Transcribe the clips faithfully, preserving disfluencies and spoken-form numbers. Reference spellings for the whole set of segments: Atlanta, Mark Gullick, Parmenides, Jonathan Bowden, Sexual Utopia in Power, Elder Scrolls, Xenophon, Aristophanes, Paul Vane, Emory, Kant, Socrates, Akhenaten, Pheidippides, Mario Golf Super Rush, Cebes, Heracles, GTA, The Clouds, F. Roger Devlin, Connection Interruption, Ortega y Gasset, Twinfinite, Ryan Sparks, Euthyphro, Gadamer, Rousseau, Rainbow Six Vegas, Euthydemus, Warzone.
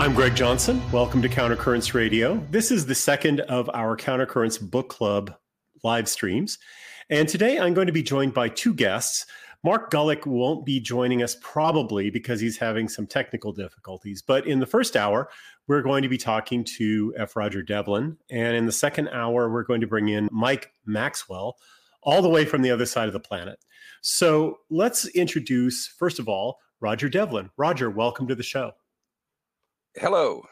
I'm Greg Johnson. Welcome to Counter-Currents Radio. This is the second of our Counter-Currents Book Club live streams. And today I'm going to be joined by two guests. Mark Gullick won't be joining us probably because he's having some technical difficulties. But in the first hour, we're going to be talking to F. Roger Devlin. And in the second hour, we're going to bring in Mike Maxwell, all the way from the other side of the planet. So let's introduce, first of all, Roger Devlin. Roger, welcome to the show. Hello.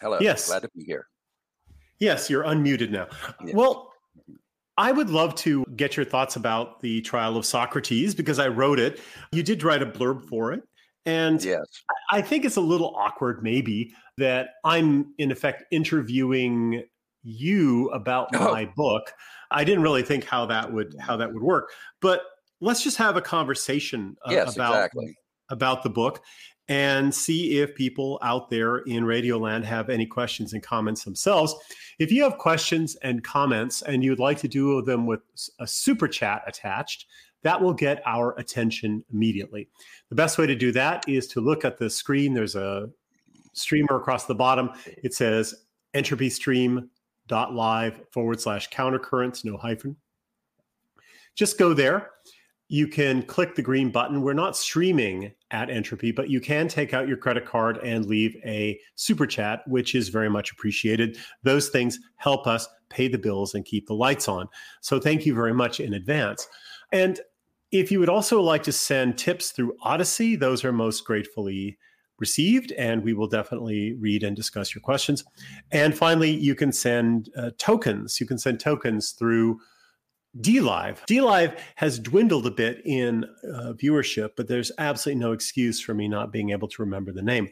Hello. Yes. Glad to be here. Yes, you're unmuted now. Yeah. Well, I would love to get your thoughts about The Trial of Socrates because I wrote it. You did write a blurb for it. And yes. I think it's a little awkward maybe that I'm in effect interviewing you about oh. my book. I didn't really think how that would how that would work. But let's just have a conversation yes, about, exactly. about the book. And see if people out there in Radioland have any questions and comments themselves. If you have questions and comments and you'd like to do them with a super chat attached, that will get our attention immediately. The best way to do that is to look at the screen. There's a streamer across the bottom. It says entropystream.live forward slash countercurrents, no hyphen. Just go there. You can click the green button. We're not streaming at Entropy, but you can take out your credit card and leave a super chat, which is very much appreciated. Those things help us pay the bills and keep the lights on. So thank you very much in advance. And if you would also like to send tips through Odyssey, those are most gratefully received, and we will definitely read and discuss your questions. And finally, you can send uh, tokens. You can send tokens through DLive. DLive has dwindled a bit in uh, viewership, but there's absolutely no excuse for me not being able to remember the name.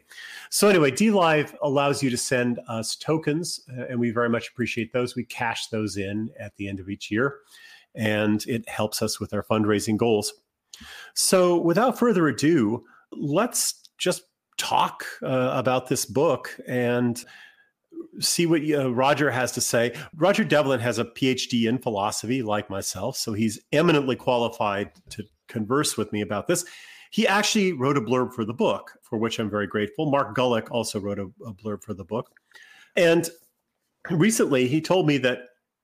So anyway, DLive allows you to send us tokens, uh, and we very much appreciate those. We cash those in at the end of each year, and it helps us with our fundraising goals. So without further ado, let's just talk uh, about this book and see what uh, Roger has to say. Roger Devlin has a P H D in philosophy, like myself, so he's eminently qualified to converse with me about this. He actually wrote a blurb for the book, for which I'm very grateful. Mark Gullick also wrote a, a blurb for the book. And recently he told me that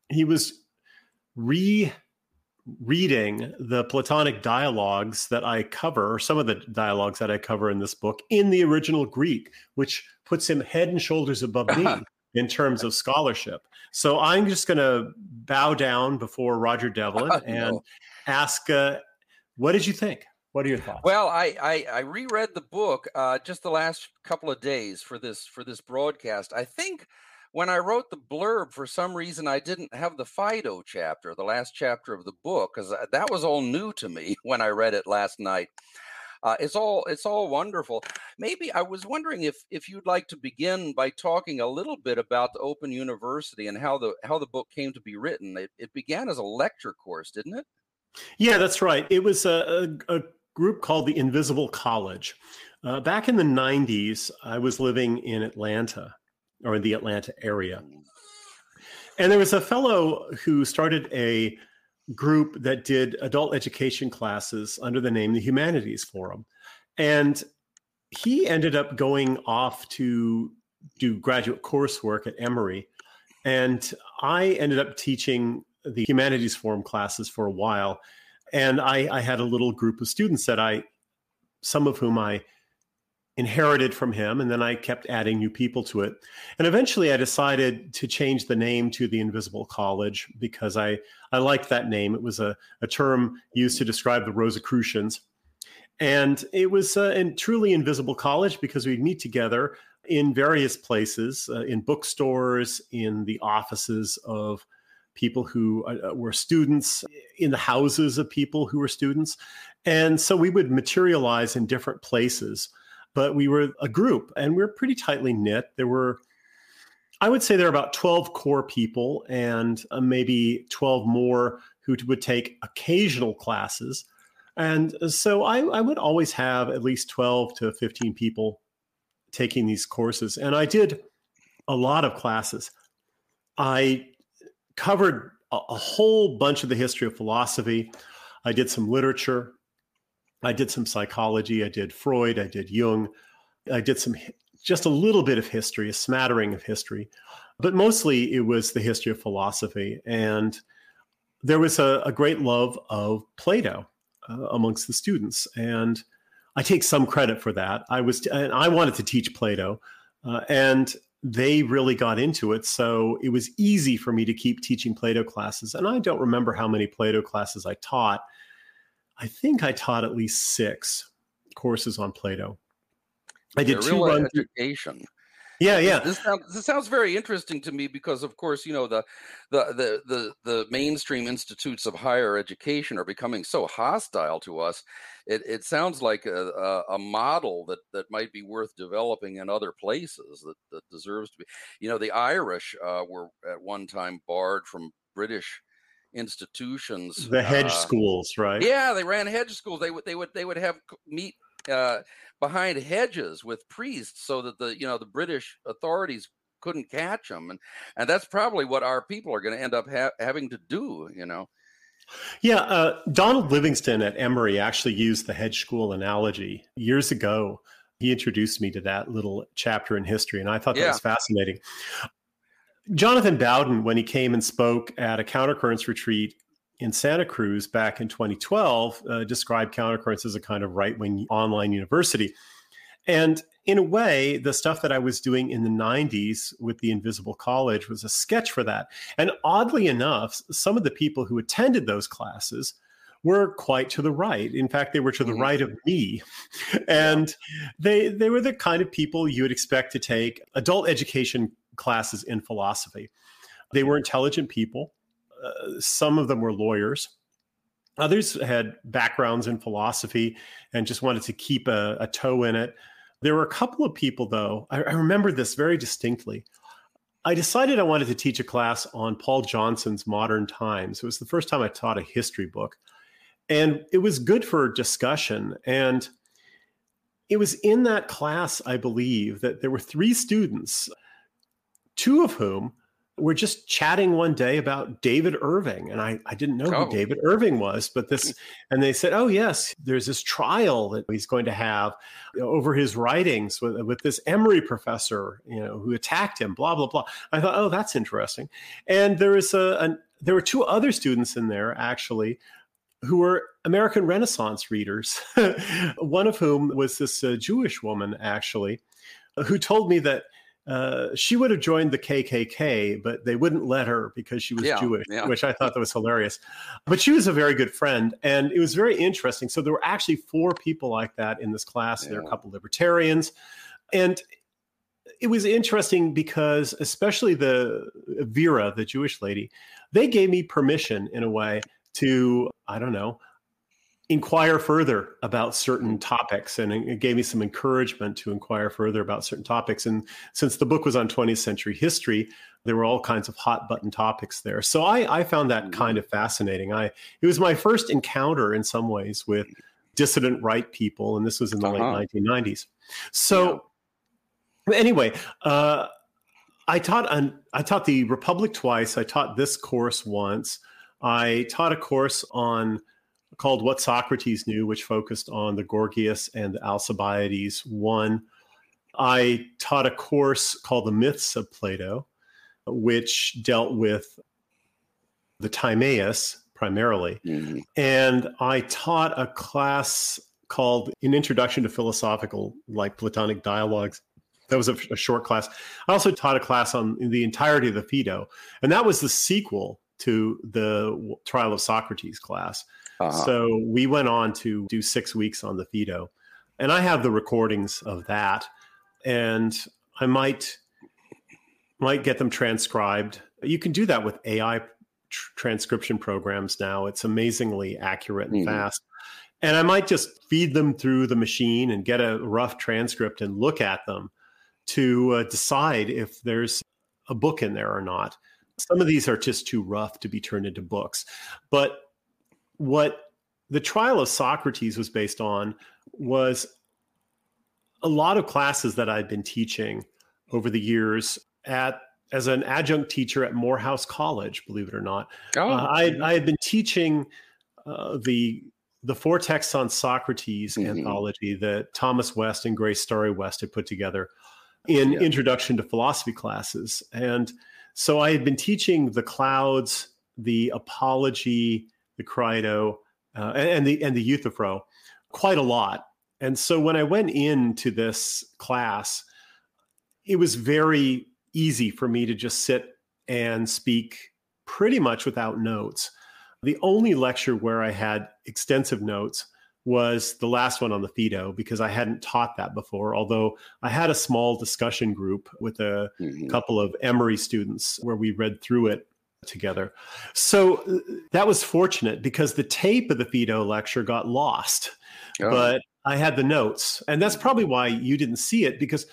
he was re-reading the Platonic dialogues that I cover, or some of the dialogues that I cover in this book, in the original Greek, which puts him head and shoulders above me in terms of scholarship. So I'm just going to bow down before Roger Devlin oh, and no. ask, uh, what did you think? What are your thoughts? Well, I, I, I reread the book uh, just the last couple of days for this for this broadcast. I think when I wrote the blurb, for some reason, I didn't have the Phaedo chapter, the last chapter of the book, because that was all new to me when I read it last night. Uh, it's all it's all wonderful. Maybe I was wondering if if you'd like to begin by talking a little bit about the Open University and how the how the book came to be written. It, it began as a lecture course, didn't it? Yeah, that's right. It was a, a, a group called the Invisible College. Uh, back in the nineties, I was living in Atlanta, or in the Atlanta area. And there was a fellow who started a group that did adult education classes under the name the Humanities Forum. And he ended up going off to do graduate coursework at Emory. And I ended up teaching the Humanities Forum classes for a while. And I, I had a little group of students that I, some of whom I inherited from him, and then I kept adding new people to it. And eventually I decided to change the name to the Invisible College because I, I liked that name. It was a, a term used to describe the Rosicrucians. And it was a, a truly invisible college because we'd meet together in various places, uh, in bookstores, in the offices of people who uh, were students, in the houses of people who were students. And so we would materialize in different places. But we were a group, and we were pretty tightly knit. There were, I would say there were about twelve core people and uh, maybe twelve more who would take occasional classes. And so I, I would always have at least twelve to fifteen people taking these courses. And I did a lot of classes. I covered a, a whole bunch of the history of philosophy. I did some literature. I did some psychology. I did Freud. I did Jung. I did some just a little bit of history, a smattering of history, but mostly it was the history of philosophy. And there was a, a great love of Plato uh, amongst the students. And I take some credit for that. I was, and I wanted to teach Plato, uh, and they really got into it. So it was easy for me to keep teaching Plato classes. And I don't remember how many Plato classes I taught. I think I taught at least six courses on Plato. I did two run education. Yeah, yeah. This, this, sounds, this sounds very interesting to me because, of course, you know, the, the the the the mainstream institutes of higher education are becoming so hostile to us. It it sounds like a, a, a model that, that might be worth developing in other places that, that deserves to be. You know, the Irish uh, were at one time barred from British institutions. The hedge uh, schools, right? Yeah, they ran hedge schools. They would they would they would have meet. Uh, behind hedges with priests so that the, you know, the British authorities couldn't catch them. And, and that's probably what our people are going to end up ha- having to do, you know? Yeah. Uh, Donald Livingston at Emory actually used the hedge school analogy years ago. He introduced me to that little chapter in history, and I thought that yeah. was fascinating. Jonathan Bowden, when he came and spoke at a Counter-Currents retreat in Santa Cruz back in twenty twelve, uh, described Counter-Currents as a kind of right-wing online university. And in a way, the stuff that I was doing in the nineties with the Invisible College was a sketch for that. And oddly enough, some of the people who attended those classes were quite to the right. In fact, they were to the mm-hmm. right of me. And they they were the kind of people you would expect to take adult education classes in philosophy. They were intelligent people. Uh, some of them were lawyers. Others had backgrounds in philosophy and just wanted to keep a, a toe in it. There were a couple of people, though. I, I remember this very distinctly. I decided I wanted to teach a class on Paul Johnson's Modern Times. It was the first time I taught a history book. And it was good for discussion. And it was in that class, I believe, that there were three students, two of whom we're just chatting one day about David Irving. And I, I didn't know oh. who David Irving was, but this, and they said, oh yes, there's this trial that he's going to have over his writings with, with this Emory professor, you know, who attacked him, blah, blah, blah. I thought, oh, that's interesting. And there is a, an, there were two other students in there actually, who were American Renaissance readers. One of whom was this uh, Jewish woman actually, who told me that Uh, she would have joined the K K K, but they wouldn't let her because she was yeah, Jewish, yeah. which I thought that was hilarious. But she was a very good friend, and it was very interesting. So there were actually four people like that in this class. Yeah. There were a couple of libertarians. And it was interesting because especially the Vera, the Jewish lady, they gave me permission in a way to, I don't know, inquire further about certain topics, and it gave me some encouragement to inquire further about certain topics. And since the book was on twentieth century history, there were all kinds of hot button topics there. So I, I found that kind of fascinating. I it was my first encounter in some ways with dissident right people, and this was in the uh-huh. late nineteen nineties. So yeah. anyway, uh, I taught an, I taught the Republic twice. I taught this course once. I taught a course on. Called What Socrates Knew, which focused on the Gorgias and the Alcibiades one. I taught a course called The Myths of Plato, which dealt with the Timaeus primarily. Mm-hmm. And I taught a class called An Introduction to Philosophical, like Platonic Dialogues. That was a, a short class. I also taught a class on the entirety of the Phaedo, and that was the sequel to the Trial of Socrates class. Uh-huh. So we went on to do six weeks on the Phaedo, and I have the recordings of that, and I might might get them transcribed. You can do that with A I tr- transcription programs now. It's amazingly accurate and mm-hmm. fast. And I might just feed them through the machine and get a rough transcript and look at them to uh, decide if there's a book in there or not. Some of these are just too rough to be turned into books, but what the Trial of Socrates was based on was a lot of classes that I'd been teaching over the years at as an adjunct teacher at Morehouse College, believe it or not. Oh. Uh, I, I had been teaching uh, the the four texts on Socrates mm-hmm. anthology that Thomas West and Grace Story West had put together. in yeah. introduction to philosophy classes. And so I had been teaching the Clouds, the Apology, the Crito, uh, and, and the and the Euthyphro quite a lot. And so when I went into this class, it was very easy for me to just sit and speak pretty much without notes. The only lecture where I had extensive notes was the last one on the Phaedo, because I hadn't taught that before, although I had a small discussion group with a mm-hmm. couple of Emory students where we read through it together. So that was fortunate, because the tape of the Phaedo lecture got lost, oh. but I had the notes. And that's probably why you didn't see it, because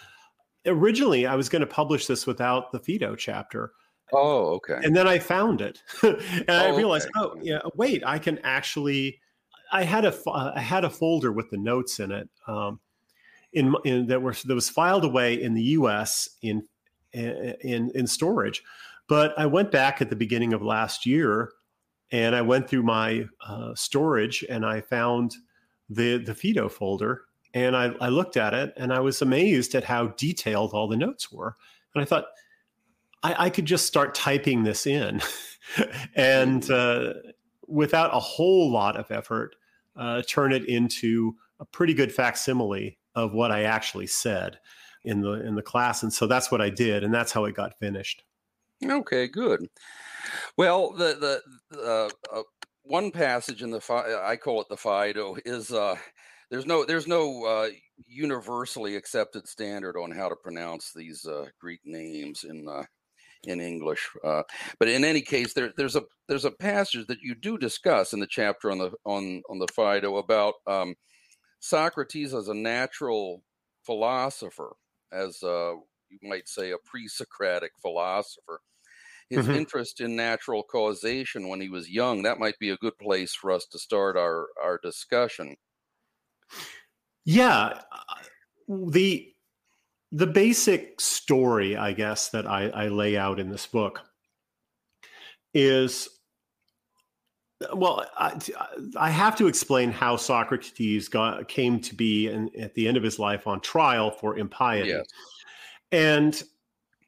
originally I was going to publish this without the Phaedo chapter. Oh, okay. And then I found it. and oh, I realized, okay. oh, yeah, wait, I can actually... I had a uh, I had a folder with the notes in it, um, in, in that were that was filed away in the U S in in in storage, but I went back at the beginning of last year, and I went through my uh, storage and I found the the Phaedo folder, and I, I looked at it and I was amazed at how detailed all the notes were, and I thought I, I could just start typing this in, and uh, without a whole lot of effort. Uh, turn it into a pretty good facsimile of what I actually said in the in the class. And so that's what I did, and that's how it got finished. Okay, good. Well, the the uh, uh, one passage in the Phaedo, I call it the Phaedo, is uh, there's no there's no uh, universally accepted standard on how to pronounce these uh, Greek names in uh, in English. Uh, but in any case, there, there's a there's a passage that you do discuss in the chapter on the on, on the Phaedo about um, Socrates as a natural philosopher, as uh, you might say, a pre-Socratic philosopher. His mm-hmm. interest in natural causation when he was young, that might be a good place for us to start our, our discussion. Yeah. The... The basic story, I guess, that I, I lay out in this book is, well, I, I have to explain how Socrates got, came to be, in, at the end of his life, on trial for impiety. Yes. And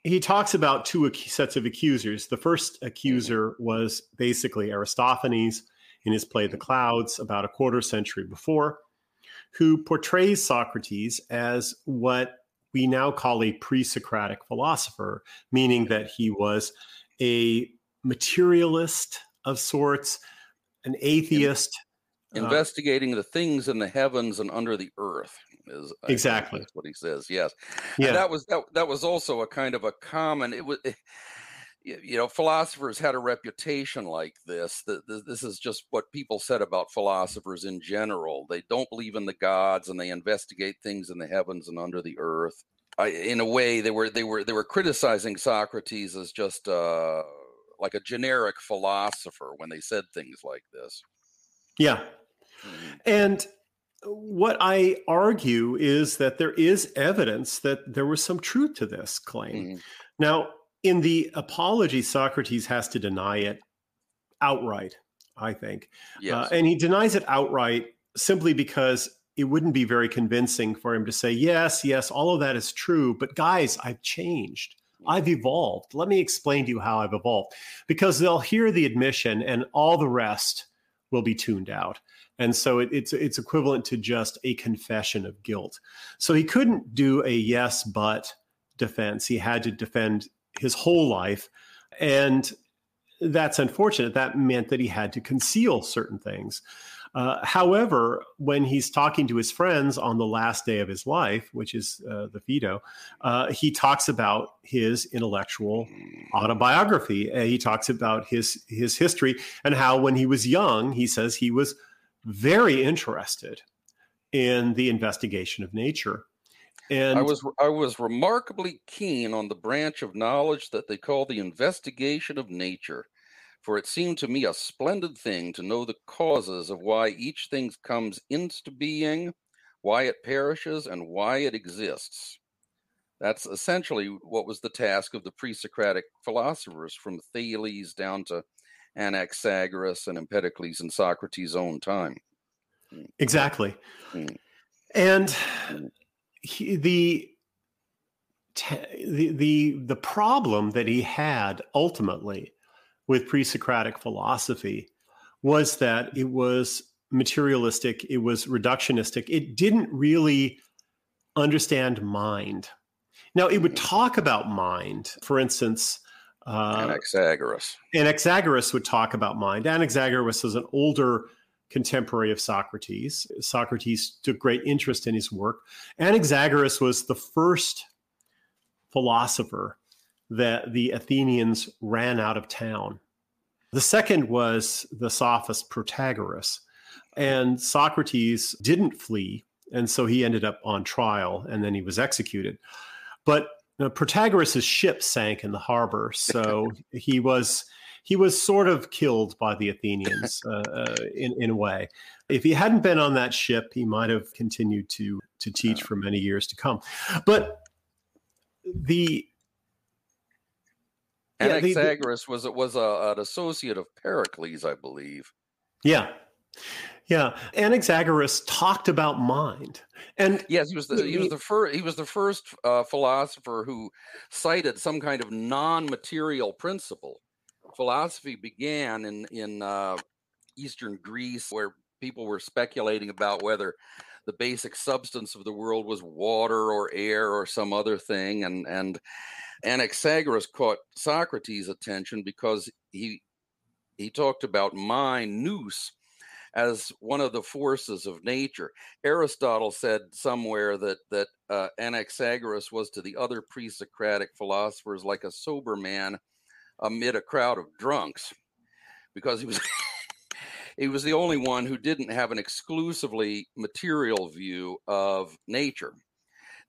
he talks about two ac- sets of accusers. The first accuser mm-hmm. was basically Aristophanes in his play The Clouds, about a quarter century before, who portrays Socrates as what we now call a pre-Socratic philosopher, meaning that he was a materialist of sorts, an atheist. In, investigating uh, the things in the heavens and under the earth is exactly that's what he says. Yes. Yeah. And that was, that, that was also a kind of a common, it was, it, you know, philosophers had a reputation like this. This is just what people said about philosophers in general. They don't believe in the gods, and they investigate things in the heavens and under the earth. I, in a way, they were they were they were criticizing Socrates as just uh, like a generic philosopher when they said things like this. Yeah, mm-hmm. and what I argue is that there is evidence that there was some truth to this claim. Mm-hmm. Now, in the Apology, Socrates has to deny it outright, I think. Yes. Uh, and he denies it outright simply because it wouldn't be very convincing for him to say, yes, yes, all of that is true, but guys, I've changed. I've evolved. Let me explain to you how I've evolved. Because they'll hear the admission and all the rest will be tuned out. And so it, it's it's equivalent to just a confession of guilt. So he couldn't do a yes, but defense. He had to defend his whole life. And that's unfortunate. That meant that he had to conceal certain things. Uh, however, when he's talking to his friends on the last day of his life, which is uh, the Phaedo, uh, he talks about his intellectual autobiography. Uh, he talks about his, his history and how when he was young, he says he was very interested in the investigation of nature. And I was I was remarkably keen on the branch of knowledge that they call the investigation of nature, for it seemed to me a splendid thing to know the causes of why each thing comes into being, why it perishes, and why it exists. That's essentially what was the task of the pre-Socratic philosophers from Thales down to Anaxagoras and Empedocles in Socrates' own time. Exactly. Mm. And... He, the t- the, the, the problem that he had ultimately with pre-Socratic philosophy was that it was materialistic, it was reductionistic, it didn't really understand mind. Now, it would talk about mind, for instance... Uh, Anaxagoras. Anaxagoras would talk about mind. Anaxagoras is an older contemporary of Socrates. Socrates took great interest in his work. Anaxagoras was the first philosopher that the Athenians ran out of town. The second was the sophist Protagoras. And Socrates didn't flee, and so he ended up on trial, and then he was executed. But Now, Protagoras' ship sank in the harbor, so he was he was sort of killed by the Athenians uh, uh, in in a way. If he hadn't been on that ship, he might have continued to to teach for many years to come. But the Anaxagoras yeah, the, the, was was a, an associate of Pericles, I believe. Yeah. Yeah, Anaxagoras talked about mind, and yes, he was the he was the first he was the first uh, philosopher who cited some kind of non-material principle. Philosophy began in in uh, Eastern Greece, where people were speculating about whether the basic substance of the world was water or air or some other thing, and and Anaxagoras caught Socrates' attention because he he talked about mind, nous, as one of the forces of nature. Aristotle said somewhere that that uh, Anaxagoras was to the other pre-Socratic philosophers like a sober man amid a crowd of drunks, because he was he was the only one who didn't have an exclusively material view of nature.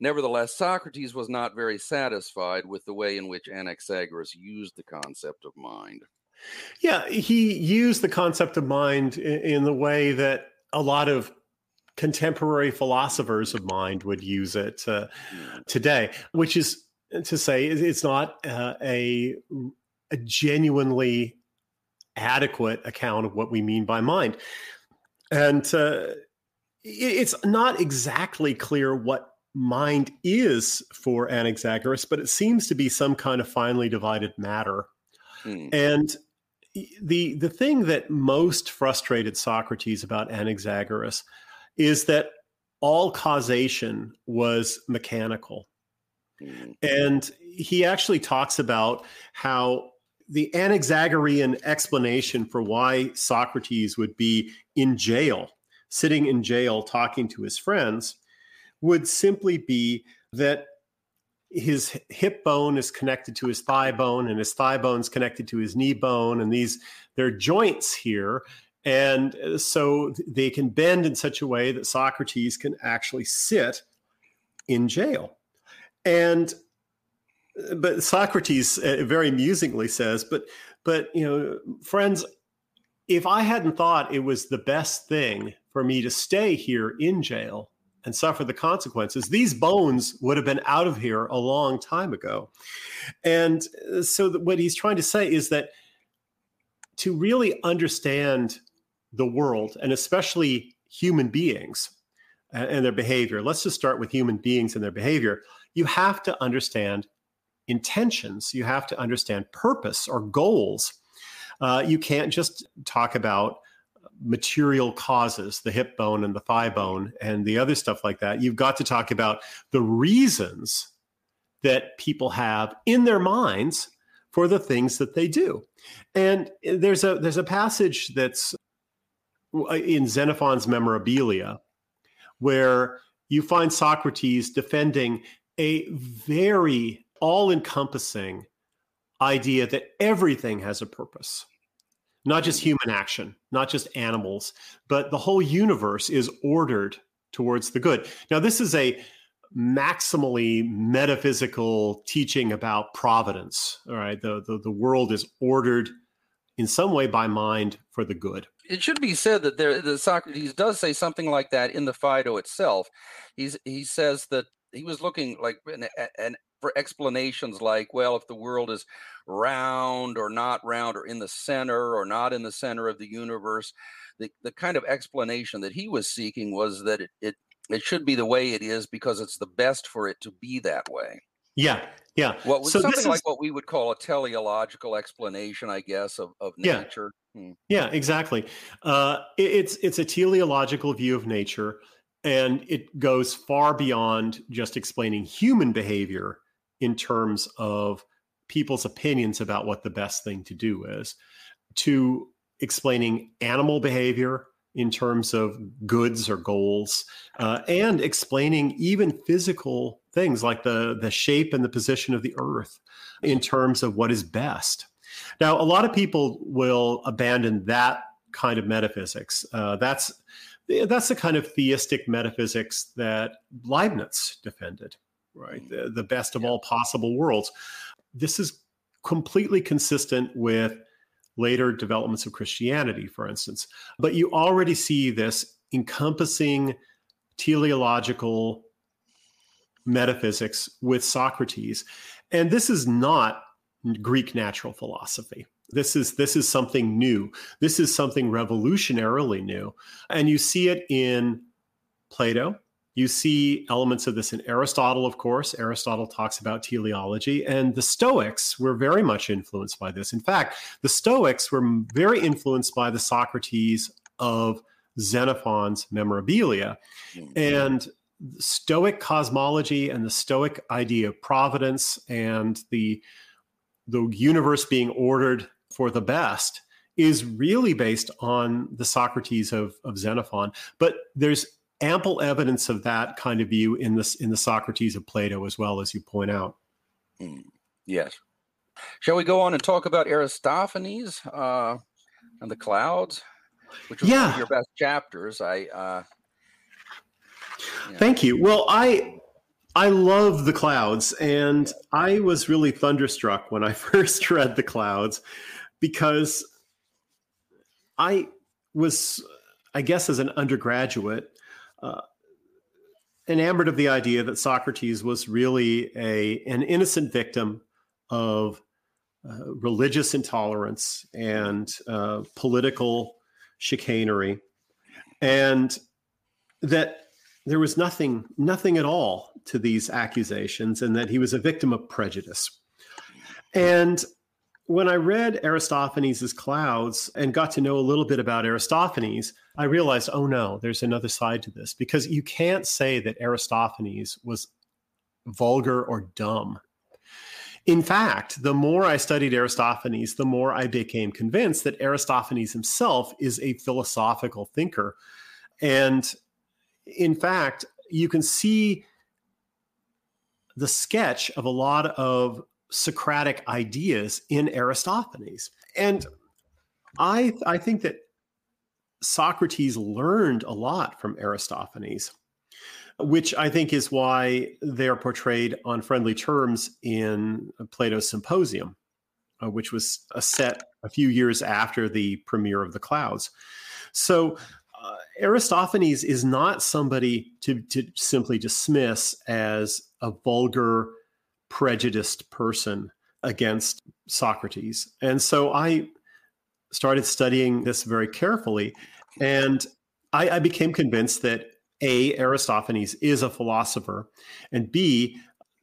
Nevertheless, Socrates was not very satisfied with the way in which Anaxagoras used the concept of mind. Yeah, he used the concept of mind in the way that a lot of contemporary philosophers of mind would use it uh, today, which is to say it's not uh, a, a genuinely adequate account of what we mean by mind. And uh, it's not exactly clear what mind is for Anaxagoras, but it seems to be some kind of finely divided matter. Mm. And The the thing that most frustrated Socrates about Anaxagoras is that all causation was mechanical. Mm-hmm. And he actually talks about how the Anaxagorian explanation for why Socrates would be in jail, sitting in jail talking to his friends, would simply be that his hip bone is connected to his thigh bone, and his thigh bone is connected to his knee bone. And these, they're joints here. And so they can bend in such a way that Socrates can actually sit in jail. And, but Socrates very musingly says, but, but, you know, friends, if I hadn't thought it was the best thing for me to stay here in jail and suffer the consequences, these bones would have been out of here a long time ago. And so what he's trying to say is that to really understand the world, and especially human beings and their behavior, let's just start with human beings and their behavior, you have to understand intentions. You have to understand purpose or goals. Uh, you can't just talk about material causes, the hip bone and the thigh bone and the other stuff like that. You've got to talk about the reasons that people have in their minds for the things that they do. And there's a there's a passage that's in Xenophon's Memorabilia where you find Socrates defending a very all-encompassing idea that everything has a purpose. Not just human action, not just animals, but the whole universe is ordered towards the good. Now, this is a maximally metaphysical teaching about providence. All right, the, the, the world is ordered in some way by mind for the good. It should be said that there, that Socrates does say something like that in the Phaedo itself. He's he says that he was looking like an, an for explanations like, well, if the world is round or not round or in the center or not in the center of the universe, the, the kind of explanation that he was seeking was that it, it, it should be the way it is because it's the best for it to be that way. Yeah, yeah. What was so something is, like what we would call a teleological explanation, I guess, of, of nature. Yeah, hmm. yeah exactly. Uh, it, it's it's a teleological view of nature, and it goes far beyond just explaining human behavior in terms of people's opinions about what the best thing to do is, to explaining animal behavior in terms of goods or goals, uh, and explaining even physical things like the, the shape and the position of the earth in terms of what is best. Now, a lot of people will abandon that kind of metaphysics. Uh, that's, that's the kind of theistic metaphysics that Leibniz defended, right? The, the best of yeah. all possible worlds. This is completely consistent with later developments of Christianity, for instance. But you already see this encompassing teleological metaphysics with Socrates. And this is not Greek natural philosophy. This is, this is something new. This is something revolutionarily new. And you see it in Plato. You see elements of this in Aristotle, of course. Aristotle talks about teleology, and the Stoics were very much influenced by this. In fact, the Stoics were very influenced by the Socrates of Xenophon's Memorabilia. And Stoic cosmology and the Stoic idea of providence and the, the universe being ordered for the best is really based on the Socrates of, of Xenophon. But there's ample evidence of that kind of view in this in the Socrates of Plato as well, as you point out. Mm, yes. Shall we go on and talk about Aristophanes uh, and the Clouds, which was yeah. one of your best chapters? I uh, yeah. Thank you. Well, I I love the Clouds, and I was really thunderstruck when I first read the Clouds, because I was, I guess, as an undergraduate, Uh, enamored of the idea that Socrates was really a an innocent victim of uh, religious intolerance and uh, political chicanery, and that there was nothing, nothing at all to these accusations, and that he was a victim of prejudice. And when I read Aristophanes' Clouds and got to know a little bit about Aristophanes, I realized, oh no, there's another side to this, because you can't say that Aristophanes was vulgar or dumb. In fact, the more I studied Aristophanes, the more I became convinced that Aristophanes himself is a philosophical thinker. And in fact, you can see the sketch of a lot of Socratic ideas in Aristophanes. And I, I think that Socrates learned a lot from Aristophanes, which I think is why they're portrayed on friendly terms in Plato's Symposium, uh, which was a set a few years after the premiere of The Clouds. So uh, Aristophanes is not somebody to, to simply dismiss as a vulgar, prejudiced person against Socrates. And so I started studying this very carefully, and I, I became convinced that A, Aristophanes is a philosopher, and B,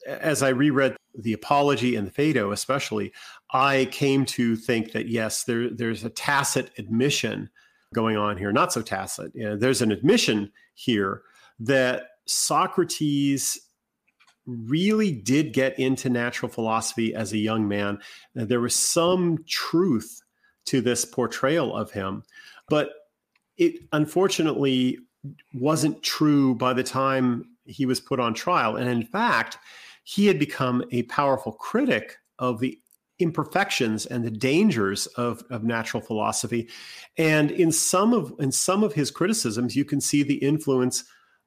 as I reread the Apology and the Phaedo especially, I came to think that yes, there, there's a tacit admission going on here, not so tacit. You know, there's an admission here that Socrates really did get into natural philosophy as a young man. There was some truth to this portrayal of him, but it unfortunately wasn't true by the time he was put on trial. And in fact, he had become a powerful critic of the imperfections and the dangers of, of natural philosophy. And in some of, in some of his criticisms, you can see the influence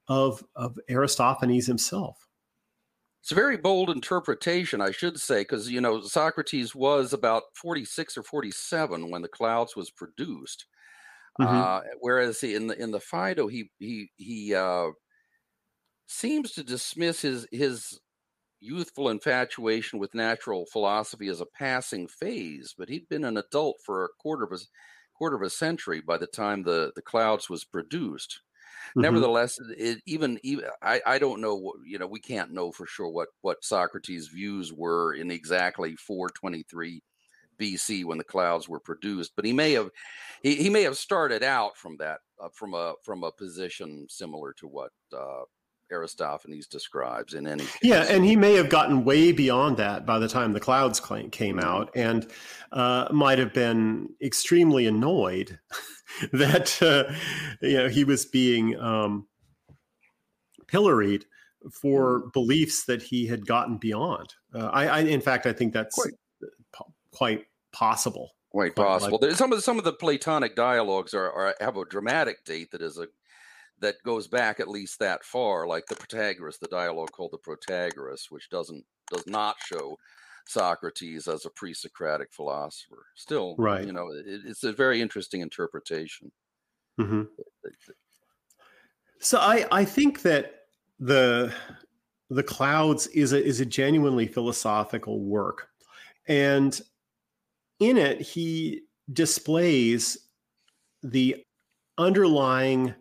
of, of Aristophanes himself. It's a very bold interpretation, I should say, because, you know, Socrates was about forty-six or forty-seven when The Clouds was produced, mm-hmm. uh, whereas in the in the Phaedo, he he he uh, seems to dismiss his his youthful infatuation with natural philosophy as a passing phase. But he'd been an adult for a quarter of a quarter of a century by the time the the Clouds was produced. Mm-hmm. Nevertheless, it, even even I, I don't know, you know, we can't know for sure what what Socrates' views were in exactly four twenty-three B C when the Clouds were produced, but he may have he, he may have started out from that uh, from a from a position similar to what uh, Aristophanes describes in any case. Yeah, and he may have gotten way beyond that by the time the Clouds came out, and uh, might have been extremely annoyed that uh, you know, he was being um, pilloried for beliefs that he had gotten beyond. Uh, I, I, in fact, I think that's quite, quite possible. Quite, quite possible. Like, some of the, some of the Platonic dialogues are, are have a dramatic date that is a. that goes back at least that far, like the Protagoras, the dialogue called the Protagoras, which doesn't does not show Socrates as a pre-Socratic philosopher. Still, right. You know, it, it's a very interesting interpretation. Mm-hmm. So I, I think that the the Clouds is a is a genuinely philosophical work, and in it he displays the underlying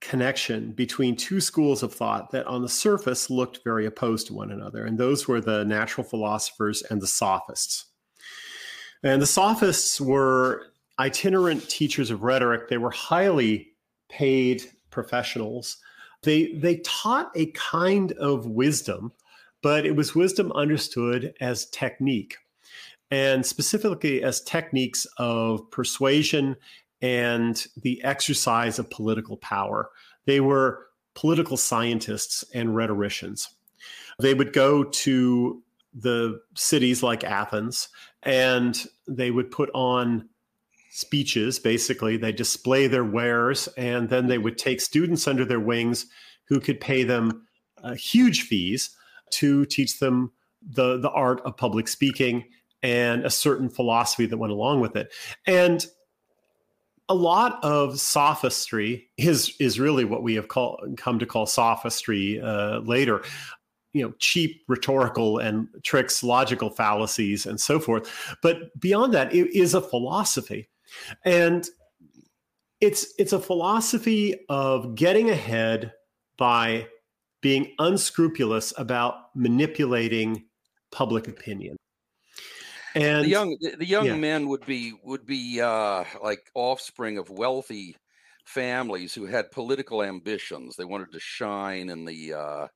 connection between two schools of thought that on the surface looked very opposed to one another. And those were the natural philosophers and the sophists. And the sophists were itinerant teachers of rhetoric. They were highly paid professionals. They, they taught a kind of wisdom, but it was wisdom understood as technique, and specifically as techniques of persuasion and the exercise of political power. They were political scientists and rhetoricians. They would go to the cities like Athens, and they would put on speeches. Basically, they display their wares, and then they would take students under their wings who could pay them uh, huge fees to teach them the, the art of public speaking and a certain philosophy that went along with it. And a lot of sophistry is is really what we have call, come to call sophistry uh, later, you know, cheap rhetorical and tricks, logical fallacies, and so forth. But beyond that, it is a philosophy, and it's it's a philosophy of getting ahead by being unscrupulous about manipulating public opinion. And the young, the young yeah. men would be would be uh, like offspring of wealthy families who had political ambitions. They wanted to shine in the uh,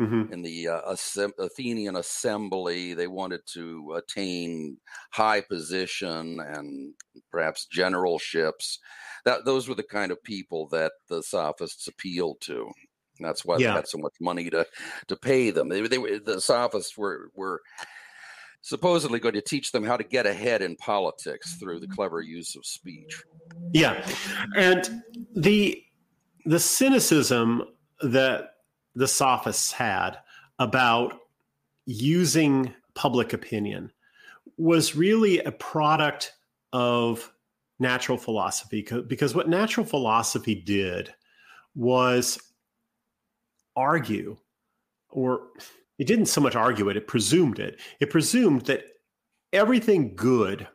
mm-hmm. in the uh, Athenian assembly. They wanted to attain high position and perhaps generalships. That those were the kind of people that the sophists appealed to. And that's why yeah. they had so much money to to pay them. They, they were the sophists were were. supposedly going to teach them how to get ahead in politics through the clever use of speech. Yeah. And the the cynicism that the sophists had about using public opinion was really a product of natural philosophy, because what natural philosophy did was argue or... It didn't so much argue it, it presumed it. It presumed that everything good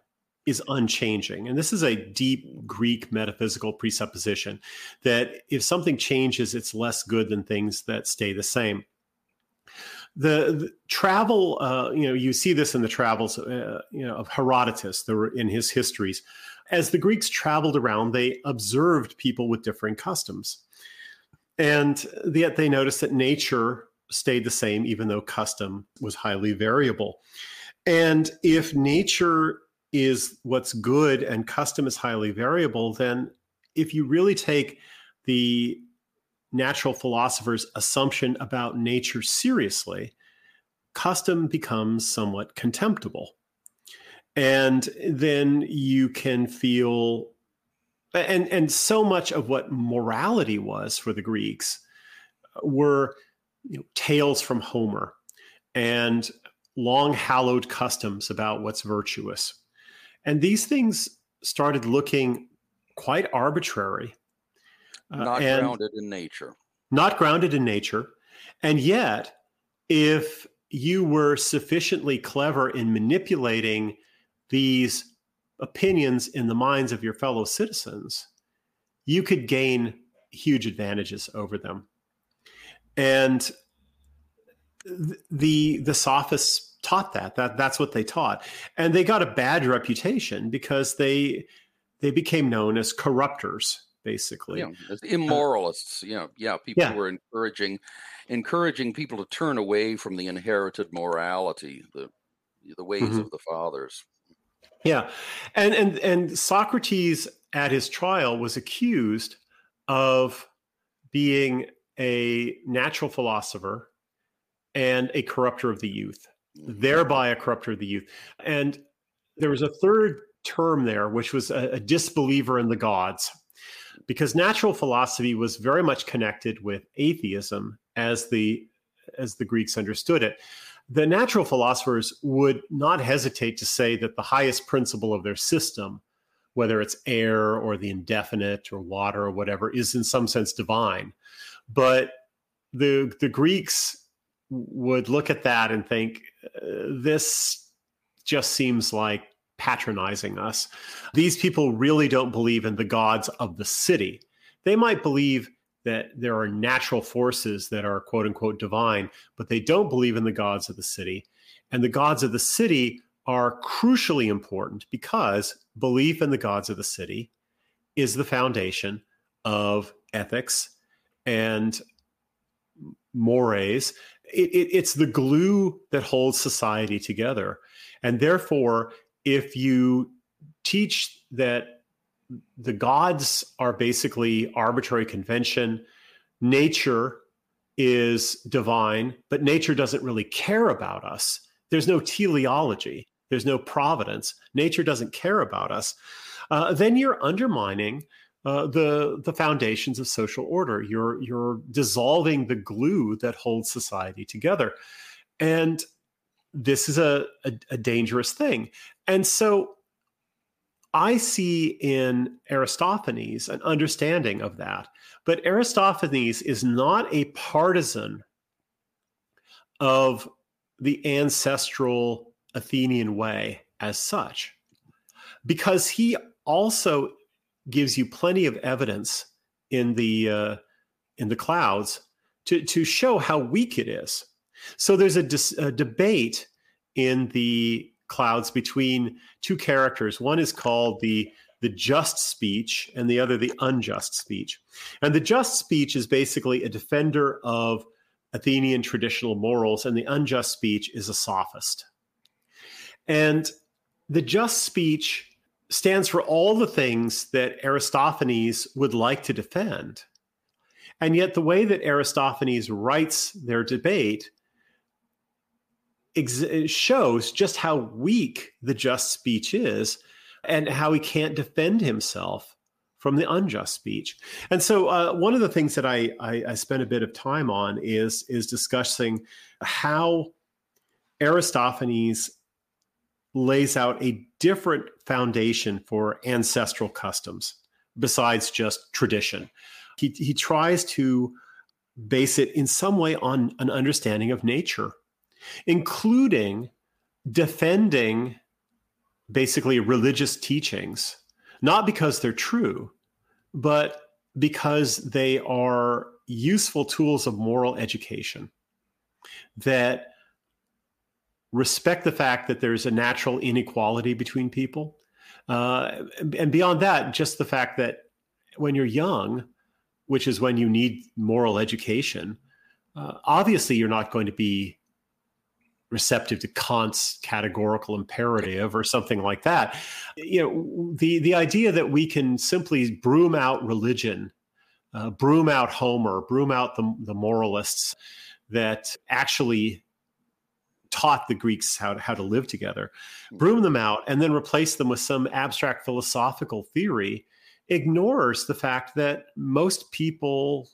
is unchanging. And this is a deep Greek metaphysical presupposition that if something changes, it's less good than things that stay the same. The, the travel, uh, you know, you see this in the travels uh, you know, of Herodotus the, in his histories. As the Greeks traveled around, they observed people with differing customs. And yet they noticed that nature stayed the same, even though custom was highly variable. And if nature is what's good and custom is highly variable, then if you really take the natural philosopher's assumption about nature seriously, custom becomes somewhat contemptible. And then you can feel, and, and so much of what morality was for the Greeks were You know, tales from Homer and long hallowed customs about what's virtuous. And these things started looking quite arbitrary. Uh, not grounded in nature. Not grounded in nature. And yet, if you were sufficiently clever in manipulating these opinions in the minds of your fellow citizens, you could gain huge advantages over them. And the the sophists taught that, that that's what they taught. And they got a bad reputation because they they became known as corrupters, basically. Yeah, as immoralists, you know, yeah, people yeah. were encouraging encouraging people to turn away from the inherited morality, the the ways mm-hmm. of the fathers. Yeah. And and and Socrates at his trial was accused of being a natural philosopher and a corrupter of the youth, thereby a corrupter of the youth. And there was a third term there, which was a, a disbeliever in the gods, because natural philosophy was very much connected with atheism as the as the Greeks understood it. The natural philosophers would not hesitate to say that the highest principle of their system, whether it's air or the indefinite or water or whatever, is in some sense divine. But the the Greeks would look at that and think, this just seems like patronizing us. These people really don't believe in the gods of the city. They might believe that there are natural forces that are quote unquote divine, but they don't believe in the gods of the city. And the gods of the city are crucially important because belief in the gods of the city is the foundation of ethics and mores. It, it, it's the glue that holds society together. And therefore, if you teach that the gods are basically arbitrary convention, nature is divine, but nature doesn't really care about us. There's no teleology. There's no providence. Nature doesn't care about us. Uh, then you're undermining Uh, the the foundations of social order. You're you're dissolving the glue that holds society together, and this is a, a a dangerous thing. And so, I see in Aristophanes an understanding of that. But Aristophanes is not a partisan of the ancestral Athenian way as such, because he also gives you plenty of evidence in the uh, in the Clouds to, to show how weak it is. So there's a, dis, a debate in the Clouds between two characters. One is called the the just speech, and the other the unjust speech. And the just speech is basically a defender of Athenian traditional morals, and the unjust speech is a sophist. And the just speech stands for all the things that Aristophanes would like to defend. And yet the way that Aristophanes writes their debate ex- shows just how weak the just speech is and how he can't defend himself from the unjust speech. And so uh, one of the things that I, I, I spent a bit of time on is, is discussing how Aristophanes lays out a different foundation for ancestral customs besides just tradition. He he tries to base it in some way on an understanding of nature, including defending basically religious teachings, not because they're true, but because they are useful tools of moral education that respect the fact that there's a natural inequality between people. Uh, and beyond that, just the fact that when you're young, which is when you need moral education, uh, obviously you're not going to be receptive to Kant's categorical imperative or something like that. You know, the, the idea that we can simply broom out religion, uh, broom out Homer, broom out the, the moralists that actually taught the Greeks how to, how to live together, broom them out, and then replace them with some abstract philosophical theory, ignores the fact that most people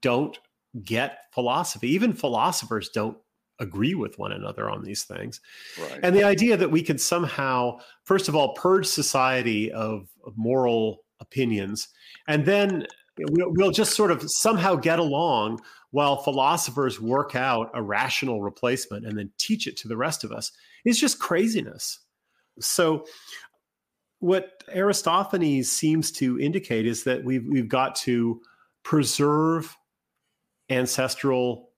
don't get philosophy. Even philosophers don't agree with one another on these things. Right. And the idea that we can somehow, first of all, purge society of, of moral opinions, and then we'll, we'll just sort of somehow get along while philosophers work out a rational replacement and then teach it to the rest of us, is just craziness. So what Aristophanes seems to indicate is that we've, we've got to preserve ancestral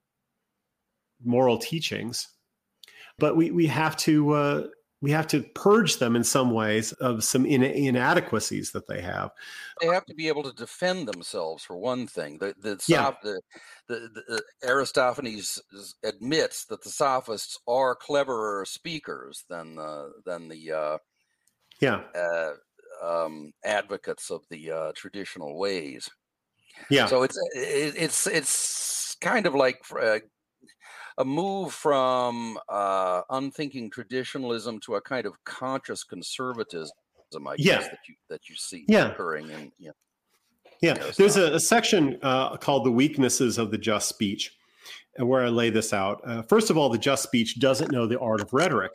moral teachings, but we we have to uh, we have to purge them in some ways of some in- inadequacies that they have. They have to be able to defend themselves, for one thing. The the, yeah. the, the, the Aristophanes admits that the sophists are cleverer speakers than the than the uh, yeah uh, um, advocates of the uh, traditional ways. Yeah. So it's it's it's kind of like uh, a move from uh, unthinking traditionalism to a kind of conscious conservatism, I yeah. guess, that you that you see yeah. occurring in yeah. Yeah. You know, there's a, a section uh, called "The Weaknesses of the Just Speech," where I lay this out. Uh, first of all, the just speech doesn't know the art of rhetoric.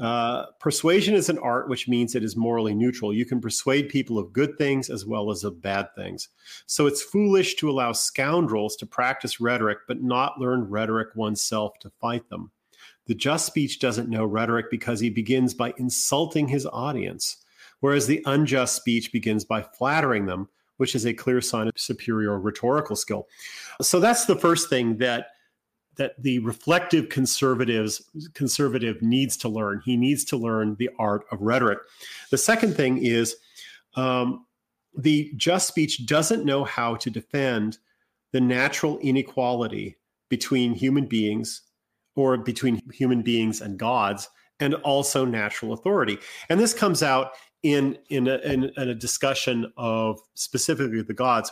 Uh, persuasion is an art, which means it is morally neutral. You can persuade people of good things as well as of bad things. So it's foolish to allow scoundrels to practice rhetoric, but not learn rhetoric oneself to fight them. The just speech doesn't know rhetoric because he begins by insulting his audience, whereas the unjust speech begins by flattering them, which is a clear sign of superior rhetorical skill. So that's the first thing that that the reflective conservatives, conservative needs to learn. He needs to learn the art of rhetoric. The second thing is um, the just speech doesn't know how to defend the natural inequality between human beings or between human beings and gods, and also natural authority. And this comes out in, in, a, in, in a discussion of specifically the gods.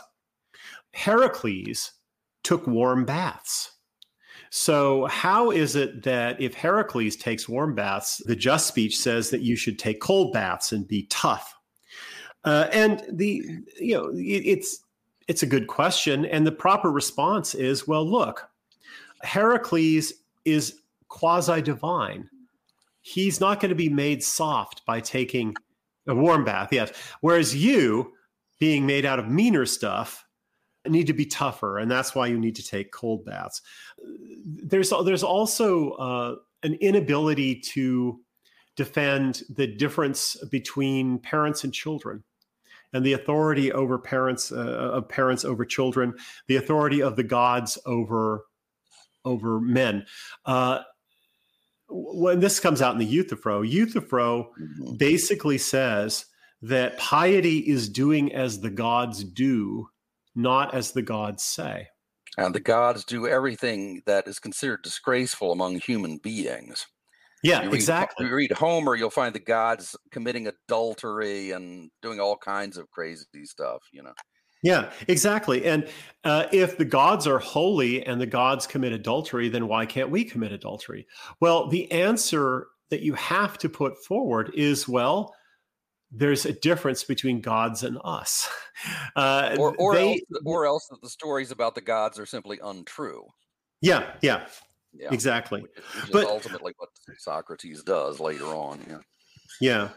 Heracles took warm baths. So how is it that if Heracles takes warm baths, the just speech says that you should take cold baths and be tough? Uh, and the you know it, it's it's a good question, and the proper response is, well, look, Heracles is quasi-divine. He's not going to be made soft by taking a warm bath. Yes, whereas you, being made out of meaner stuff, need to be tougher, and that's why you need to take cold baths. There's there's also uh, an inability to defend the difference between parents and children, and the authority over parents uh, of parents over children, the authority of the gods over over men. Uh, when this comes out in the Euthyphro, Euthyphro mm-hmm. basically says that piety is doing as the gods do, not as the gods say. And the gods do everything that is considered disgraceful among human beings. Yeah, you read, exactly. If you read Homer, you'll find the gods committing adultery and doing all kinds of crazy stuff, you know. Yeah, exactly. And uh, if the gods are holy and the gods commit adultery, then why can't we commit adultery? Well, the answer that you have to put forward is, well, there's a difference between gods and us. Uh, or or, they, else, or else that the stories about the gods are simply untrue. Yeah, yeah, yeah. exactly. Which, which but, is ultimately what Socrates does later on. Yeah.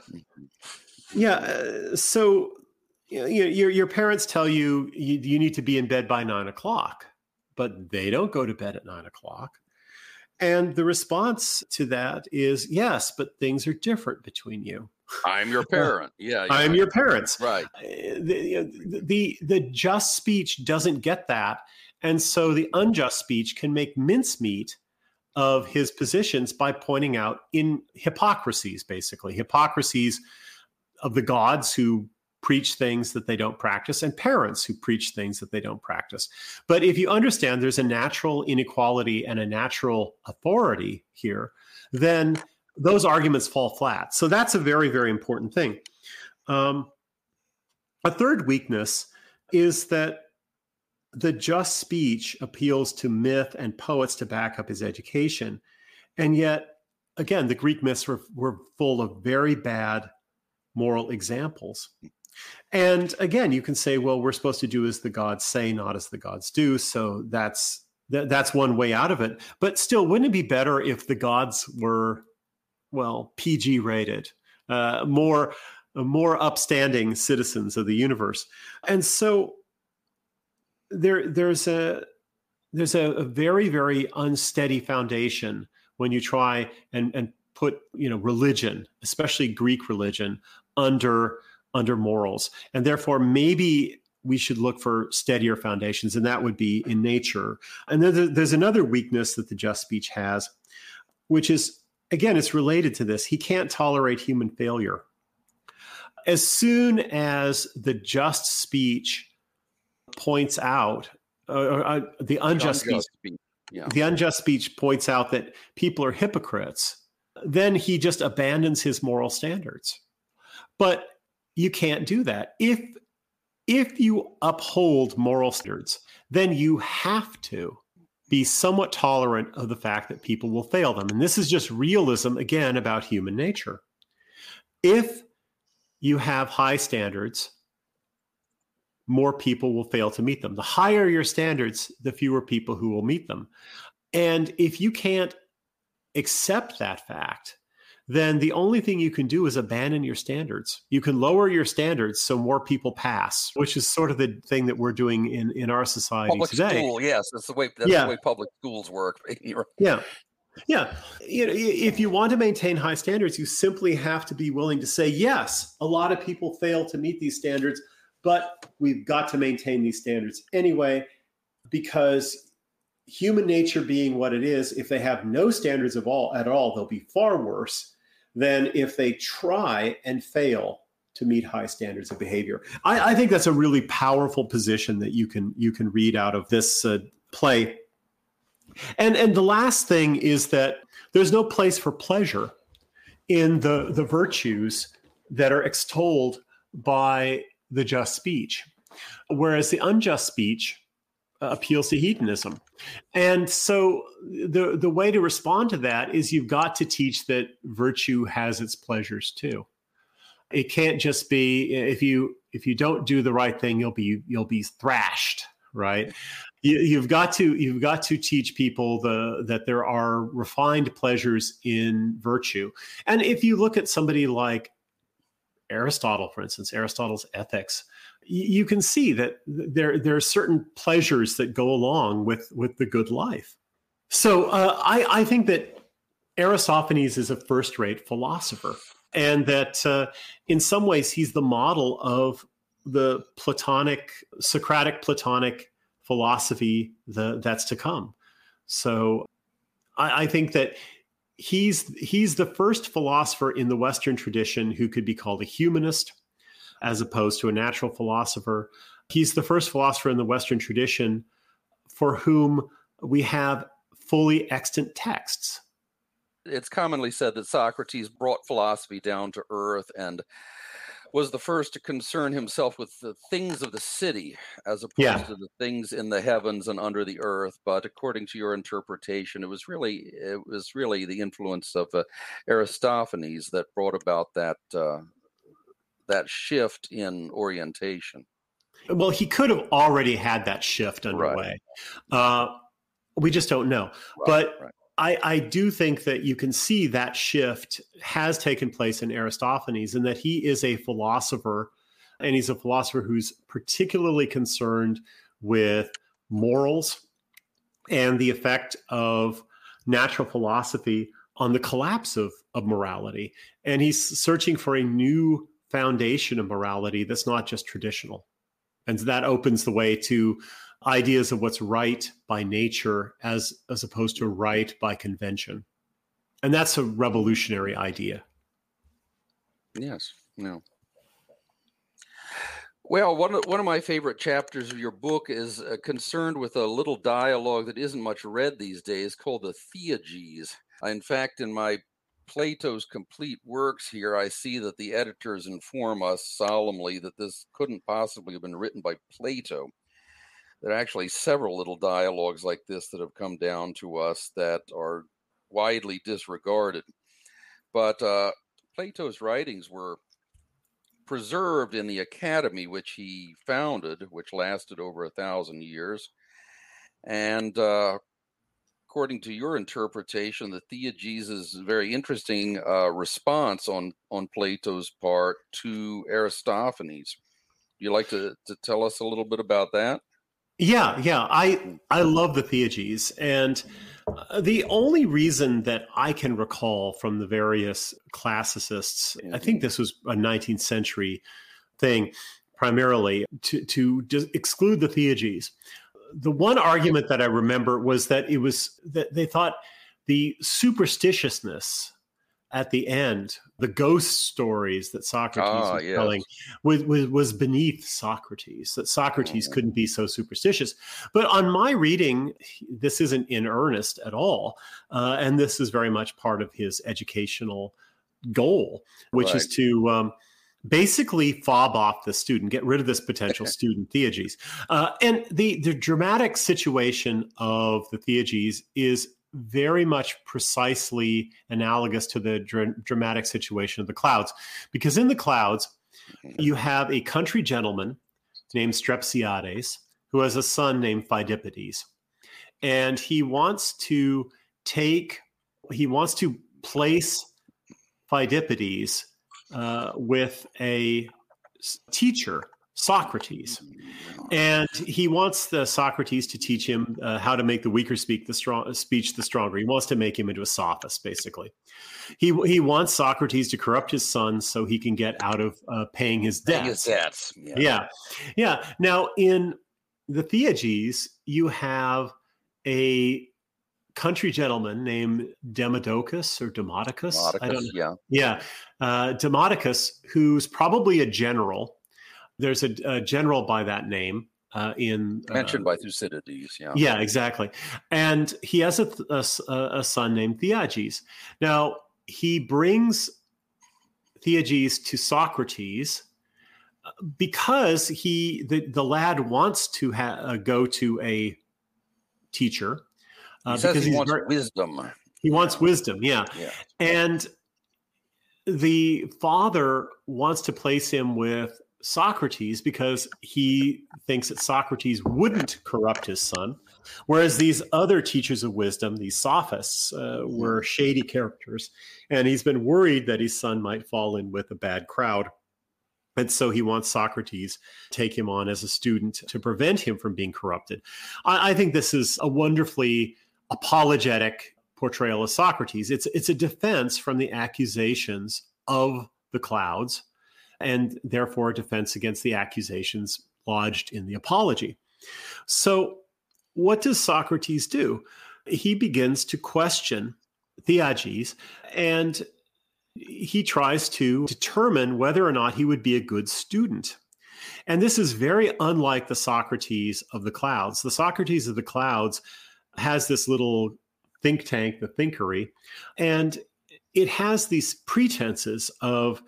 Yeah. yeah uh, so you know, your, your parents tell you, you you need to be in bed by nine o'clock, but they don't go to bed at nine o'clock. And the response to that is, yes, but things are different between you. I'm your parent. Yeah, yeah. I'm your parents. Right. The, the, the just speech doesn't get that. And so the unjust speech can make mincemeat of his positions by pointing out in hypocrisies, basically. Hypocrisies of the gods who preach things that they don't practice and parents who preach things that they don't practice. But if you understand there's a natural inequality and a natural authority here, then those arguments fall flat. So that's a very, very important thing. Um, a third weakness is that the just speech appeals to myth and poets to back up his education. And yet, again, the Greek myths were, were full of very bad moral examples. And again, you can say, well, we're supposed to do as the gods say, not as the gods do. So that's th- that's one way out of it. But still, wouldn't it be better if the gods were... well, P G rated, uh, more, more upstanding citizens of the universe. And so there, there's a, there's a, a very, very unsteady foundation when you try and, and put, you know, religion, especially Greek religion, under, under morals. And therefore maybe we should look for steadier foundations, and that would be in nature. And then there's another weakness that the just speech has, which is, again, it's related to this. He can't tolerate human failure. As soon as the just speech points out, uh, uh, the unjust speech, yeah. the unjust speech points out that people are hypocrites, then he just abandons his moral standards. But you can't do that. If If you uphold moral standards, then you have to be somewhat tolerant of the fact that people will fail them. And this is just realism, again, about human nature. If you have high standards, more people will fail to meet them. The higher your standards, the fewer people who will meet them. And if you can't accept that fact, then the only thing you can do is abandon your standards. You can lower your standards so more people pass, which is sort of the thing that we're doing in, in our society public today. Public school, yes. That's the way, that's yeah. the way public schools work. yeah. Yeah. You know, if you want to maintain high standards, you simply have to be willing to say, yes, a lot of people fail to meet these standards, but we've got to maintain these standards anyway, because human nature being what it is, if they have no standards of all at all, they'll be far worse than if they try and fail to meet high standards of behavior. I, I think that's a really powerful position that you can you can read out of this uh, play. And and the last thing is that there's no place for pleasure in the, the virtues that are extolled by the just speech, whereas the unjust speech uh, appeals to hedonism. And so the the way to respond to that is you've got to teach that virtue has its pleasures too. It can't just be if you if you don't do the right thing, you'll be you'll be thrashed, right? You, you've got to you've got to teach people the that there are refined pleasures in virtue. And if you look at somebody like Aristotle, for instance, Aristotle's Ethics, you can see that there, there are certain pleasures that go along with, with the good life. So uh, I, I think that Aristophanes is a first-rate philosopher, and that uh, in some ways he's the model of the Platonic, Socratic Platonic philosophy the, that's to come. So I, I think that he's he's the first philosopher in the Western tradition who could be called a humanist, as opposed to a natural philosopher. He's the first philosopher in the Western tradition for whom we have fully extant texts. It's commonly said that Socrates brought philosophy down to earth and was the first to concern himself with the things of the city as opposed yeah. to the things in the heavens and under the earth. But according to your interpretation, it was really it was really the influence of uh, Aristophanes that brought about that uh, that shift in orientation. Well, he could have already had that shift underway. Right. Uh, we just don't know. Right, but right. I, I do think that you can see that shift has taken place in Aristophanes, and that he is a philosopher, and he's a philosopher who's particularly concerned with morals and the effect of natural philosophy on the collapse of, of morality. And he's searching for a new foundation of morality that's not just traditional. And that opens the way to ideas of what's right by nature as, as opposed to right by convention. And that's a revolutionary idea. Yes. No. Well, one of, one of my favorite chapters of your book is uh, concerned with a little dialogue that isn't much read these days called the Theages. In fact, in my Plato's complete works here, I see that the editors inform us solemnly that this couldn't possibly have been written by Plato. There are actually several little dialogues like this that have come down to us that are widely disregarded. But uh, Plato's writings were preserved in the academy which he founded, which lasted over a thousand years. And uh, according to your interpretation, the Theages is a very interesting uh, response on, on Plato's part to Aristophanes. Would you like to, to tell us a little bit about that? Yeah, yeah. I I love the Theages. And the only reason that I can recall from the various classicists, I think this was a nineteenth century thing, primarily to, to exclude the Theages. The one argument that I remember was that it was that they thought the superstitiousness at the end, the ghost stories that Socrates oh, was yes. telling, was, was, was beneath Socrates, that Socrates mm. couldn't be so superstitious. But on my reading, this isn't in earnest at all. Uh, and this is very much part of his educational goal, which right. is to um, basically fob off the student, get rid of this potential student Theages. Uh, and the, the dramatic situation of the Theages is very much precisely analogous to the dr- dramatic situation of the Clouds, because in the Clouds, you have a country gentleman named Strepsiades who has a son named Pheidippides, and he wants to take, he wants to place Pheidippides uh, with a teacher, Socrates. And he wants the Socrates to teach him uh, how to make the weaker speak the strong speech the stronger. He wants to make him into a sophist, basically. He he wants Socrates to corrupt his son so he can get out of uh, paying his debts. Paying his debts. Yeah. yeah. Yeah. Now, in the Theages, you have a country gentleman named Demodocus or Demodocus. Demodocus I don't know. Yeah. Yeah. Uh, Demodocus, who's probably a general. There's a, a general by that name uh, in uh, mentioned by Thucydides. Yeah, yeah, exactly. And he has a, a, a son named Theages. Now he brings Theages to Socrates because he the, the lad wants to ha- uh, go to a teacher uh, he because he wants very, wisdom. He wants yeah. wisdom. Yeah, yeah. and the father wants to place him with Socrates because he thinks that Socrates wouldn't corrupt his son, whereas these other teachers of wisdom, these sophists, uh, were shady characters, and he's been worried that his son might fall in with a bad crowd, and so he wants Socrates to take him on as a student to prevent him from being corrupted. I, I think this is a wonderfully apologetic portrayal of Socrates. It's it's a defense from the accusations of the Clouds, and therefore a defense against the accusations lodged in the Apology. So what does Socrates do? He begins to question Theages, and he tries to determine whether or not he would be a good student. And this is very unlike the Socrates of the Clouds. The Socrates of the Clouds has this little think tank, the Thinkery, and it has these pretenses of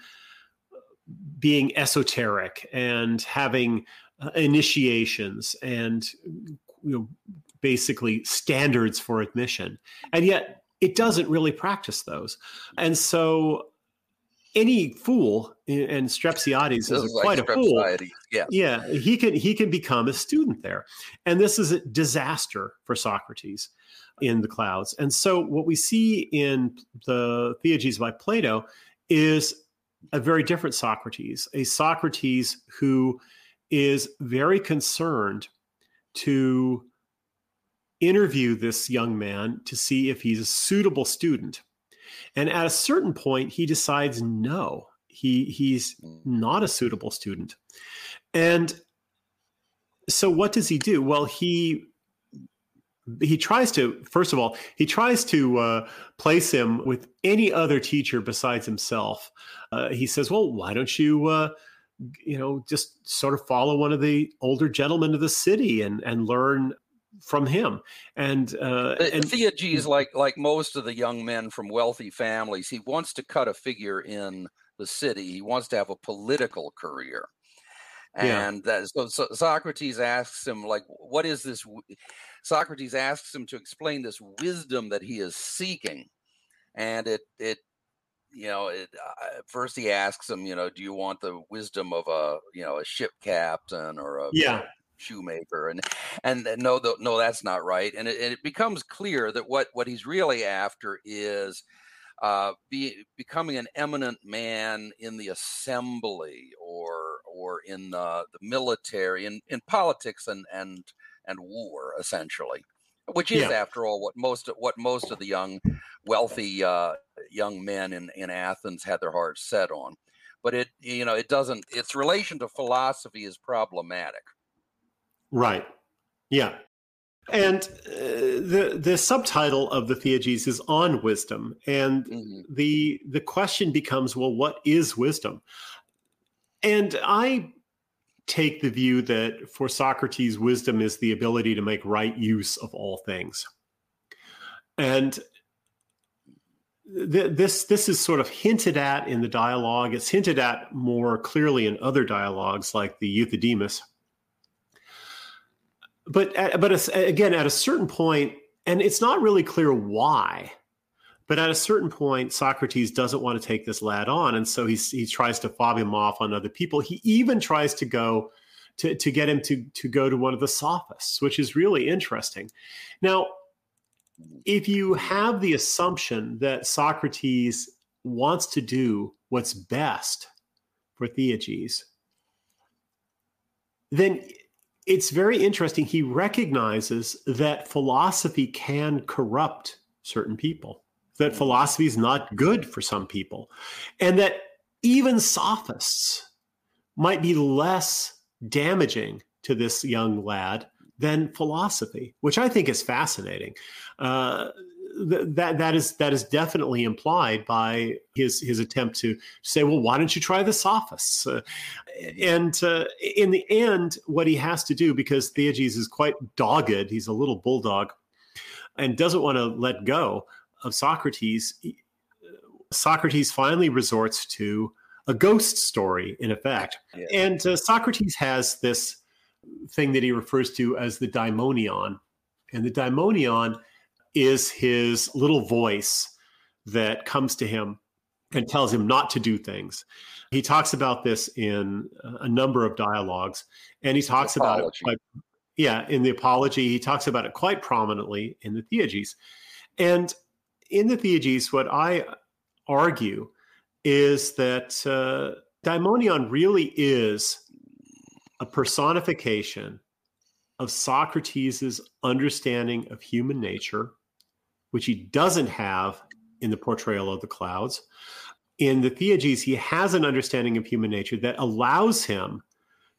being esoteric and having uh, initiations and you know, basically standards for admission. And yet it doesn't really practice those. And so any fool, and Strepsiades this is quite like a fool. Yeah. yeah, he can he can become a student there. And this is a disaster for Socrates in the Clouds. And so what we see in the Theages by Plato is a very different Socrates, a Socrates who is very concerned to interview this young man to see if he's a suitable student. And at a certain point, he decides, no, he he's not a suitable student. And so what does he do? Well, he He tries to, first of all, he tries to uh, place him with any other teacher besides himself. Uh, he says, well, why don't you, uh, you know, just sort of follow one of the older gentlemen of the city and, and learn from him. And, uh, and Theages, like, like most of the young men from wealthy families, he wants to cut a figure in the city. He wants to have a political career. And yeah. that, so, so Socrates asks him, like, what is this? Socrates asks him to explain this wisdom that he is seeking. And it, it, you know, it, uh, first he asks him, you know, do you want the wisdom of a, you know, a ship captain or a yeah. shoemaker? And, and no, the, no, that's not right. And it, and it becomes clear that what, what he's really after is uh, be, becoming an eminent man in the assembly or, or in uh, the military, in, in politics and, and and war, essentially, which is, yeah. after all, what most of, what most of the young, wealthy uh, young men in, in Athens had their hearts set on. but it, you know, it doesn't, its relation to philosophy is problematic. Right. Yeah. And uh, the the subtitle of the Theages is on wisdom, and mm-hmm. the the question becomes, well, what is wisdom? And I take the view that for Socrates, wisdom is the ability to make right use of all things. And th- this this is sort of hinted at in the dialogue. It's hinted at more clearly in other dialogues like the Euthydemus. But but again, at a certain point, and it's not really clear why, but at a certain point, Socrates doesn't want to take this lad on. And so he, he tries to fob him off on other people. He even tries to go to, to get him to, to go to one of the sophists, which is really interesting. Now, if you have the assumption that Socrates wants to do what's best for Theages, then it's very interesting. He recognizes that philosophy can corrupt certain people, that philosophy is not good for some people, and that even sophists might be less damaging to this young lad than philosophy, which I think is fascinating. Uh, th- that that is that is definitely implied by his his attempt to say, well, why don't you try the sophists? Uh, and uh, in the end, what he has to do, because Theages is quite dogged, he's a little bulldog, and doesn't want to let go of Socrates, Socrates finally resorts to a ghost story, in effect. Yeah. And uh, Socrates has this thing that he refers to as the daimonion. And the daimonion is his little voice that comes to him and tells him not to do things. He talks about this in a number of dialogues, and he talks about it quite, yeah, in the Apology, he talks about it quite prominently in the Theages. And in the Theages, what I argue is that uh, daimonion really is a personification of Socrates' understanding of human nature, which he doesn't have in the portrayal of the Clouds. In the Theages, he has an understanding of human nature that allows him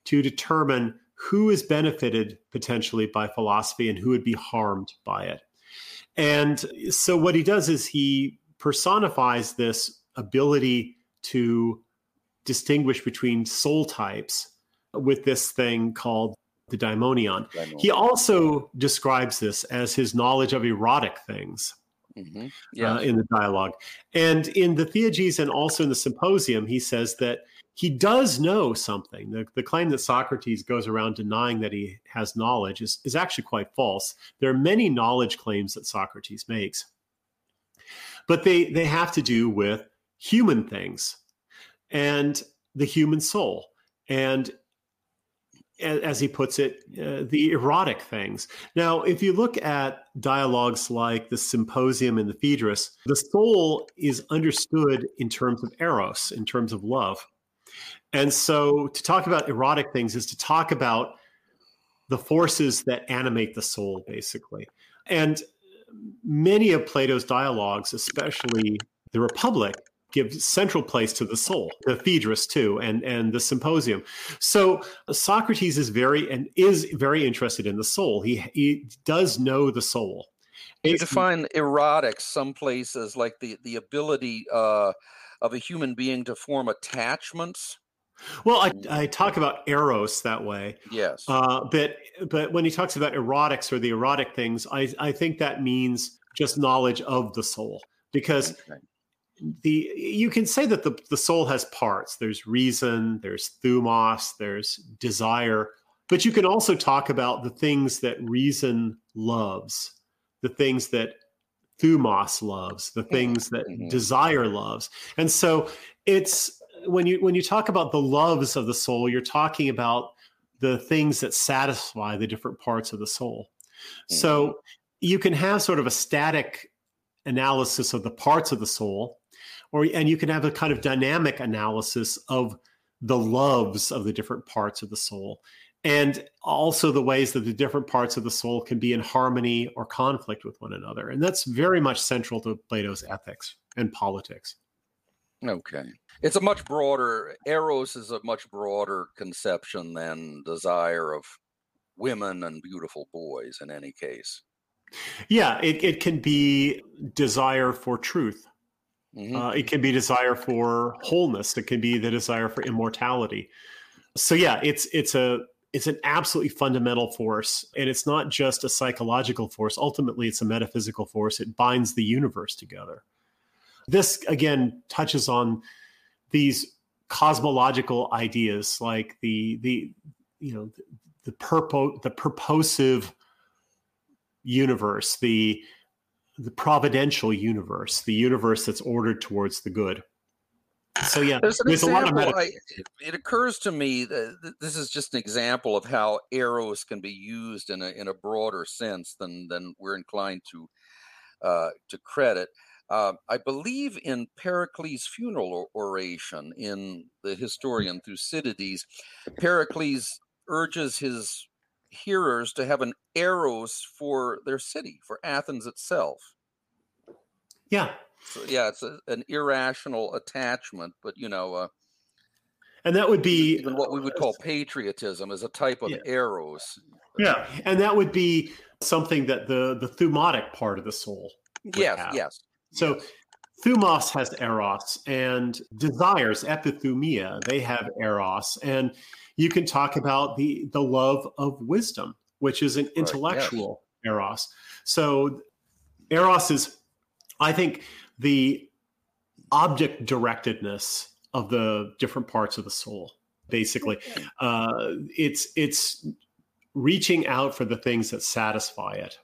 to determine who is benefited potentially by philosophy and who would be harmed by it. And so what he does is he personifies this ability to distinguish between soul types with this thing called the daimonion. daimonion. He also describes this as his knowledge of erotic things mm-hmm. yeah. uh, in the dialogue. And in the Theages and also in the Symposium, he says that he does know something. The, the claim that Socrates goes around denying that he has knowledge is, is actually quite false. There are many knowledge claims that Socrates makes, but they, they have to do with human things and the human soul. And as he puts it, uh, the erotic things. Now, if you look at dialogues like the Symposium and the Phaedrus, the soul is understood in terms of eros, in terms of love. And so to talk about erotic things is to talk about the forces that animate the soul, basically. And many of Plato's dialogues, especially the Republic, give central place to the soul, the Phaedrus too, and, and the Symposium. So Socrates is very and is very interested in the soul. He he does know the soul. You define erotic some places like the the ability uh, of a human being to form attachments. Well, I, I talk about eros that way. Yes, uh, but but when he talks about erotics or the erotic things, I I think that means just knowledge of the soul, because. Okay. The you can say that the, the soul has parts. There's reason, there's thumos, there's desire, but you can also talk about the things that reason loves, the things that thumos loves, the things that mm-hmm. desire loves. And so it's when you when you talk about the loves of the soul, you're talking about the things that satisfy the different parts of the soul. Mm-hmm. So you can have sort of a static analysis of the parts of the soul, Or, and you can have a kind of dynamic analysis of the loves of the different parts of the soul, and also the ways that the different parts of the soul can be in harmony or conflict with one another. And that's very much central to Plato's ethics and politics. Okay. It's a much broader, eros is a much broader conception than desire of women and beautiful boys in any case. Yeah, it, it can be desire for truth. Mm-hmm. Uh, it can be desire for wholeness. It can be the desire for immortality. So yeah, it's it's a it's an absolutely fundamental force, and it's not just a psychological force. Ultimately, it's a metaphysical force. It binds the universe together. This again touches on these cosmological ideas, like the the you know the purpo the purposive universe, the the providential universe, the universe that's ordered towards the good. So yeah, there's, there's example, a lot of meta- I, it, it occurs to me that this is just an example of how eros can be used in a in a broader sense than than we're inclined to uh, to credit. Uh, I believe in Pericles' funeral oration in the historian Thucydides, Pericles urges his hearers to have an eros for their city, for Athens itself. Yeah. So, yeah, it's a, an irrational attachment, but, you know. Uh, and that would be. Even what we would call patriotism is a type of yeah. eros. Yeah, and that would be something that the, the thumotic part of the soul would Yes, have. yes. So thumos has eros, and desires, epithumia, they have eros. And you can talk about the, the love of wisdom, which is an intellectual right, yes. eros. So eros is, I think, the object directedness of the different parts of the soul, basically. Uh, it's, it's reaching out for the things that satisfy it.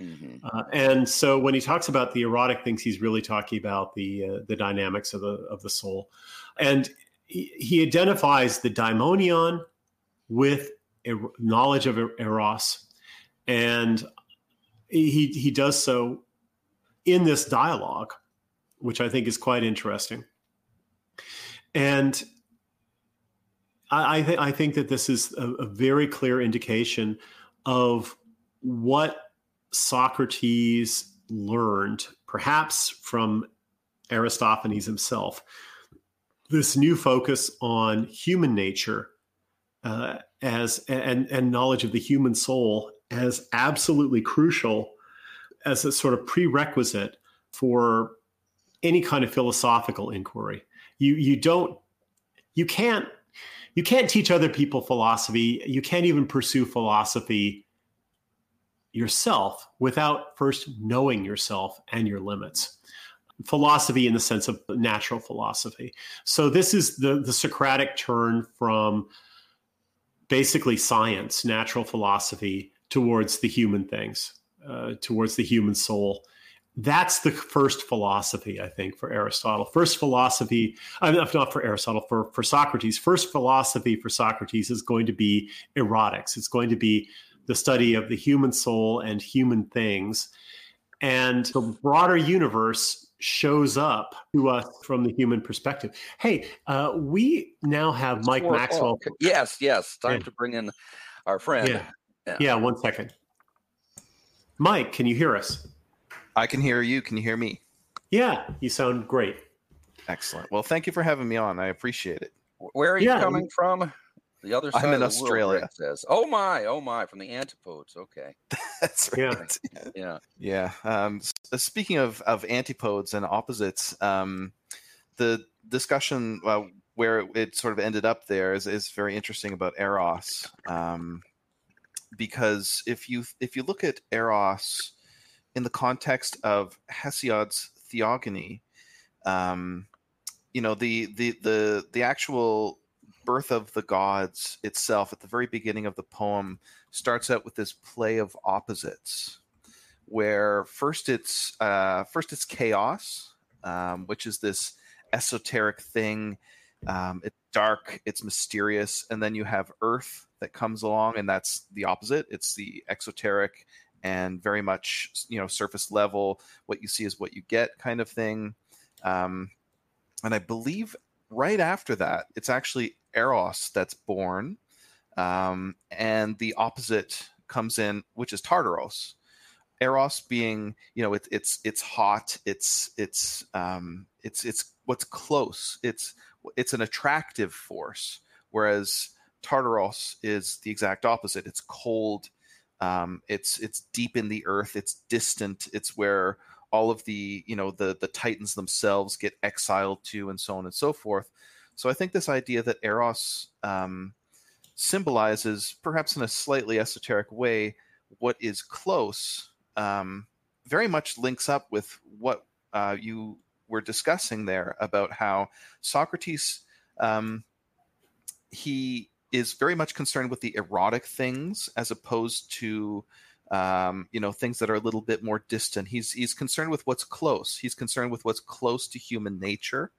Mm-hmm. Uh, and so when he talks about the erotic things, he's really talking about the uh, the dynamics of the of the soul. And he, he identifies the daimonion with er- knowledge of er- eros. And he he does so in this dialogue, which I think is quite interesting. And I, I, th- I think that this is a, a very clear indication of what Socrates learned, perhaps from Aristophanes himself, this new focus on human nature uh, as and, and knowledge of the human soul as absolutely crucial, as a sort of prerequisite for any kind of philosophical inquiry. You you don't you can't you can't teach other people philosophy. You can't even pursue philosophy yourself without first knowing yourself and your limits. Philosophy in the sense of natural philosophy. So this is the, the Socratic turn from basically science, natural philosophy, towards the human things, uh, towards the human soul. That's the first philosophy, I think, for Aristotle. First philosophy, uh, not for Aristotle, for, for Socrates. First philosophy for Socrates is going to be erotics. It's going to be the study of the human soul and human things. And the broader universe shows up to us from the human perspective. Hey, uh, we now have Mike oh, Maxwell. Oh, yes, yes. Time and, to bring in our friend. Yeah. Yeah. yeah, one second. Mike, can you hear us? I can hear you. Can you hear me? Yeah, you sound great. Excellent. Well, thank you for having me on. I appreciate it. Where are you yeah, coming we- from? The other side I'm in of the Australia. World, says, oh my, oh my, from the antipodes. Okay. That's right. Yeah. Yeah. yeah. Um, so speaking of, of antipodes and opposites, um, the discussion uh, where it, it sort of ended up there is, is very interesting about eros. Um, because if you if you look at eros in the context of Hesiod's Theogony, um, you know, the the the the actual Birth of the Gods itself at the very beginning of the poem starts out with this play of opposites, where first it's uh, first it's chaos, um, which is this esoteric thing. Um, it's dark, it's mysterious, and then you have earth that comes along, and that's the opposite. It's the exoteric and very much, you know, surface level. What you see is what you get, kind of thing. Um, and I believe right after that, it's actually eros that's born, um, and the opposite comes in, which is Tartaros. Eros being, you know, it's it's it's hot, it's it's um it's it's what's close, it's it's an attractive force, whereas Tartaros is the exact opposite. It's cold, um, it's it's deep in the earth, it's distant, it's where all of the, you know, the the Titans themselves get exiled to, and so on and so forth. So I think this idea that Eros um, symbolizes, perhaps in a slightly esoteric way, what is close, um, very much links up with what uh, you were discussing there about how Socrates, um, he is very much concerned with the erotic things as opposed to, um, you know, things that are a little bit more distant. He's, he's concerned with what's close. He's concerned with what's close to human nature.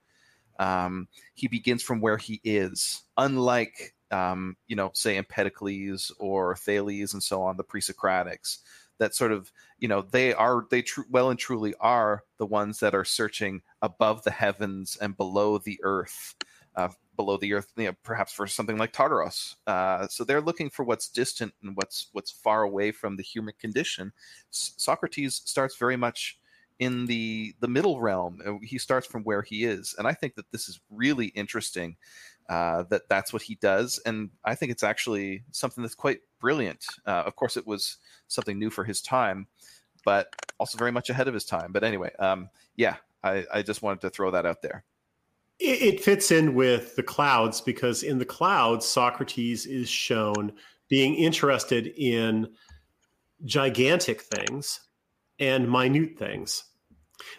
Um, he begins from where he is, unlike, um, you know, say Empedocles or Thales and so on, the pre-Socratics, that sort of, you know, they are, they tr- well and truly are the ones that are searching above the heavens and below the earth, uh, below the earth, you know, perhaps for something like Tartaros. Uh, so they're looking for what's distant and what's what's far away from the human condition. S- Socrates starts very much in the the middle realm. He starts from where he is, and I think that this is really interesting. Uh, that that's what he does, and I think it's actually something that's quite brilliant. Uh, of course, it was something new for his time, but also very much ahead of his time. But anyway, um, yeah, I, I just wanted to throw that out there. It fits in with The Clouds, because in The Clouds, Socrates is shown being interested in gigantic things and minute things,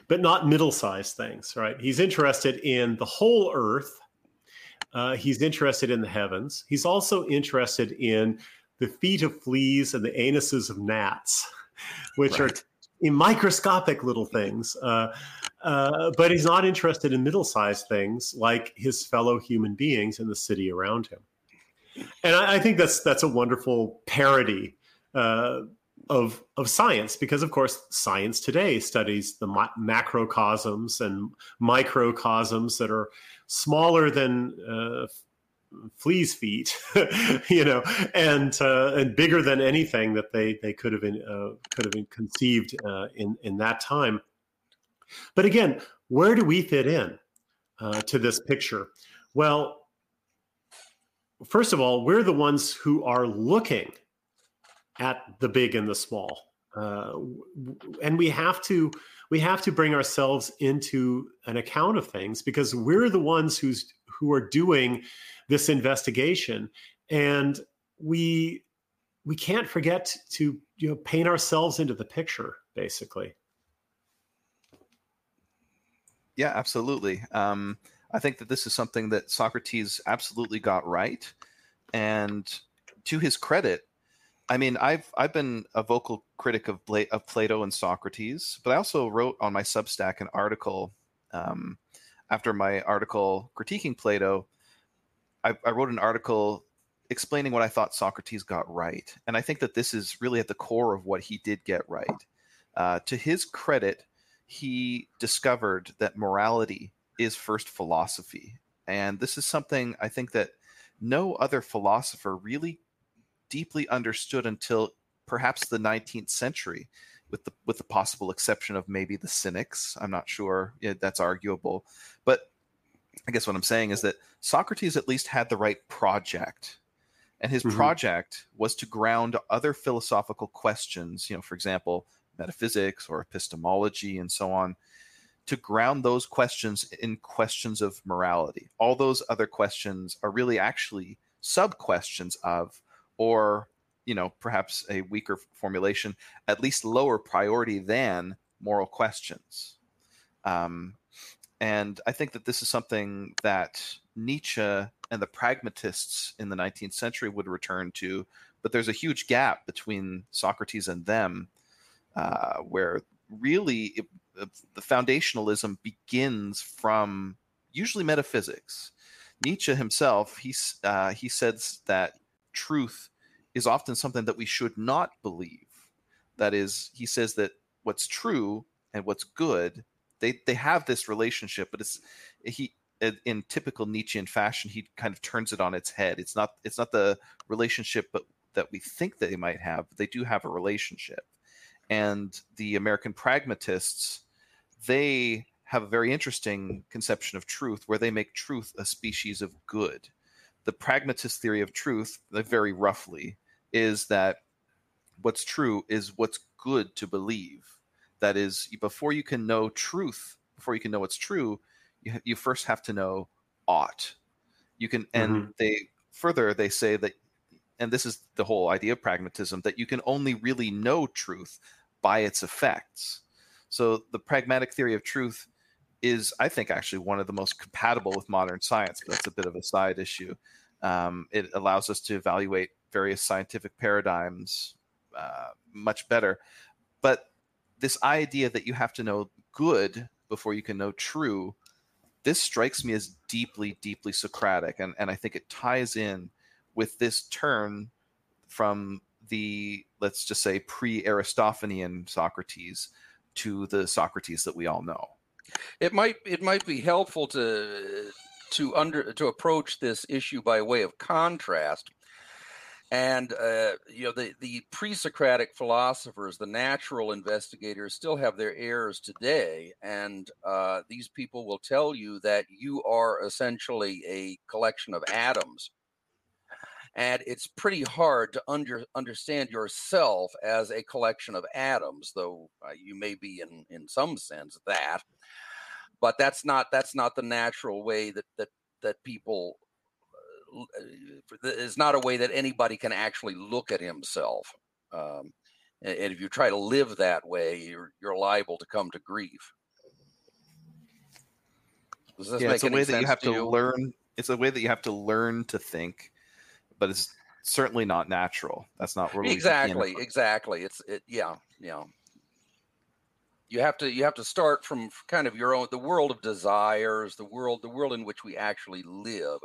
but not middle-sized things, right? He's interested in the whole earth. Uh, he's interested in the heavens. He's also interested in the feet of fleas and the anuses of gnats, which right. are t- in microscopic little things. Uh Uh, but he's not interested in middle-sized things like his fellow human beings in the city around him. And I, I think that's that's a wonderful parody uh, of of science, because, of course, science today studies the ma- macrocosms and microcosms that are smaller than uh, fleas' feet, you know, and uh, and bigger than anything that they they could have been, uh, could have been conceived uh, in in that time. But again, where do we fit in uh, to this picture? Well, first of all, we're the ones who are looking at the big and the small, uh, and we have to we have to bring ourselves into an account of things, because we're the ones who's who are doing this investigation, and we we can't forget to, you know, paint ourselves into the picture, basically. Yeah, absolutely. Um, I think that this is something that Socrates absolutely got right. And to his credit, I mean, I've I've been a vocal critic of, Bla- of Plato and Socrates, but I also wrote on my Substack an article um, after my article critiquing Plato. I, I wrote an article explaining what I thought Socrates got right. And I think that this is really at the core of what he did get right. Uh, to his credit, he discovered that morality is first philosophy. And this is something I think that no other philosopher really deeply understood until perhaps the nineteenth century, with the with the possible exception of maybe the Cynics. I'm not sure. Yeah, that's arguable. But I guess what I'm saying is that Socrates at least had the right project. And his mm-hmm. project was to ground other philosophical questions, you know, for example, metaphysics or epistemology and so on, to ground those questions in questions of morality. All those other questions are really actually sub-questions of, or, you know, perhaps a weaker formulation, at least lower priority than moral questions. Um, and I think that this is something that Nietzsche and the pragmatists in the nineteenth century would return to, but there's a huge gap between Socrates and them. Uh, where really it, the foundationalism begins from usually metaphysics. Nietzsche himself, he, uh, he says that truth is often something that we should not believe. That is, he says that what's true and what's good, they, they have this relationship, but it's he in typical Nietzschean fashion, he kind of turns it on its head. It's not it's not the relationship but that we think they might have, but they do have a relationship. and the American pragmatists, they have a very interesting conception of truth where they make truth a species of good. The pragmatist theory of truth, very roughly, is that what's true is what's good to believe. That is, before you can know truth, before you can know what's true, you, you first have to know ought. You can, and mm-hmm. they further they say that, and this is the whole idea of pragmatism, that you can only really know truth by its effects. So the pragmatic theory of truth is, I think, actually one of the most compatible with modern science, but that's a bit of a side issue. Um, it allows us to evaluate various scientific paradigms uh, much better. But this idea that you have to know good before you can know true, this strikes me as deeply, deeply Socratic. And, and I think it ties in with this turn from the, let's just say, pre-Aristophanian Socrates to the Socrates that we all know. It might it might be helpful to to under to approach this issue by way of contrast, and uh, you know the the pre-Socratic philosophers, the natural investigators, still have their errors today, and uh, these people will tell you that you are essentially a collection of atoms, and it's pretty hard to under, understand yourself as a collection of atoms, though uh, you may be in, in some sense that. But that's not that's not the natural way that that that people uh, is not a way that anybody can actually look at himself. Um, and if you try to live that way, you're you're liable to come to grief. Does this yeah, make it's any a way sense that you have to, to you? learn. It's a way that you have to learn to think. But it's certainly not natural. That's not really exactly, exactly. It's it, yeah, yeah. You have to you have to start from kind of your own the world of desires, the world the world in which we actually live,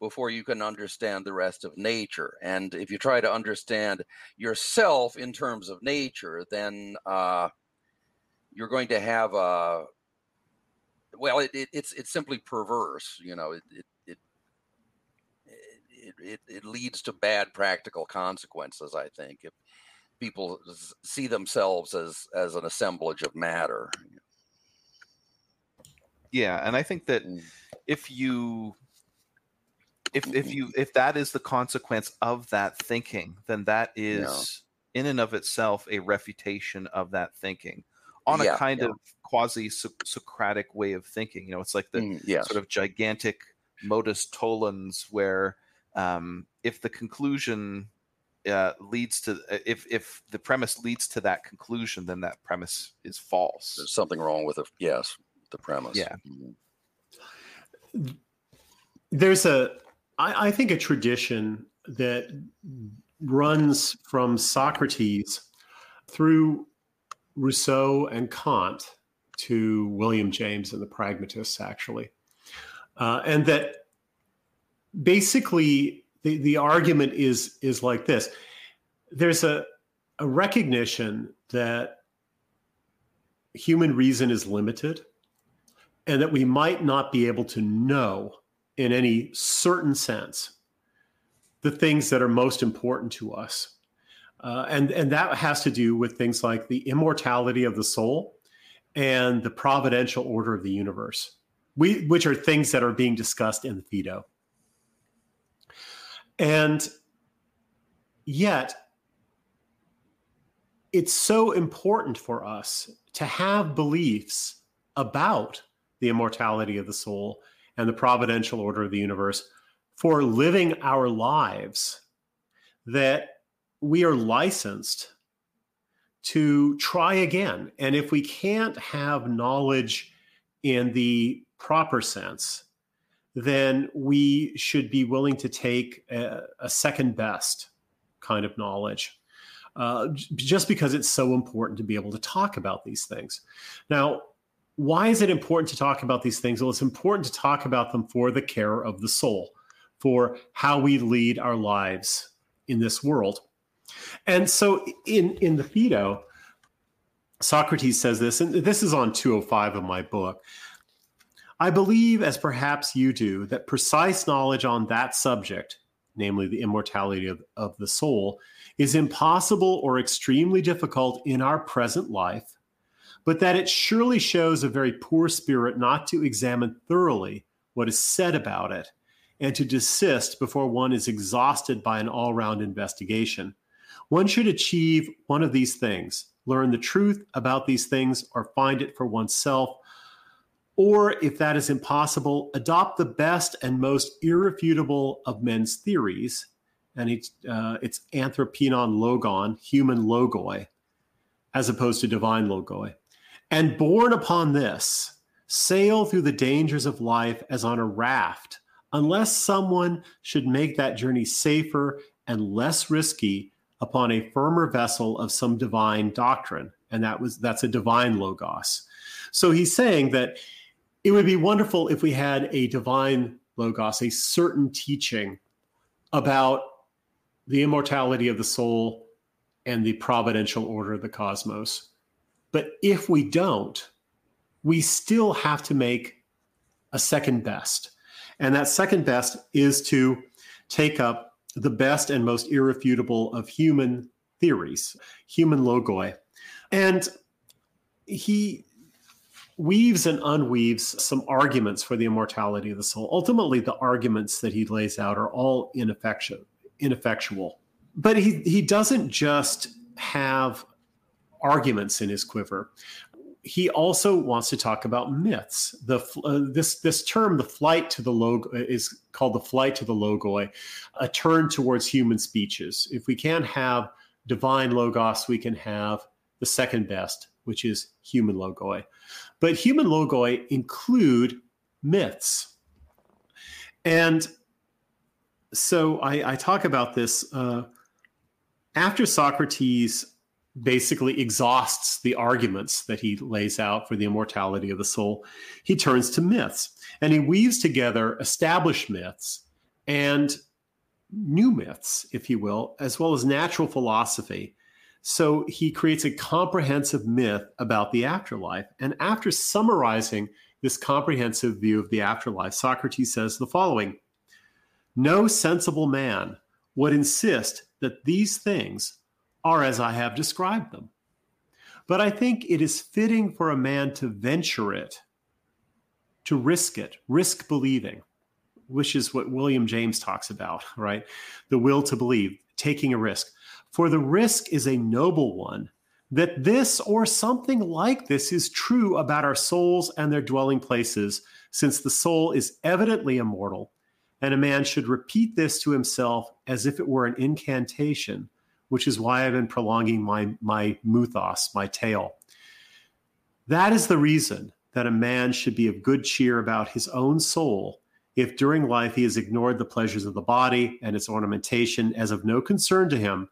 before you can understand the rest of nature. And if you try to understand yourself in terms of nature, then uh, you're going to have a well. It, it it's it's simply perverse. You know it. it It, it, it leads to bad practical consequences, I think, if people see themselves as, as an assemblage of matter. Yeah, and I think that if you if if you if that is the consequence of that thinking, then that is yeah. in and of itself a refutation of that thinking on yeah, a kind yeah. of quasi-Socratic way of thinking. You know, it's like the mm, yes. sort of gigantic modus tollens where Um, if the conclusion uh, leads to, if if the premise leads to that conclusion, then that premise is false. There's something wrong with the yes, the premise. Yeah. There's a, I, I think a tradition that runs from Socrates through Rousseau and Kant to William James and the pragmatists, actually, uh, and that. Basically, the, the argument is is like this. There's a, a recognition that human reason is limited and that we might not be able to know in any certain sense the things that are most important to us. Uh, and, and that has to do with things like the immortality of the soul and the providential order of the universe, we, which are things that are being discussed in the Phaedo. And yet, it's so important for us to have beliefs about the immortality of the soul and the providential order of the universe for living our lives that we are licensed to try again. And if we can't have knowledge in the proper sense, then we should be willing to take a, a second best kind of knowledge uh, just because it's so important to be able to talk about these things. Now, why is it important to talk about these things? Well, it's important to talk about them for the care of the soul, for how we lead our lives in this world. And so in, in the Phaedo, Socrates says this, and this is on two oh five of my book. I believe, as perhaps you do, that precise knowledge on that subject namely the immortality of, of the soul, is impossible or extremely difficult in our present life, but that it surely shows a very poor spirit not to examine thoroughly what is said about it, and to desist before one is exhausted by an all-round investigation. One should achieve one of these things, learn the truth about these things, or find it for oneself, or, if that is impossible, adopt the best and most irrefutable of men's theories, and it's, uh, it's anthropinon logon, human logoi, as opposed to divine logoi, and born upon this, sail through the dangers of life as on a raft, unless someone should make that journey safer and less risky upon a firmer vessel of some divine doctrine. And that was that's a divine logos. So he's saying that it would be wonderful if we had a divine logos, a certain teaching about the immortality of the soul and the providential order of the cosmos. But if we don't, we still have to make a second best. And that second best is to take up the best and most irrefutable of human theories, human logoi. And he weaves and unweaves some arguments for the immortality of the soul. Ultimately, the arguments that he lays out are all ineffectual. But he, he doesn't just have arguments in his quiver. He also wants to talk about myths. The uh, this this term, the flight to the log, is called the flight to the logoi, a turn towards human speeches. If we can have divine logos, we can have the second best, which is human logoi. But human logoi include myths, and so I, I talk about this uh, after Socrates basically exhausts the arguments that he lays out for the immortality of the soul. He turns to myths, and he weaves together established myths and new myths, if you will, as well as natural philosophy. So he creates a comprehensive myth about the afterlife. And after summarizing this comprehensive view of the afterlife, Socrates says the following: "No sensible man would insist that these things are as I have described them. But I think it is fitting for a man to venture it, to risk it, risk believing," which is what William James talks about, right? The will to believe, taking a risk. "For the risk is a noble one, that this or something like this is true about our souls and their dwelling places, since the soul is evidently immortal, and a man should repeat this to himself as if it were an incantation, which is why I've been prolonging my, my muthos, my tale. That is the reason that a man should be of good cheer about his own soul, if during life he has ignored the pleasures of the body and its ornamentation as of no concern to him,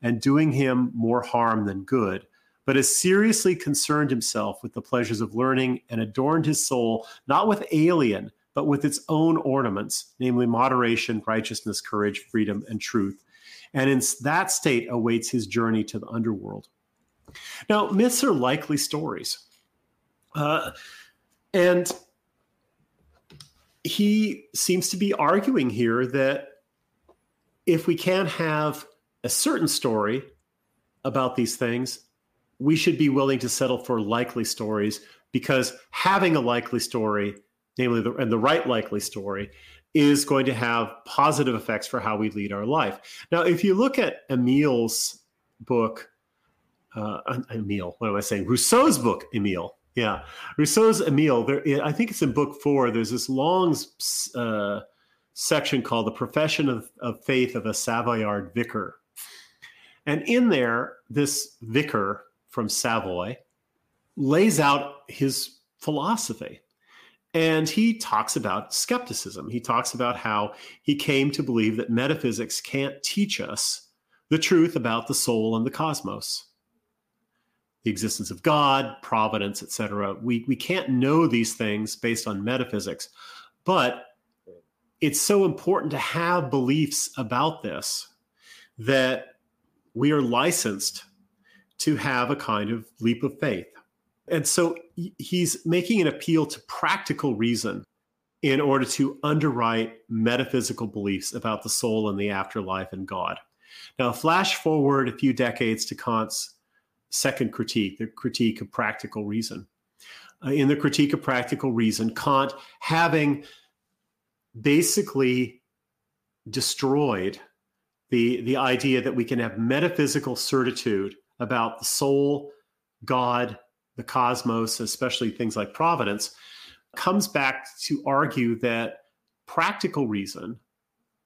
and doing him more harm than good, but has seriously concerned himself with the pleasures of learning and adorned his soul, not with alien, but with its own ornaments, namely moderation, righteousness, courage, freedom, and truth. And in that state awaits his journey to the underworld." Now, myths are likely stories. Uh, and he seems to be arguing here that if we can have a certain story about these things, we should be willing to settle for likely stories, because having a likely story, namely the, and the right likely story, is going to have positive effects for how we lead our life. Now, if you look at Emile's book, uh, Emile, what am I saying? Rousseau's book, Emile. Yeah, Rousseau's Emile. There, I think it's in book four. There's this long uh, section called The Profession of, of Faith of a Savoyard Vicar. And in there, this vicar from Savoy lays out his philosophy. And he talks about skepticism. He talks about how he came to believe that metaphysics can't teach us the truth about the soul and the cosmos, the existence of God, providence, et cetera. We, we can't know these things based on metaphysics, but it's so important to have beliefs about this that we are licensed to have a kind of leap of faith. And so he's making an appeal to practical reason in order to underwrite metaphysical beliefs about the soul and the afterlife and God. Now, flash forward a few decades to Kant's second critique, the critique of practical reason. Uh, in the critique of practical reason, Kant, having basically destroyed the, the idea that we can have metaphysical certitude about the soul, God, the cosmos, especially things like providence, comes back to argue that practical reason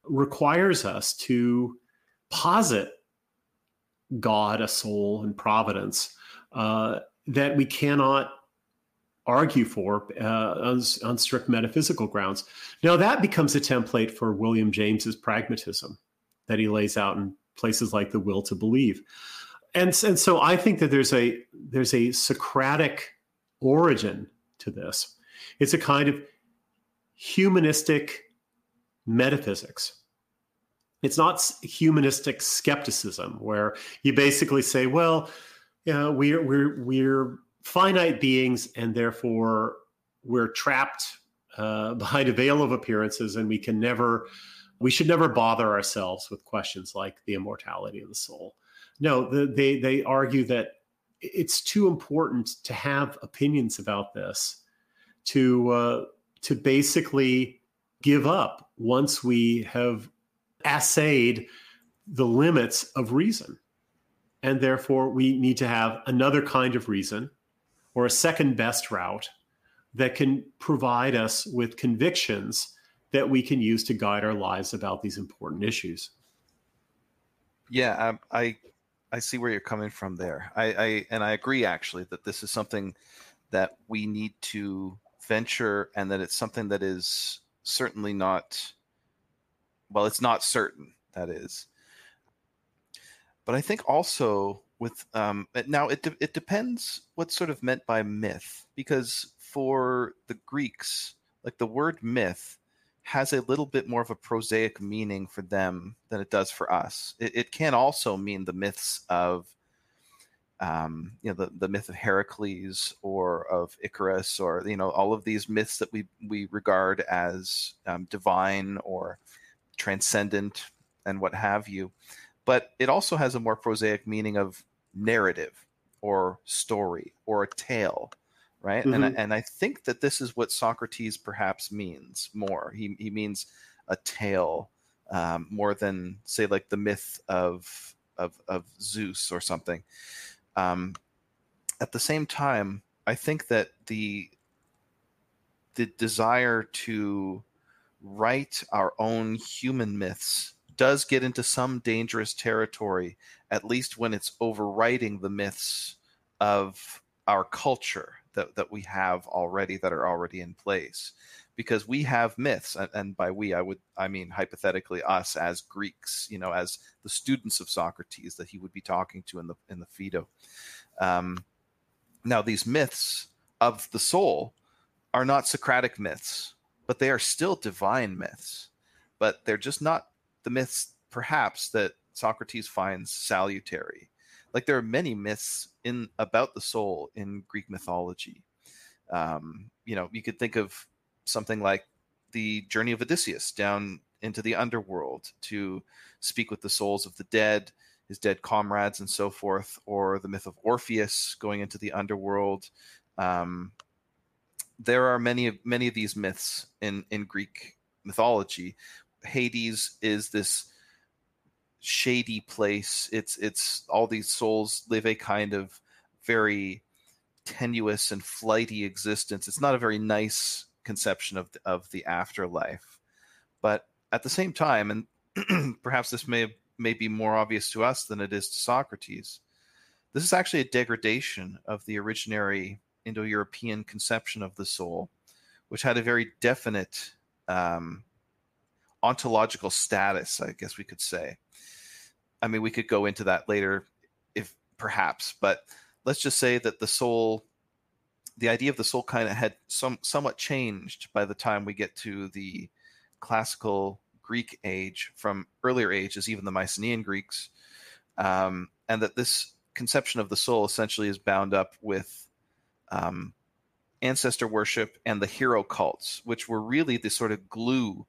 requires us to posit God, a soul, and providence uh, that we cannot argue for uh, on, on strict metaphysical grounds. Now, that becomes a template for William James's pragmatism that he lays out in places like The Will to Believe. And, and so I think that there's a there's a Socratic origin to this. It's a kind of humanistic metaphysics. It's not humanistic skepticism, where you basically say, well, you know, we're, we're, we're finite beings, and therefore we're trapped uh, behind a veil of appearances, and we can never, we should never bother ourselves with questions like the immortality of the soul. No, the, they, they argue that it's too important to have opinions about this to uh, to basically give up once we have assayed the limits of reason. And therefore, we need to have another kind of reason, or a second best route, that can provide us with convictions that we can use to guide our lives about these important issues. Yeah, um, I I see where you're coming from there. I, I and I agree, actually, that this is something that we need to venture, and that it's something that is certainly not, well, it's not certain, that is. But I think also with, um, now it de- it depends what's sort of meant by myth, because for the Greeks, like, the word myth has a little bit more of a prosaic meaning for them than it does for us. It, it can also mean the myths of, um, you know, the, the myth of Heracles or of Icarus, or, you know, all of these myths that we, we regard as um, divine or transcendent and what have you. But it also has a more prosaic meaning of narrative or story or a tale, right? Mm-hmm. And, I, and I think that this is what Socrates perhaps means more. He he means a tale um, more than, say, like the myth of of, of Zeus or something. Um, at the same time, I think that the the desire to write our own human myths does get into some dangerous territory, at least when it's overriding the myths of our culture that, that we have already, that are already in place. Because we have myths, and, and by we, I would, I mean, hypothetically, us as Greeks, you know, as the students of Socrates that he would be talking to in the in the Phaedo. Um, now, these myths of the soul are not Socratic myths, but they are still divine myths. But they're just not the myths, perhaps, that Socrates finds salutary. Like, there are many myths in about the soul in Greek mythology. Um, you know, you could think of something like the journey of Odysseus down into the underworld to speak with the souls of the dead, his dead comrades, and so forth, or the myth of Orpheus going into the underworld. Um, there are many, many of these myths in, in Greek mythology. Hades is this shady place. It's it's all these souls live a kind of very tenuous and flighty existence. It's not a very nice conception of the, of the afterlife. But at the same time, and perhaps this may may be more obvious to us than it is to Socrates, this is actually a degradation of the originary Indo-European conception of the soul, which had a very definite um ontological status, I guess we could say. I mean, we could go into that later, if perhaps, but let's just say that the soul, the idea of the soul kind of had some somewhat changed by the time we get to the classical Greek age, from earlier ages, even the Mycenaean Greeks, um, and that this conception of the soul essentially is bound up with um, ancestor worship, and the hero cults, which were really the sort of glue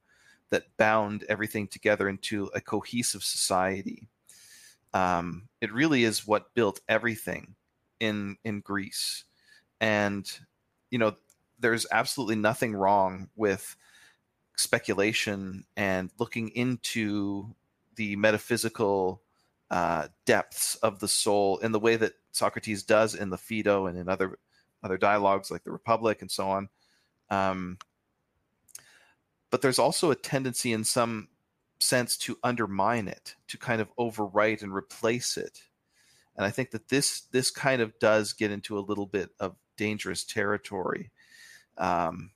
that bound everything together into a cohesive society. Um, it really is what built everything in in Greece. And, you know, there's absolutely nothing wrong with speculation and looking into the metaphysical uh, depths of the soul in the way that Socrates does in the Phaedo and in other other dialogues like the Republic and so on. Um, but there's also a tendency in some sense to undermine it, to kind of overwrite and replace it. And I think that this this kind of does get into a little bit of dangerous territory, um,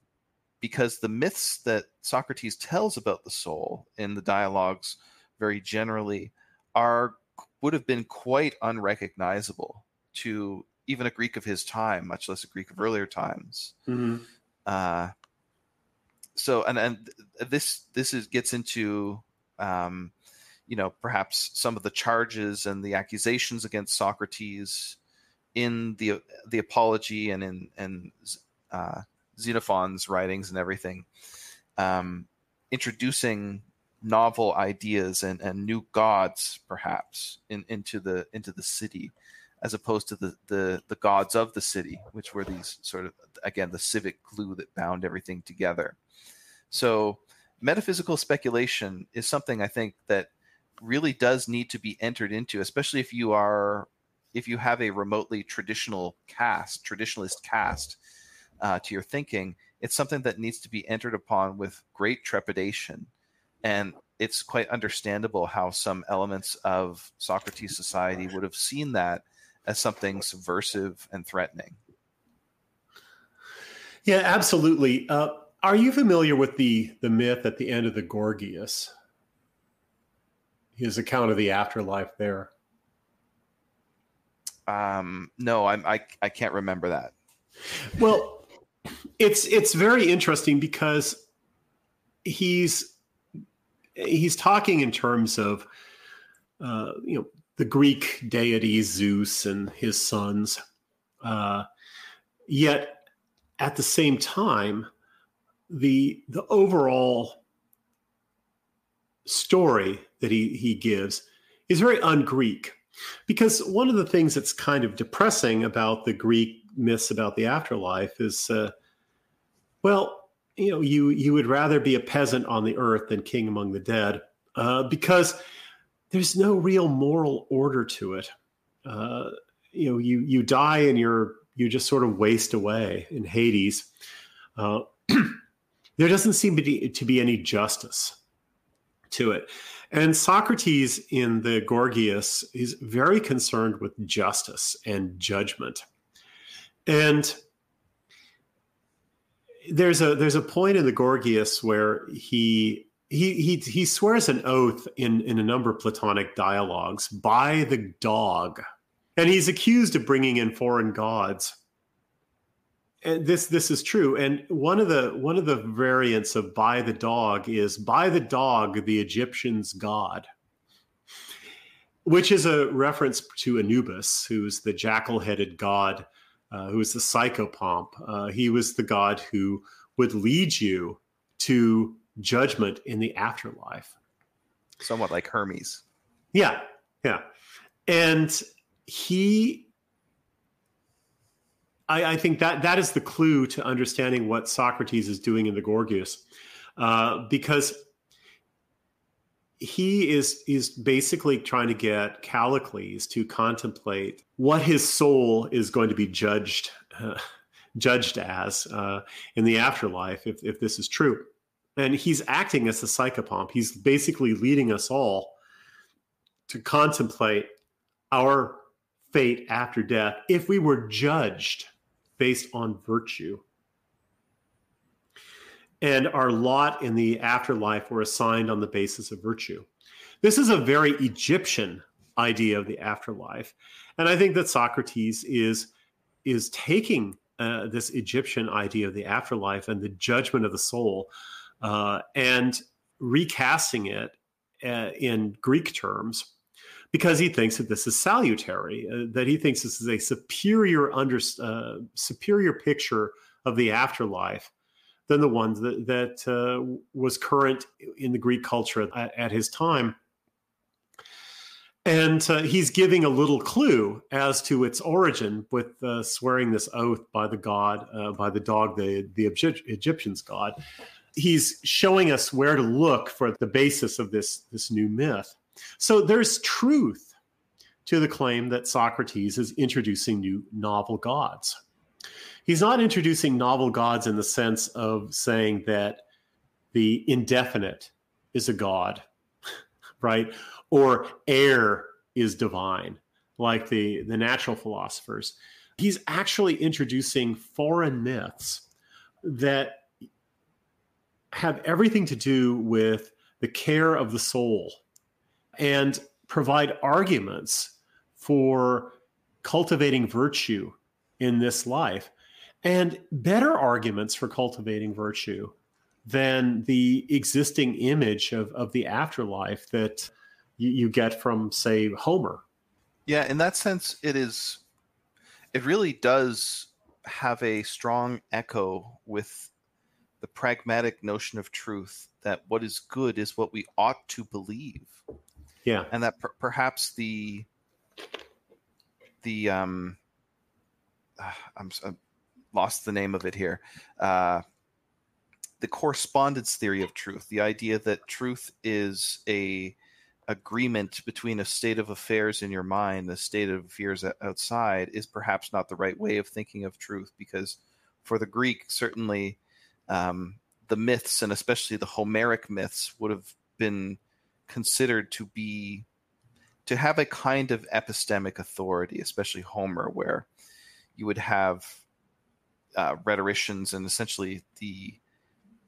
because the myths that Socrates tells about the soul in the dialogues very generally are would have been quite unrecognizable to even a Greek of his time, much less a Greek of earlier times. Mm-hmm. Uh, so, and, and this, this is gets into, um, you know, perhaps some of the charges and the accusations against Socrates in the, the Apology and in, and, uh, Xenophon's writings and everything, um, introducing novel ideas and, and new gods, perhaps, in, into the into the city, as opposed to the, the the gods of the city, which were these sort of, again, the civic glue that bound everything together. So metaphysical speculation is something I think that really does need to be entered into, especially if you are if you have a remotely traditional cast, traditionalist cast uh, to your thinking. It's something that needs to be entered upon with great trepidation. And it's quite understandable how some elements of Socrates' society would have seen that as something subversive and threatening. Yeah, absolutely. Uh, are you familiar with the, the myth at the end of the Gorgias? His account of the afterlife there. Um, no, I'm, I I can't remember that. Well, it's it's very interesting because he's... He's talking in terms of, uh, you know, the Greek deity Zeus and his sons. Uh, yet, at the same time, the the overall story that he, he gives is very un-Greek. Because one of the things that's kind of depressing about the Greek myths about the afterlife is, uh, well... you know, you, you would rather be a peasant on the earth than king among the dead, uh, because there's no real moral order to it. Uh, you know, you, you die and you're, you just sort of waste away in Hades. Uh, there doesn't seem to be, to be any justice to it. And Socrates in the Gorgias is very concerned with justice and judgment. And There's a there's a point in the Gorgias where he he he he swears an oath in, in a number of Platonic dialogues by the dog, and he's accused of bringing in foreign gods. And this this is true. And one of the one of the variants of by the dog is by the dog the Egyptians' god, which is a reference to Anubis, who's the jackal-headed god. Uh, who was the psychopomp. Uh, he was the god who would lead you to judgment in the afterlife. Somewhat like Hermes. Yeah, yeah. And he, I, I think that that is the clue to understanding what Socrates is doing in the Gorgias, uh, because he is is basically trying to get Callicles to contemplate what his soul is going to be judged uh, judged as uh, in the afterlife, if if this is true. And he's acting as the psychopomp. He's basically leading us all to contemplate our fate after death if we were judged based on virtue. And our lot in the afterlife were assigned on the basis of virtue. This is a very Egyptian idea of the afterlife. And I think that Socrates is, is taking uh, this Egyptian idea of the afterlife and the judgment of the soul uh, and recasting it uh, in Greek terms, because he thinks that this is salutary, uh, that he thinks this is a superior, under, uh, superior picture of the afterlife than the ones that, that uh, was current in the Greek culture at, at his time. And uh, he's giving a little clue as to its origin with uh, swearing this oath by the god, uh, by the dog, the, the Egyptian's god. He's showing us where to look for the basis of this, this new myth. So there's truth to the claim that Socrates is introducing new novel gods. He's not introducing novel gods in the sense of saying that the indefinite is a god, right? Or air is divine, like the, the natural philosophers. He's actually introducing foreign myths that have everything to do with the care of the soul and provide arguments for cultivating virtue in this life, and better arguments for cultivating virtue than the existing image of, of the afterlife that you, you get from, say, Homer. Yeah, in that sense, it is, it really does have a strong echo with the pragmatic notion of truth, that what is good is what we ought to believe. Yeah. And that per- perhaps the, the, um, I'm, I'm lost the name of it here. Uh, the correspondence theory of truth, the idea that truth is a agreement between a state of affairs in your mind, and a state of affairs outside, is perhaps not the right way of thinking of truth, because for the Greek, certainly um, the myths, and especially the Homeric myths, would have been considered to be, to have a kind of epistemic authority, especially Homer, where you would have uh, rhetoricians and essentially the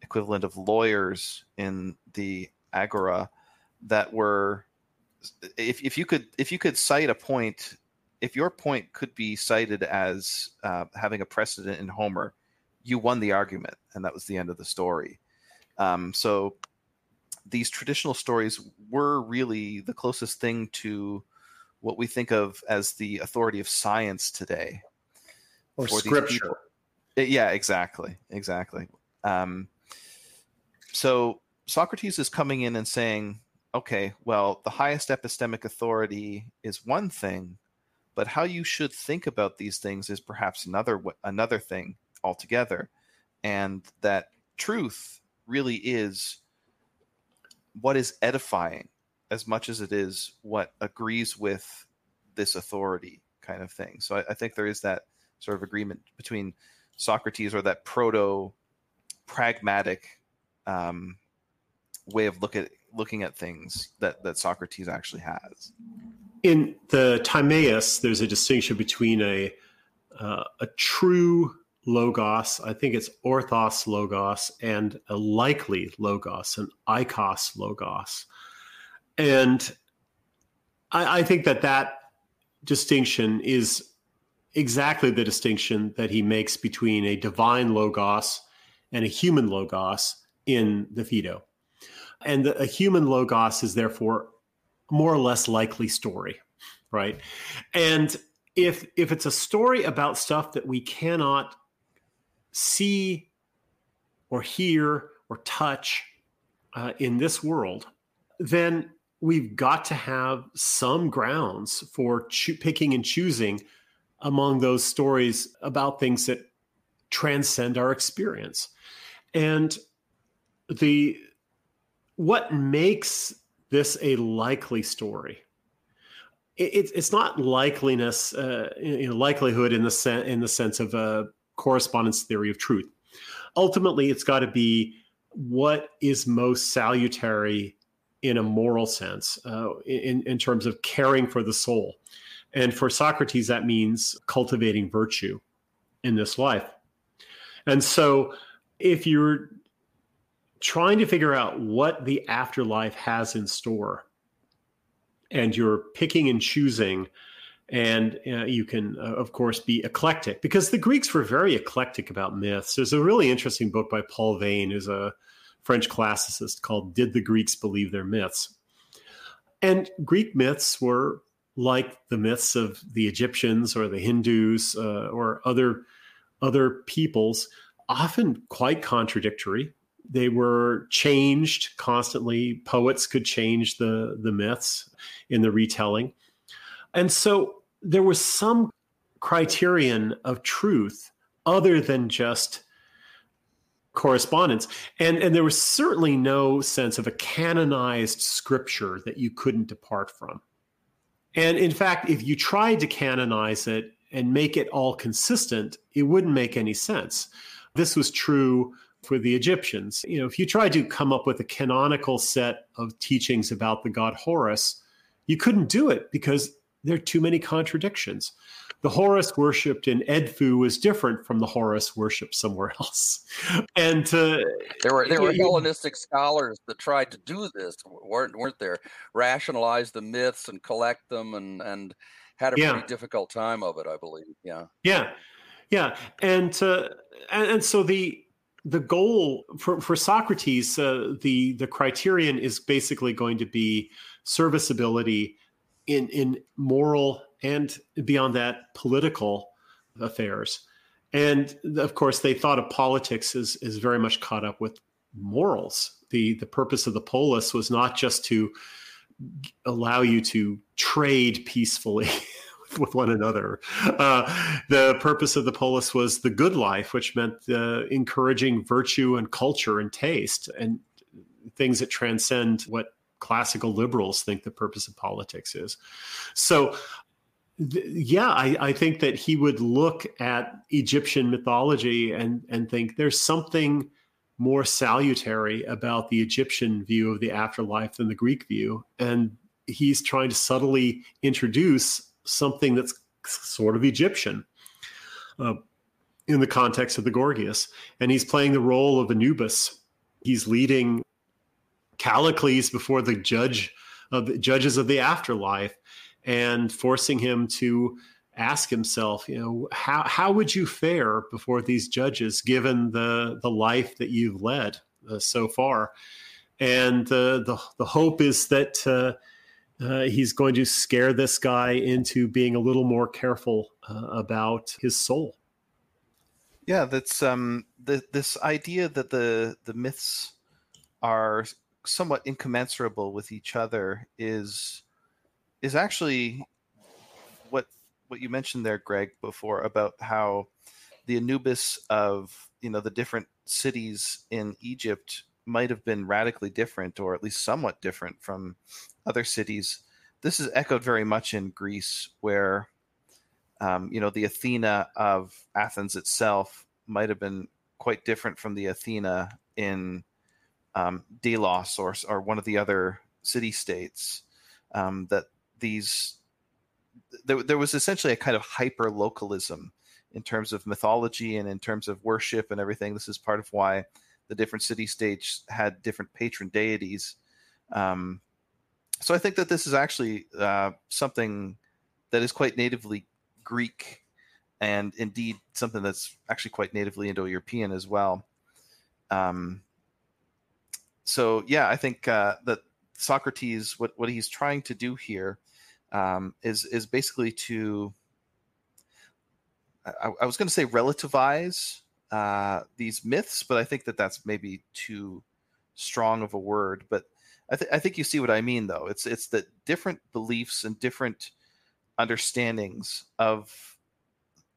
equivalent of lawyers in the agora that were, if if you could if you could cite a point, if your point could be cited as uh, having a precedent in Homer, you won the argument, and that was the end of the story. Um, so these traditional stories were really the closest thing to what we think of as the authority of science today. Or scripture. Yeah, exactly. Exactly. Um, so Socrates is coming in and saying, okay, well, the highest epistemic authority is one thing, but how you should think about these things is perhaps another another thing altogether. And that truth really is what is edifying as much as it is what agrees with this authority kind of thing. So I, I think there is that sort of agreement between Socrates, or that proto-pragmatic um, way of look at, looking at things that, that Socrates actually has. In the Timaeus, there's a distinction between a uh, a true logos, I think it's orthos logos, and a likely logos, an eikos logos. And I, I think that that distinction is exactly the distinction that he makes between a divine logos and a human logos in the Phaedo. And the, a human logos is therefore more or less likely story, right? And if if it's a story about stuff that we cannot see or hear or touch uh, in this world, then we've got to have some grounds for cho- picking and choosing among those stories about things that transcend our experience. And the what makes this a likely story? It, it's not likeliness, uh, you know, likelihood in the, sen- in the sense of a correspondence theory of truth. Ultimately, it's got to be what is most salutary in a moral sense, uh, in, in terms of caring for the soul. And for Socrates, that means cultivating virtue in this life. And so if you're trying to figure out what the afterlife has in store, and you're picking and choosing, and uh, you can, uh, of course, be eclectic, because the Greeks were very eclectic about myths. There's a really interesting book by Paul Vane, who's a French classicist, called Did the Greeks Believe Their Myths? And Greek myths were like the myths of the Egyptians or the Hindus uh, or other other peoples, often quite contradictory. They were changed constantly. Poets could change the, the myths in the retelling. And so there was some criterion of truth other than just correspondence. And, and there was certainly no sense of a canonized scripture that you couldn't depart from. And in fact, if you tried to canonize it and make it all consistent, it wouldn't make any sense. This was true for the Egyptians. You know, if you tried to come up with a canonical set of teachings about the god Horus, you couldn't do it because there are too many contradictions. The Horus worshipped in Edfu was different from the Horus worshipped somewhere else. And uh, there were there were Hellenistic scholars that tried to do this, weren't weren't there? Rationalize the myths and collect them, and and had a yeah. pretty difficult time of it, I believe. Yeah, yeah, yeah. And uh, and, and so the the goal for for Socrates, uh, the the criterion is basically going to be serviceability in in moral and beyond that, political affairs. And of course, they thought of politics as, as very much caught up with morals. The, the purpose of the polis was not just to allow you to trade peacefully with one another. Uh, the purpose of the polis was the good life, which meant uh, encouraging virtue and culture and taste and things that transcend what classical liberals think the purpose of politics is. So yeah, I, I think that he would look at Egyptian mythology and, and think there's something more salutary about the Egyptian view of the afterlife than the Greek view. And he's trying to subtly introduce something that's sort of Egyptian uh, in the context of the Gorgias. And he's playing the role of Anubis. He's leading Callicles before the judge of the judges of the afterlife, and forcing him to ask himself, you know, how how would you fare before these judges, given the the life that you've led uh, so far? And uh, the the hope is that uh, uh, he's going to scare this guy into being a little more careful uh, about his soul. Yeah, that's um, the, this idea that the the myths are somewhat incommensurable with each other is. is actually what what you mentioned there, Greg, before about how the Anubis of, you know, the different cities in Egypt might have been radically different, or at least somewhat different from other cities. This is echoed very much in Greece, where, um, you know, the Athena of Athens itself might have been quite different from the Athena in um, Delos or, or one of the other city-states, um, that These, there, there was essentially a kind of hyper localism in terms of mythology and in terms of worship and everything. This is part of why the different city states had different patron deities. Um, so I think that this is actually uh, something that is quite natively Greek, and indeed something that's actually quite natively Indo-European as well. Um, so yeah, I think uh, that Socrates, what, what he's trying to do here. Um, is is basically to, I, I was going to say relativize uh, these myths, but I think that that's maybe too strong of a word. But I, th- I think you see what I mean, though. It's it's that different beliefs and different understandings of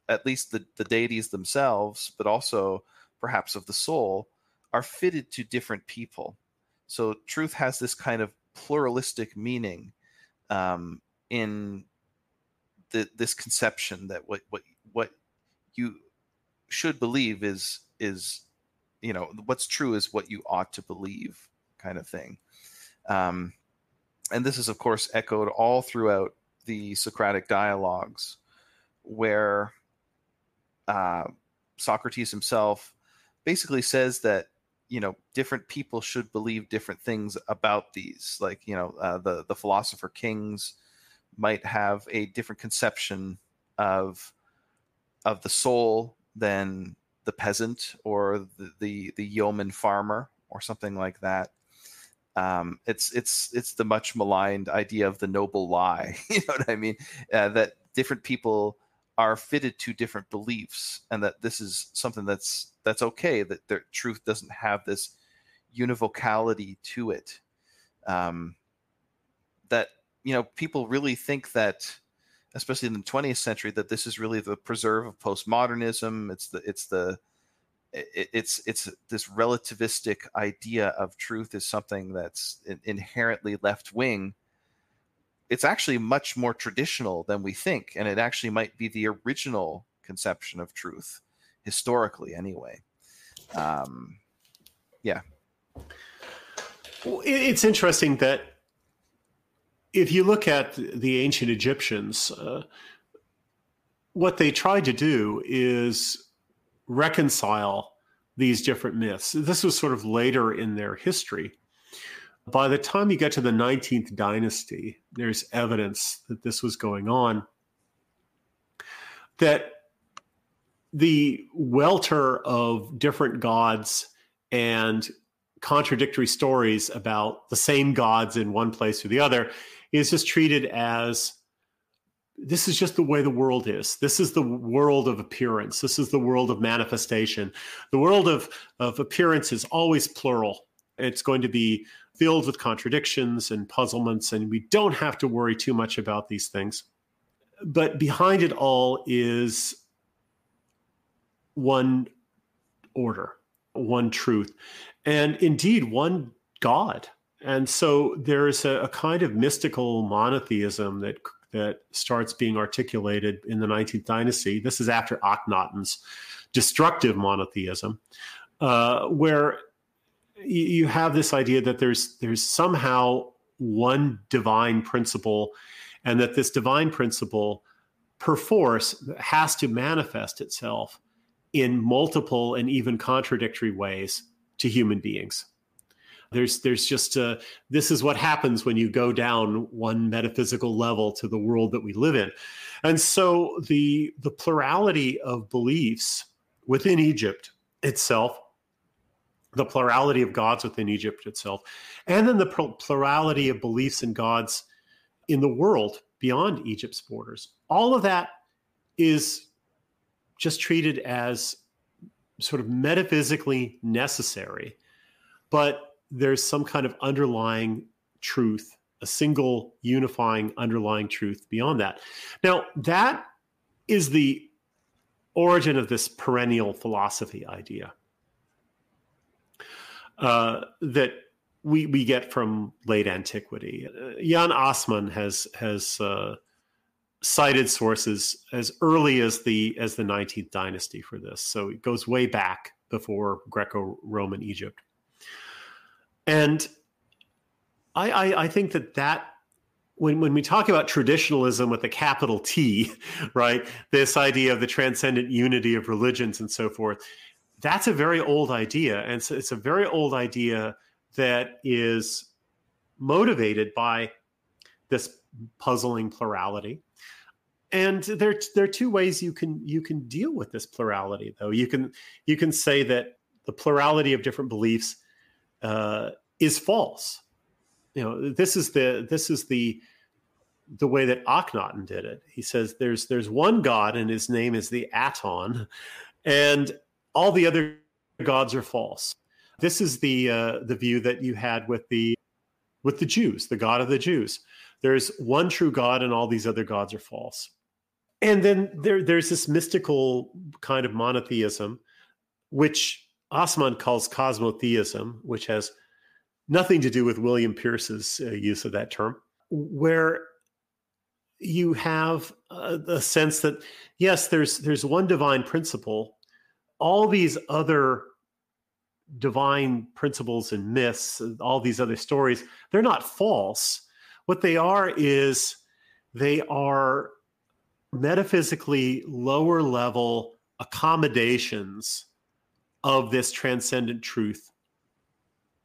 at least the, the deities themselves, but also perhaps of the soul, are fitted to different people. So truth has this kind of pluralistic meaning. Um, in the, this conception that what what what you should believe is is you know what's true is what you ought to believe, kind of thing, um, and this is of course echoed all throughout the Socratic dialogues, where uh, Socrates himself basically says that, you know, different people should believe different things about these. Like, you know, uh, the, the philosopher kings might have a different conception of of the soul than the peasant or the the, the yeoman farmer or something like that. Um, it's it's it's the much maligned idea of the noble lie. You know what I mean? Uh, that different people are fitted to different beliefs, and that this is something that's that's okay, that their truth doesn't have this univocality to it. Um, that, you know, people really think that, especially in the twentieth century, that this is really the preserve of postmodernism. It's the, it's the, it's, it's this relativistic idea of truth is something that's inherently left-wing. It's actually much more traditional than we think. And it actually might be the original conception of truth historically anyway. Um, yeah. Well, it's interesting that if you look at the ancient Egyptians, uh, what they tried to do is reconcile these different myths. This was sort of later in their history. By the time you get to the nineteenth dynasty, there's evidence that this was going on, that the welter of different gods and contradictory stories about the same gods in one place or the other is just treated as, this is just the way the world is. This is the world of appearance. This is the world of manifestation. The world of, of appearance is always plural. It's going to be filled with contradictions and puzzlements, and we don't have to worry too much about these things. But behind it all is one order, one truth, and indeed one God. And so there is a, a kind of mystical monotheism that that starts being articulated in the nineteenth dynasty. This is after Akhenaten's destructive monotheism, uh, where you have this idea that there's there's somehow one divine principle, and that this divine principle perforce has to manifest itself in multiple and even contradictory ways to human beings. There's there's just a, this is what happens when you go down one metaphysical level to the world that we live in. And so the the plurality of beliefs within Egypt itself, the plurality of gods within Egypt itself, and then the plurality of beliefs and gods in the world beyond Egypt's borders. All of that is just treated as sort of metaphysically necessary, but there's some kind of underlying truth, a single unifying underlying truth beyond that. Now, that is the origin of this perennial philosophy idea Uh, that we we get from late antiquity. Uh, Jan Assmann has has uh, cited sources as early as the as the nineteenth dynasty for this, so it goes way back before Greco-Roman Egypt. And I, I I think that that when when we talk about traditionalism with a capital T, right, this idea of the transcendent unity of religions and so forth, that's a very old idea, and so it's a very old idea that is motivated by this puzzling plurality. And there, there are two ways you can you can deal with this plurality, though. You can you can say that the plurality of different beliefs uh, is false. You know, this is the this is the the way that Akhenaten did it. He says there's there's one God, and his name is the Aton, and all the other gods are false. This is the uh, the view that you had with the with the Jews, the God of the Jews. There's one true God, and all these other gods are false. And then there there's this mystical kind of monotheism, which Assmann calls cosmotheism, which has nothing to do with William Pierce's uh, use of that term, where you have a, a sense that yes, there's there's one divine principle. All these other divine principles and myths, all these other stories, they're not false. What they are is they are metaphysically lower level accommodations of this transcendent truth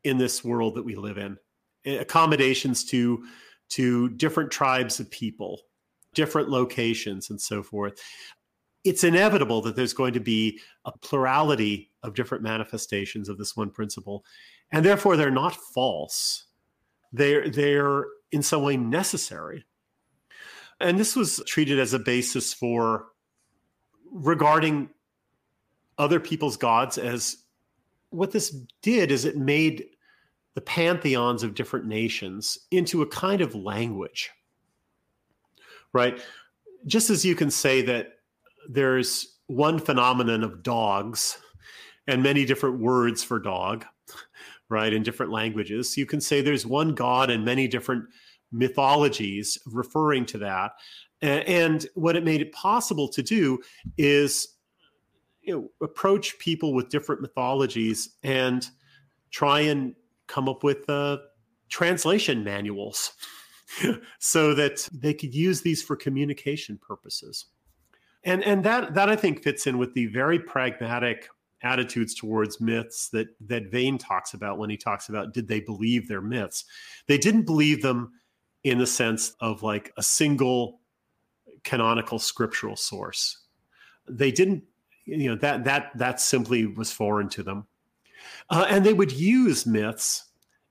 in this world that we live in. Accommodations to, to different tribes of people, different locations, and so forth. It's inevitable that there's going to be a plurality of different manifestations of this one principle. And therefore, they're not false. They're, they're in some way necessary. And this was treated as a basis for regarding other people's gods as what this did is it made the pantheons of different nations into a kind of language, right? Just as you can say that there's one phenomenon of dogs and many different words for dog, right, in different languages, you can say there's one god and many different mythologies referring to that. And what it made it possible to do is, you know, approach people with different mythologies and try and come up with uh, translation manuals so that they could use these for communication purposes. And and that that I think fits in with the very pragmatic attitudes towards myths that that Vane talks about when he talks about, did they believe their myths? They didn't believe them in the sense of like a single canonical scriptural source. They didn't, you know, that that that simply was foreign to them. Uh, and they would use myths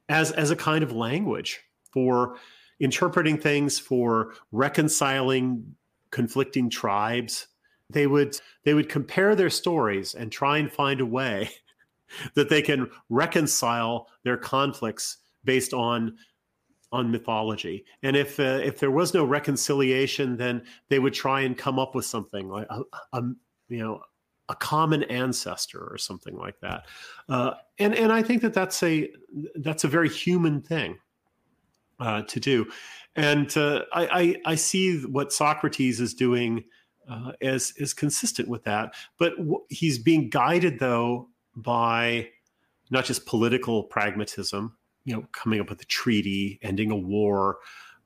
as as a kind of language for interpreting things, for reconciling conflicting tribes. They would they would compare their stories and try and find a way that they can reconcile their conflicts based on on mythology. And if uh, if there was no reconciliation, then they would try and come up with something like a, a you know a common ancestor or something like that. Uh, and and I think that that's a that's a very human thing uh, to do. And uh, I, I I see what Socrates is doing Uh, as is consistent with that, but w- he's being guided though by not just political pragmatism, you know, coming up with a treaty, ending a war,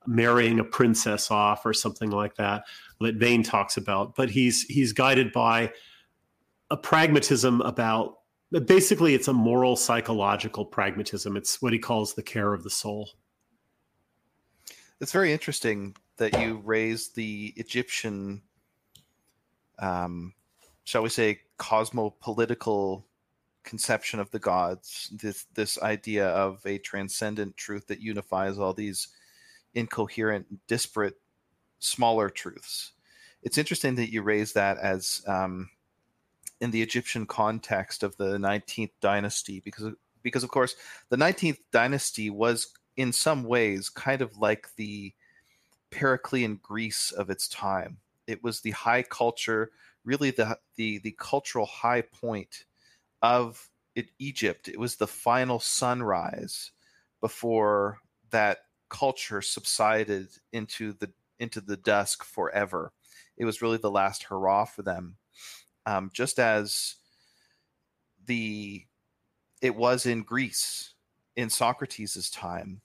marrying a princess off, or something like that that Vane talks about. But he's he's guided by a pragmatism about basically it's a moral psychological pragmatism. It's what he calls the care of the soul. It's very interesting that you raise the Egyptian, Um, shall we say, cosmopolitical conception of the gods, this this idea of a transcendent truth that unifies all these incoherent, disparate, smaller truths. It's interesting that you raise that as um, in the Egyptian context of the nineteenth dynasty, because, because of course, the nineteenth dynasty was in some ways kind of like the Periclean Greece of its time. It was the high culture, really the the the cultural high point of it, Egypt. It was the final sunrise before that culture subsided into the into the dusk forever. It was really the last hurrah for them. Um, just as the it was in Greece in Socrates' time,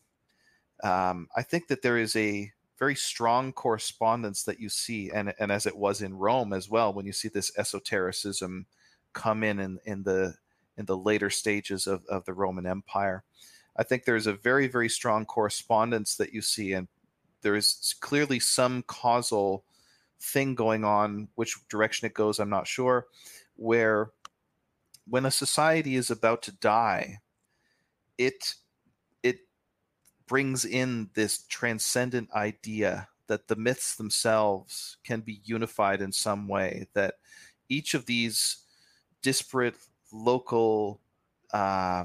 um, I think that there is a very strong correspondence that you see, and, and as it was in Rome as well, when you see this esotericism come in in, in the in the later stages of, of the Roman Empire. I think there's a very, very strong correspondence that you see, and there is clearly some causal thing going on. Which direction it goes, I'm not sure, where when a society is about to die, it brings in this transcendent idea that the myths themselves can be unified in some way, that each of these disparate, local, uh,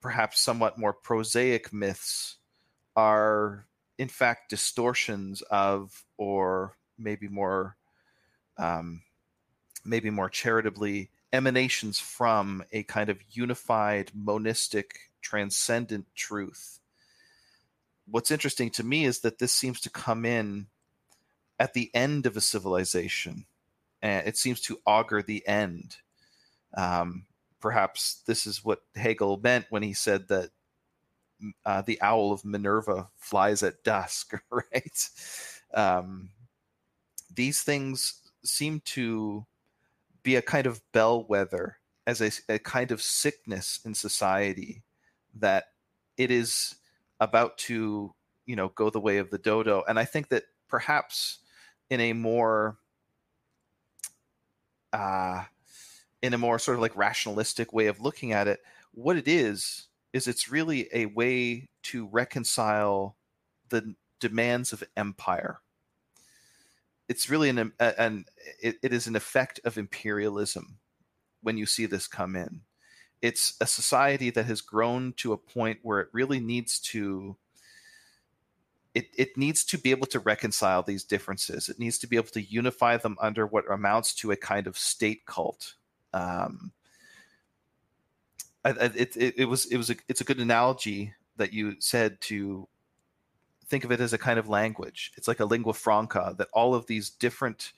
perhaps somewhat more prosaic myths are, in fact, distortions of, or maybe more, um, maybe more charitably, emanations from a kind of unified, monistic, transcendent truth. What's interesting to me is that this seems to come in at the end of a civilization, and it seems to augur the end. Um, perhaps this is what Hegel meant when he said that uh, the owl of Minerva flies at dusk, right? Um, these things seem to be a kind of bellwether, as a, a kind of sickness in society, that it is about to, you know, go the way of the dodo. And I think that perhaps in a more, uh, in a more sort of like rationalistic way of looking at it, what it is, is it's really a way to reconcile the demands of empire. it's really an, an it, it is an effect of imperialism when you see this come in. It's a society that has grown to a point where it really needs to It, it needs to be able to reconcile these differences. It needs to be able to unify them under what amounts to a kind of state cult. Um, I, I, it, it, it was, it was a, it's a good analogy that you said to think of it as a kind of language. It's like a lingua franca, that all of these different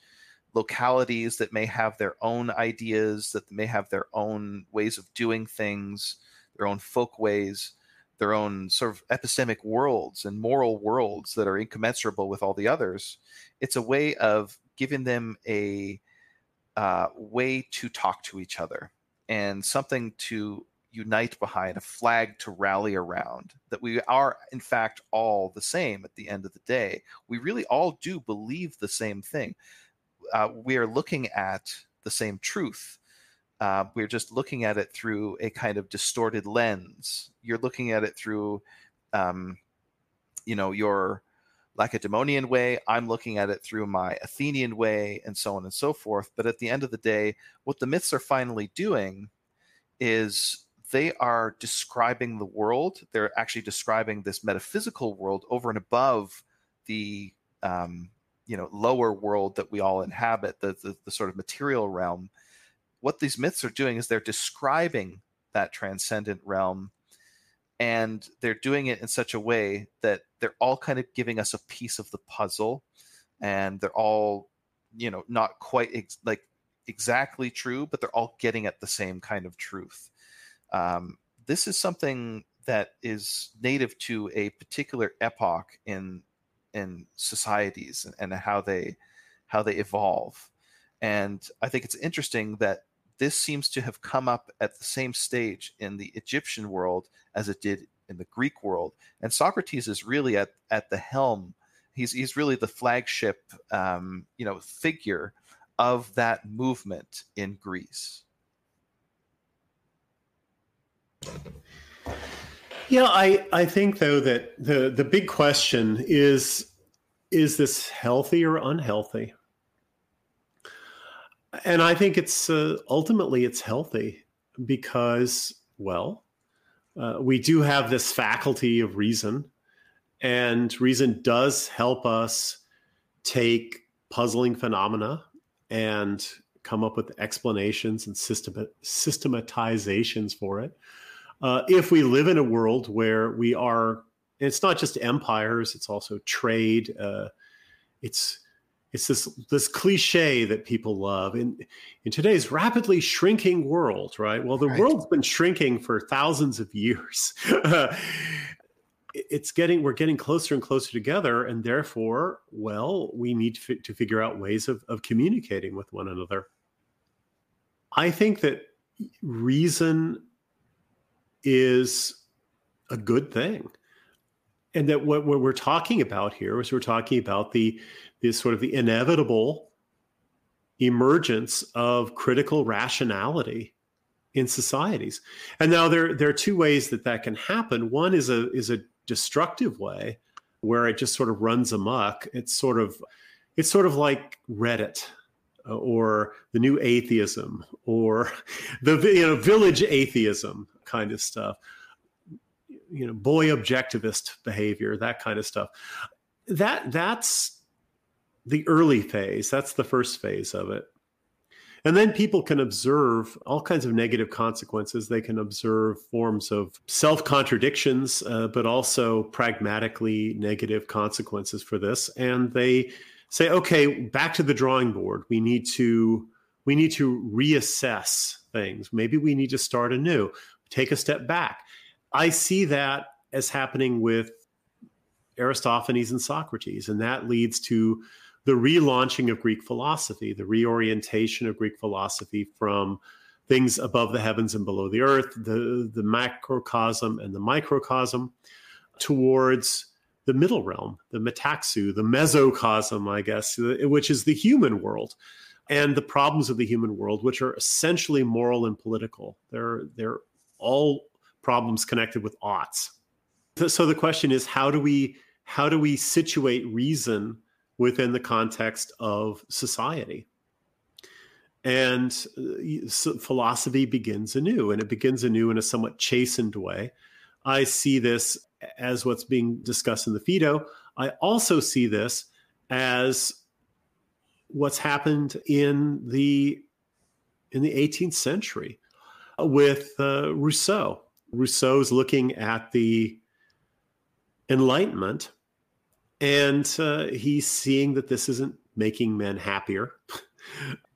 localities that may have their own ideas, that may have their own ways of doing things, their own folk ways, their own sort of epistemic worlds and moral worlds that are incommensurable with all the others. It's a way of giving them a uh, way to talk to each other and something to unite behind, a flag to rally around, that we are, in fact, all the same at the end of the day. We really all do believe the same thing. Uh, we are looking at the same truth. Uh, we're just looking at it through a kind of distorted lens. You're looking at it through, um, you know, your Lacedaemonian way. I'm looking at it through my Athenian way, and so on and so forth. But at the end of the day, what the myths are finally doing is they are describing the world. They're actually describing this metaphysical world over and above the, um, you know, lower world that we all inhabit, the, the, the sort of material realm. What these myths are doing is they're describing that transcendent realm, and they're doing it in such a way that they're all kind of giving us a piece of the puzzle, and they're all, you know, not quite ex- like exactly true, but they're all getting at the same kind of truth. Um, this is something that is native to a particular epoch in, in societies and, and how they, how they evolve. And I think it's interesting that this seems to have come up at the same stage in the Egyptian world as it did in the Greek world. And Socrates is really at, at the helm. He's he's really the flagship, um, you know, figure of that movement in Greece. Yeah, I, I think, though, that the, the big question is, is this healthy or unhealthy? And I think it's uh, ultimately it's healthy because, well, uh, we do have this faculty of reason, and reason does help us take puzzling phenomena and come up with explanations and system- systematizations for it. Uh, if we live in a world where we are, it's not just empires, it's also trade, uh, it's It's this this cliche that people love in in today's rapidly shrinking world, right? Well, the right. world's been shrinking for thousands of years. it's getting we're getting closer and closer together, and therefore, well, we need to, to figure out ways of, of communicating with one another. I think that reason is a good thing. And that what, what we're talking about here is we're talking about the, the sort of the inevitable emergence of critical rationality in societies. And now there, there are two ways that that can happen. One is a is a destructive way where it just sort of runs amok. It's sort of it's sort of like Reddit or the new atheism or the you know village atheism kind of stuff. You know, boy objectivist behavior, that kind of stuff. That that's the early phase. That's the first phase of it. And then people can observe all kinds of negative consequences. They can observe forms of self-contradictions, uh, but also pragmatically negative consequences for this. And they say, okay, back to the drawing board. We need to we need to reassess things. Maybe we need to start anew. Take a step back. I see that as happening with Aristophanes and Socrates, and that leads to the relaunching of Greek philosophy, the reorientation of Greek philosophy from things above the heavens and below the earth, the, the macrocosm and the microcosm, towards the middle realm, the metaxou, the mesocosm, I guess, which is the human world, and the problems of the human world, which are essentially moral and political. They're, they're all problems connected with oughts. So the question is, how do we how do we situate reason within the context of society. And philosophy begins anew, and it begins anew in a somewhat chastened way. I see this as what's being discussed in the Phaedo. I also see this as what's happened in the in the eighteenth century with uh, Rousseau. Rousseau's looking at the Enlightenment, and uh, he's seeing that this isn't making men happier.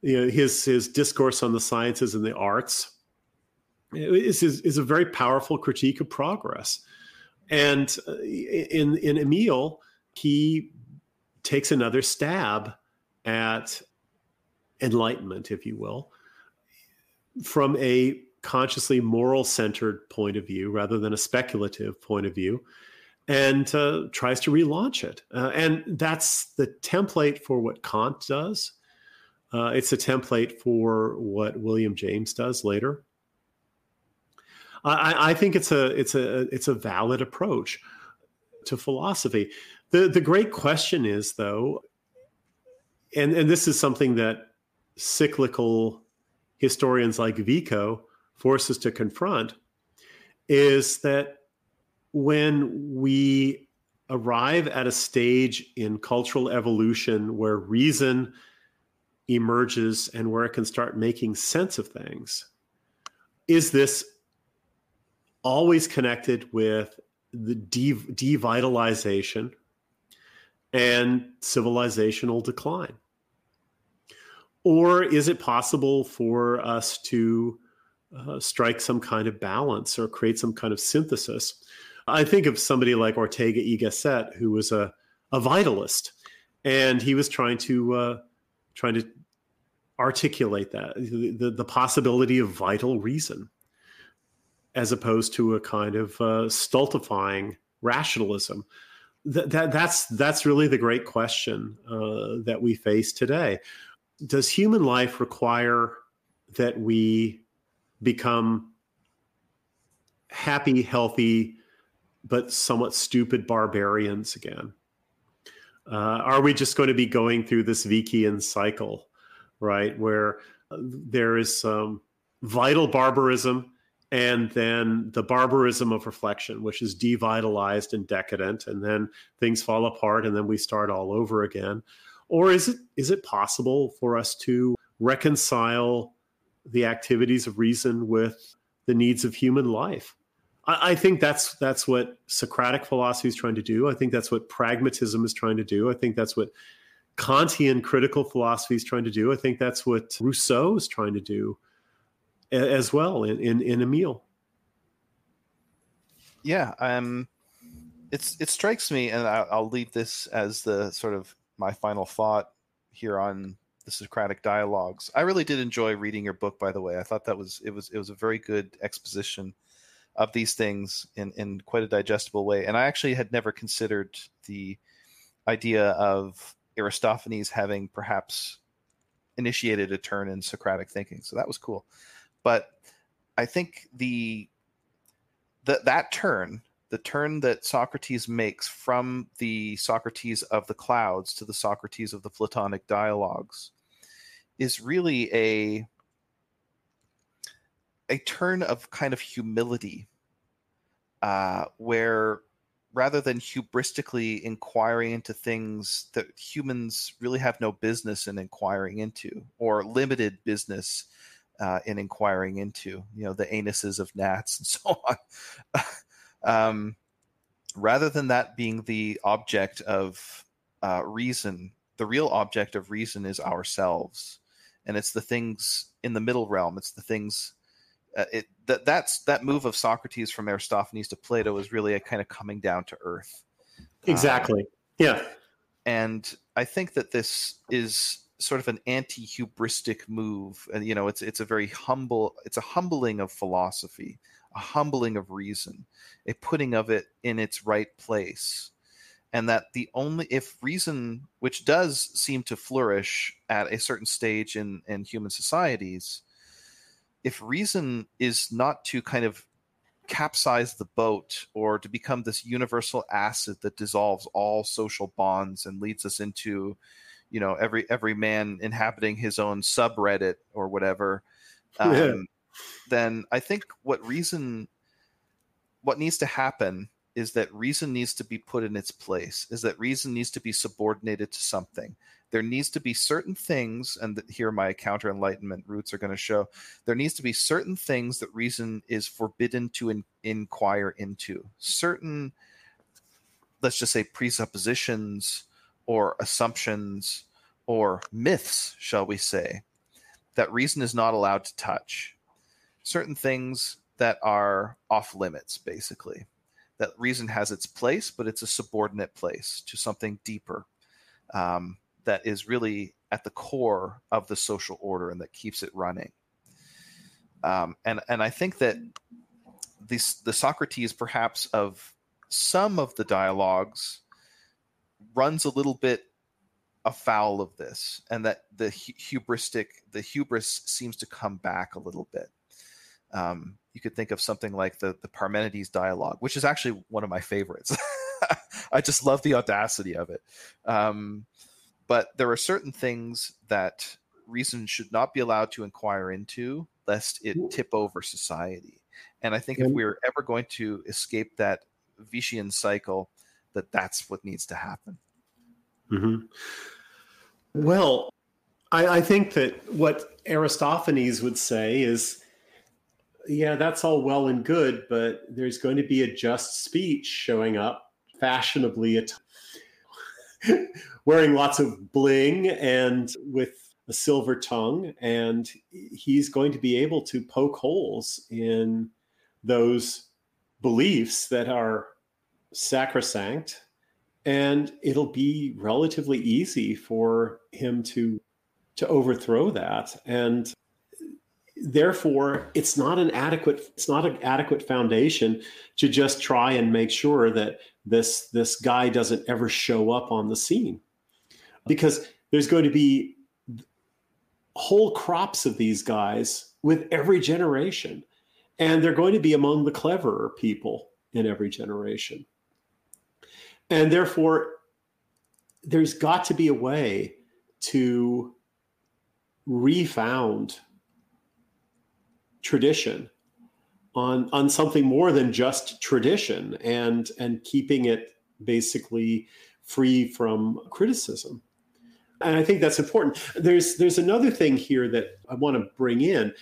You know, his his discourse on the sciences and the arts is, is is a very powerful critique of progress. And in in Emile, he takes another stab at enlightenment, if you will, from a consciously moral-centered point of view rather than a speculative point of view, and uh, tries to relaunch it. Uh, and that's the template for what Kant does. Uh, it's a template for what William James does later. I, I think it's a it's a it's a valid approach to philosophy. The the great question is, though, and, and this is something that cyclical historians like Vico force us to confront, is that when we arrive at a stage in cultural evolution where reason emerges and where it can start making sense of things, is this always connected with the de- devitalization and civilizational decline? Or is it possible for us to uh, strike some kind of balance or create some kind of synthesis? I think of somebody like Ortega y Gasset, who was a, a vitalist, and he was trying to uh, trying to articulate that, the, the possibility of vital reason, as opposed to a kind of uh, stultifying rationalism. Th- that, that's, that's really the great question uh, that we face today. Does human life require that we become happy, healthy, but somewhat stupid barbarians again? Uh, are we just going to be going through this Vikian cycle, right, where there is some vital barbarism and then the barbarism of reflection, which is devitalized and decadent, and then things fall apart and then we start all over again? Or is it is it possible for us to reconcile the activities of reason with the needs of human life? I, I think that's that's what Socratic philosophy is trying to do. I think that's what pragmatism is trying to do. I think that's what Kantian critical philosophy is trying to do. I think that's what Rousseau is trying to do as well in, in, in Emile. Yeah, um, it's it strikes me, and I'll, I'll leave this as the sort of my final thought here on the Socratic dialogues. I really did enjoy reading your book, by the way. I thought that was it was it was a very good exposition of these things in, in quite a digestible way. And I actually had never considered the idea of Aristophanes having perhaps initiated a turn in Socratic thinking. So that was cool. But I think the, the that turn, the turn that Socrates makes from the Socrates of the Clouds to the Socrates of the Platonic dialogues, is really a, a turn of kind of humility, uh, where rather than hubristically inquiring into things that humans really have no business in inquiring into, or limited business Uh, in inquiring into, you know, the anuses of gnats and so on. um, rather than that being the object of uh, reason, the real object of reason is ourselves. And it's the things in the middle realm. It's the things uh, it, that that's that move of Socrates from Aristophanes to Plato is really a kind of coming down to earth. Exactly. Uh, yeah. And I think that this is sort of an anti-hubristic move, and you know, it's it's a very humble, it's a humbling of philosophy, a humbling of reason, a putting of it in its right place, and that the only if reason, which does seem to flourish at a certain stage in in human societies, if reason is not to kind of capsize the boat or to become this universal acid that dissolves all social bonds and leads us into, you know, every every man inhabiting his own subreddit or whatever, um, yeah. then I think what reason, what needs to happen is that reason needs to be put in its place, is that reason needs to be subordinated to something. There needs to be certain things, and here my counter-enlightenment roots are going to show, there needs to be certain things that reason is forbidden to in, inquire into. Certain, let's just say, presuppositions or assumptions or myths, shall we say, that reason is not allowed to touch. Certain things that are off limits, basically. That reason has its place, but it's a subordinate place to something deeper um, that is really at the core of the social order and that keeps it running. Um, and, and I think that this, the Socrates, perhaps, of some of the dialogues runs a little bit afoul of this, and that the hubristic, the hubris seems to come back a little bit. Um, you could think of something like the, the Parmenides dialogue, which is actually one of my favorites. I just love the audacity of it. Um, but there are certain things that reason should not be allowed to inquire into, lest it tip over society. And I think if we're ever going to escape that Vichyun cycle, that that's what needs to happen. Mm-hmm. Well, I, I think that what Aristophanes would say is, yeah, that's all well and good, but there's going to be a just speech showing up, fashionably att- wearing lots of bling and with a silver tongue, and he's going to be able to poke holes in those beliefs that are sacrosanct, and it'll be relatively easy for him to to overthrow that. And therefore, it's not an adequate, it's not an adequate foundation to just try and make sure that this, this guy doesn't ever show up on the scene, because there's going to be whole crops of these guys with every generation, and they're going to be among the cleverer people in every generation. And therefore, there's got to be a way to refound tradition on, on something more than just tradition, and, and keeping it basically free from criticism. And I think that's important. There's, there's another thing here that I want to bring in.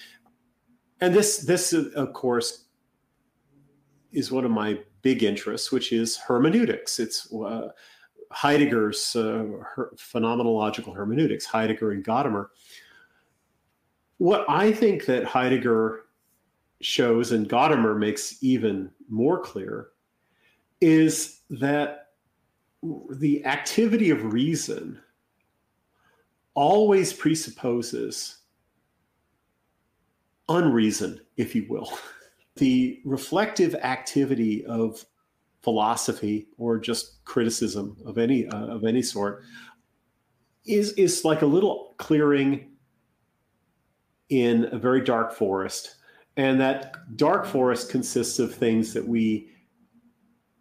And this, this of course is one of my big interests, which is hermeneutics. It's uh, Heidegger's uh, her- phenomenological hermeneutics, Heidegger and Gadamer. What I think that Heidegger shows, and Gadamer makes even more clear, is that the activity of reason always presupposes unreason, if you will. The reflective activity of philosophy, or just criticism of any uh, of any sort, is is like a little clearing in a very dark forest. And that dark forest consists of things that we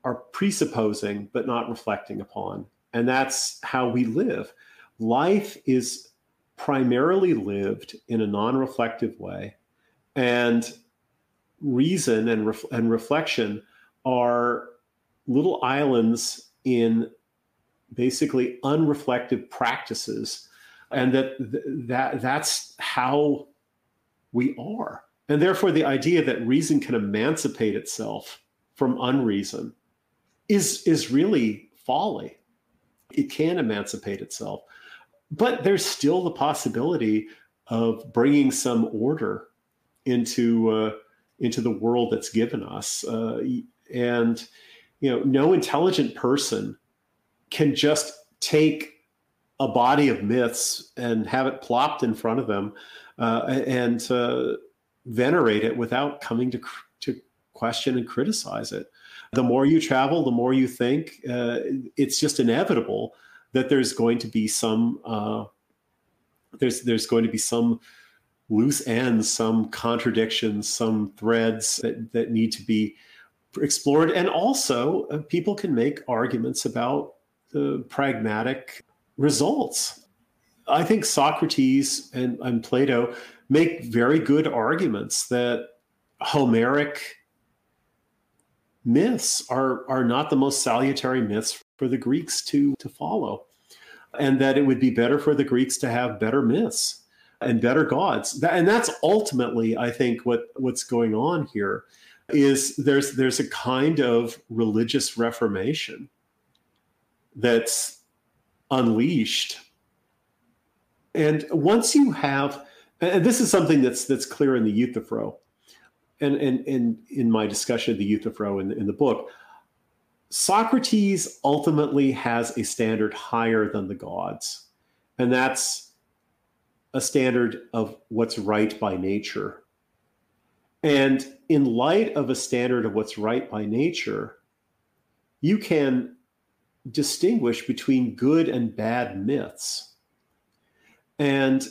are presupposing but not reflecting upon. And that's how we live. Life is primarily lived in a non-reflective way. And reason and, ref- and reflection are little islands in basically unreflective practices. And that that that's how we are. And therefore, the idea that reason can emancipate itself from unreason is, is really folly. It can emancipate itself. But there's still the possibility of bringing some order into uh, into the world that's given us. Uh, and, you know, no intelligent person can just take a body of myths and have it plopped in front of them uh, and uh, venerate it without coming to to question and criticize it. The more you travel, the more you think, uh, it's just inevitable that there's going to be some uh, there's there's going to be some loose ends, some contradictions, some threads that, that need to be explored. And also, uh, people can make arguments about the pragmatic results. I think Socrates and, and Plato make very good arguments that Homeric myths are, are not the most salutary myths for the Greeks to, to follow, and that it would be better for the Greeks to have better myths and better gods. And that's ultimately, I think, what, what's going on here is there's there's a kind of religious reformation that's unleashed. And once you have, and this is something that's that's clear in the Euthyphro, and, and, and in my discussion of the Euthyphro in, in the book, Socrates ultimately has a standard higher than the gods, and that's a standard of what's right by nature. And in light of a standard of what's right by nature, you can distinguish between good and bad myths. And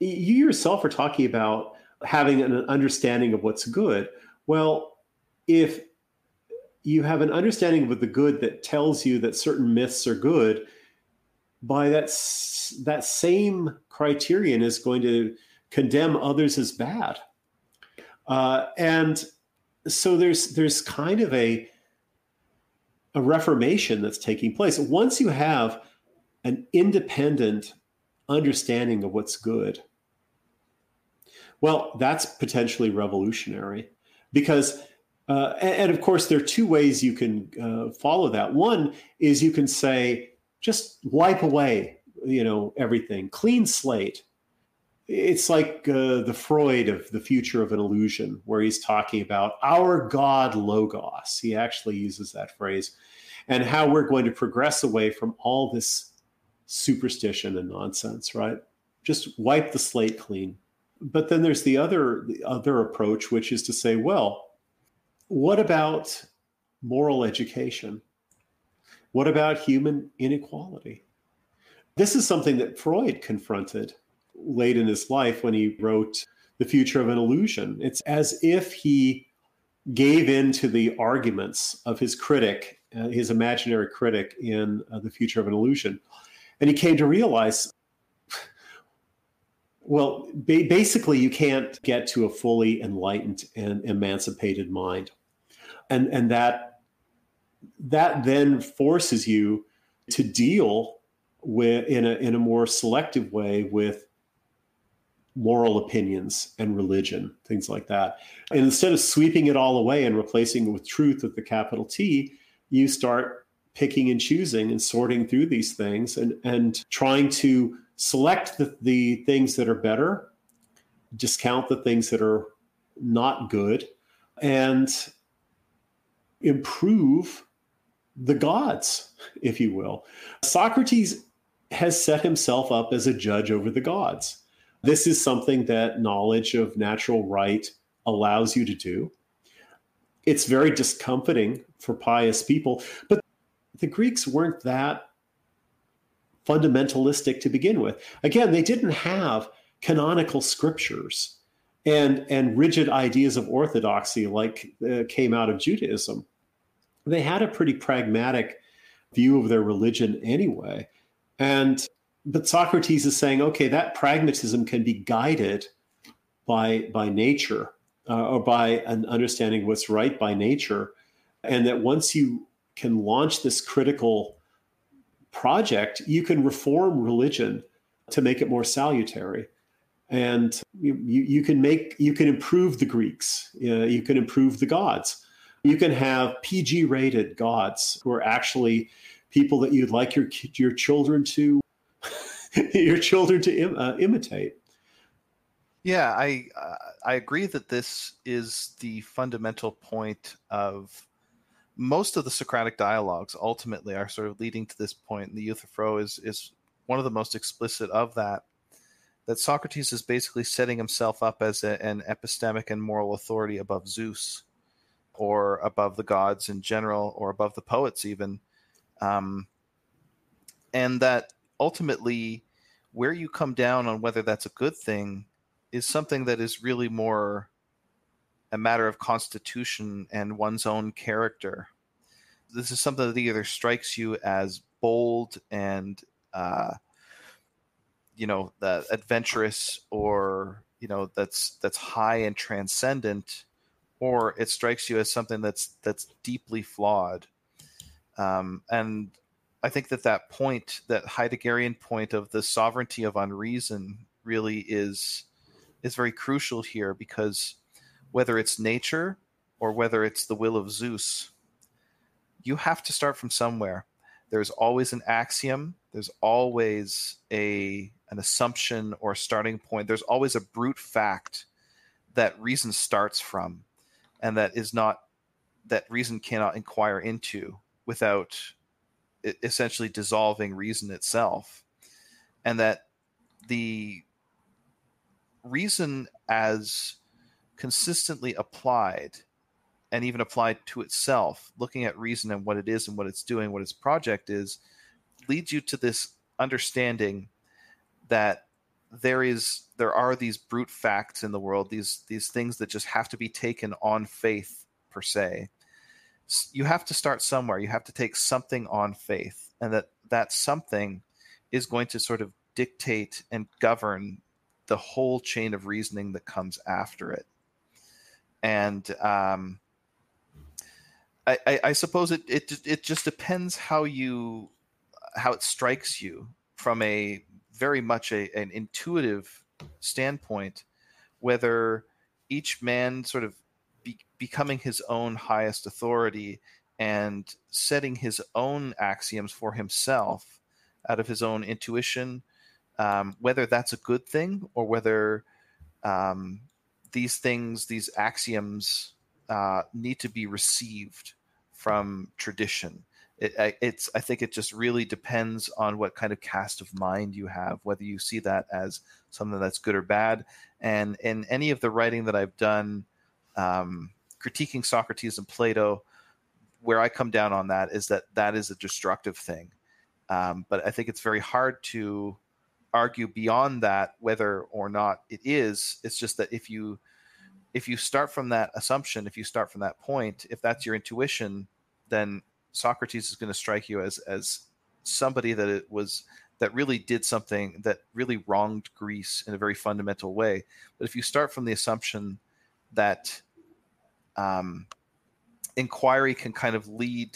you yourself are talking about having an understanding of what's good. Well, if you have an understanding of the good that tells you that certain myths are good, by that, that same criterion is going to condemn others as bad. Uh, and so there's there's kind of a, a reformation that's taking place. Once you have an independent understanding of what's good, well, that's potentially revolutionary. Because, uh, and, and of course, there are two ways you can uh, follow that. One is you can say, just wipe away, you know, everything, clean slate. It's like uh, the Freud of The Future of an Illusion, where he's talking about our God Logos. He actually uses that phrase, and how we're going to progress away from all this superstition and nonsense, right? Just wipe the slate clean. But then there's the other, the other approach, which is to say, well, what about moral education? What about human inequality? This is something that Freud confronted late in his life when he wrote The Future of an Illusion. It's as if he gave in to the arguments of his critic, uh, his imaginary critic in uh, The Future of an Illusion. And he came to realize, well, ba- basically you can't get to a fully enlightened and emancipated mind. And, and that, that then forces you to deal with, in a, in a more selective way, with moral opinions and religion, things like that. And instead of sweeping it all away and replacing it with truth with the capital T, you start picking and choosing and sorting through these things, and, and trying to select the, the things that are better, discount the things that are not good, and improve the gods, if you will. Socrates has set himself up as a judge over the gods. This is something that knowledge of natural right allows you to do. It's very discomforting for pious people, but the Greeks weren't that fundamentalistic to begin with. Again, they didn't have canonical scriptures and, and rigid ideas of orthodoxy like uh, came out of Judaism. They had a pretty pragmatic view of their religion anyway. And But Socrates is saying, okay, that pragmatism can be guided by, by nature, uh, or by an understanding of what's right by nature. And that once you can launch this critical project, you can reform religion to make it more salutary. And you, you, you can make, you can improve the Greeks. Uh, you can improve the gods. You can have P G rated gods who are actually people that you'd like your, your children to your children to im- uh, imitate. Yeah, I uh, I agree that this is the fundamental point of most of the Socratic dialogues. Ultimately, are sort of leading to this point, and the Euthyphro is is one of the most explicit of that. That Socrates is basically setting himself up as a, an epistemic and moral authority above Zeus, or above the gods in general, or above the poets even, um, and that. Ultimately, where you come down on whether that's a good thing is something that is really more a matter of constitution and one's own character. This is something that either strikes you as bold and, uh, you know, the adventurous, or, you know, that's, that's high and transcendent, or it strikes you as something that's, that's deeply flawed. Um, and I think that that point, that Heideggerian point of the sovereignty of unreason, really is, is very crucial here, because whether it's nature or whether it's the will of Zeus, you have to start from somewhere. There's always an axiom. There's always a an assumption or starting point. There's always a brute fact that reason starts from, and that is not that reason cannot inquire into without essentially dissolving reason itself. And that the reason as consistently applied, and even applied to itself, looking at reason and what it is and what it's doing, what its project is, leads you to this understanding that there is, there are these brute facts in the world, these, these things that just have to be taken on faith per se. You have to start somewhere. You have to take something on faith, and that that something is going to sort of dictate and govern the whole chain of reasoning that comes after it. And, um, I, I, I suppose it, it it just depends how you how it strikes you from a very much a, an intuitive standpoint, whether each man sort of be, becoming his own highest authority and setting his own axioms for himself out of his own intuition, um, whether that's a good thing or whether um, these things, these axioms, Uh, need to be received from tradition. It, I, it's, I think it just really depends on what kind of cast of mind you have, whether you see that as something that's good or bad. And in any of the writing that I've done, um, critiquing Socrates and Plato, where I come down on that is that that is a destructive thing. Um, but I think it's very hard to argue beyond that, whether or not it is. It's just that if you If you start from that assumption, if you start from that point, if that's your intuition, then Socrates is going to strike you as as somebody that it was that really did something that really wronged Greece in a very fundamental way. But if you start from the assumption that um, inquiry can kind of lead,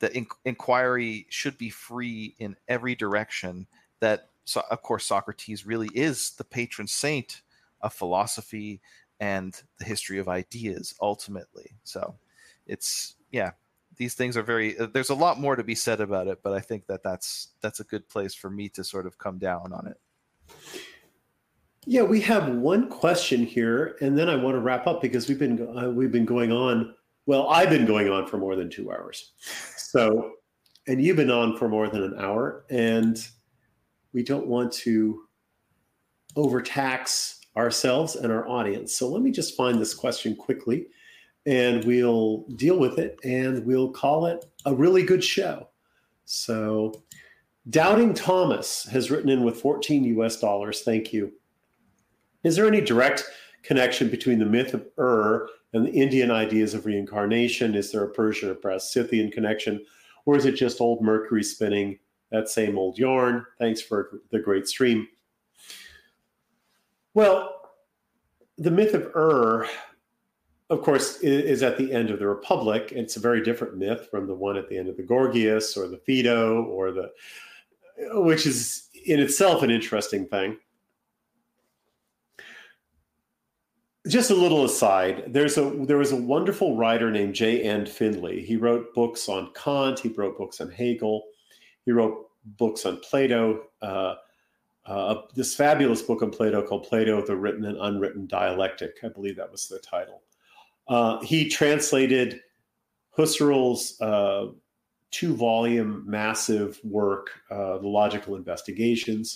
that in, inquiry should be free in every direction, that so, of course Socrates really is the patron saint of philosophy and the history of ideas ultimately. So it's, yeah, these things are very, uh, there's a lot more to be said about it, but I think that that's, that's a good place for me to sort of come down on it. Yeah, we have one question here, and then I want to wrap up because we've been, uh, we've been going on, well, I've been going on for more than two hours. So, and you've been on for more than an hour, and we don't want to overtax ourselves and our audience. So let me just find this question quickly, and we'll deal with it, and we'll call it a really good show. So Doubting Thomas has written in with fourteen U S dollars. Thank you. Is there any direct connection between the myth of Ur and the Indian ideas of reincarnation? Is there a Persian or perhaps Scythian connection, or is it just old Mercury spinning that same old yarn? Thanks for the great stream. Well, the myth of Ur, of course, is at the end of the Republic. It's a very different myth from the one at the end of the Gorgias or the Phaedo, or the, which is in itself an interesting thing. Just a little aside, there's a there was a wonderful writer named J N Findlay. He wrote books on Kant. He wrote books on Hegel. He wrote books on Plato. Uh, Uh, this fabulous book on Plato called Plato, The Written and Unwritten Dialectic. I believe that was the title. Uh, he translated Husserl's uh, two-volume massive work, uh, The Logical Investigations,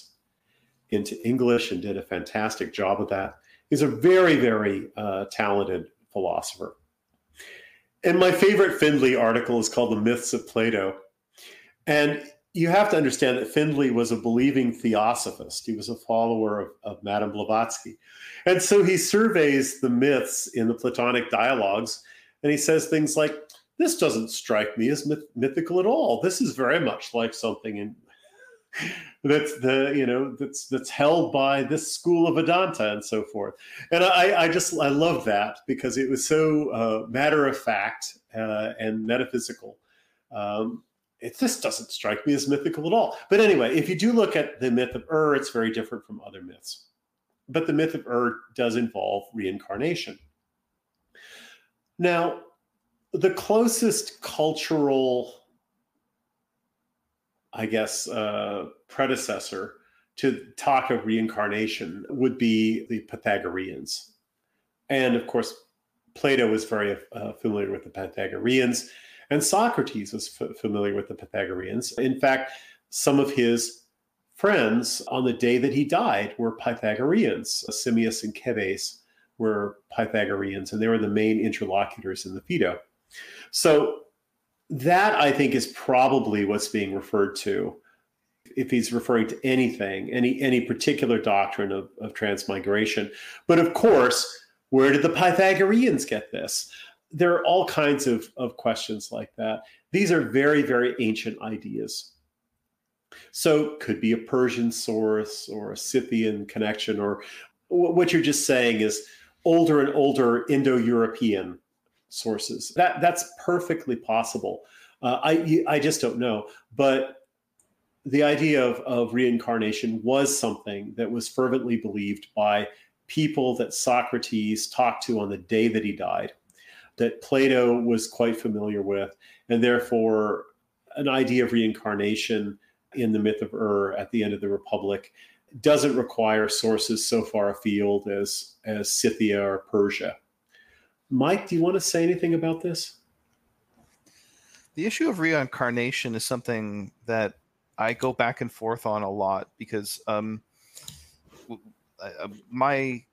into English, and did a fantastic job of that. He's a very, very uh, talented philosopher. And my favorite Findlay article is called The Myths of Plato. And you have to understand that Findlay was a believing theosophist. He was a follower of, of Madame Blavatsky. And so he surveys the myths in the Platonic dialogues, and he says things like, this doesn't strike me as myth- mythical at all. This is very much like something in, that's the you know that's that's held by this school of Vedanta and so forth. And I, I just I love that because it was so uh, matter of fact uh, and metaphysical. Um, it just doesn't strike me as mythical at all. But anyway, if you do look at the myth of Ur, it's very different from other myths. But the myth of Ur does involve reincarnation. Now, the closest cultural, I guess, uh, predecessor to talk of reincarnation would be the Pythagoreans. And of course, Plato was very uh, familiar with the Pythagoreans, and Socrates was f- familiar with the Pythagoreans. In fact, some of his friends on the day that he died were Pythagoreans. Simmias and Cebes were Pythagoreans, and they were the main interlocutors in the Phaedo. So that, I think, is probably what's being referred to if he's referring to anything, any any particular doctrine of, of transmigration. But of course, where did the Pythagoreans get this? There are all kinds of, of questions like that. These are very, very ancient ideas. So could be a Persian source or a Scythian connection, or what you're just saying is older and older Indo-European sources. That that's perfectly possible. Uh, I I just don't know. But the idea of, of reincarnation was something that was fervently believed by people that Socrates talked to on the day that he died, that Plato was quite familiar with, and therefore an idea of reincarnation in the myth of Ur at the end of the Republic doesn't require sources so far afield as, as Scythia or Persia. Mike, do you want to say anything about this? The issue of reincarnation is something that I go back and forth on a lot because um, my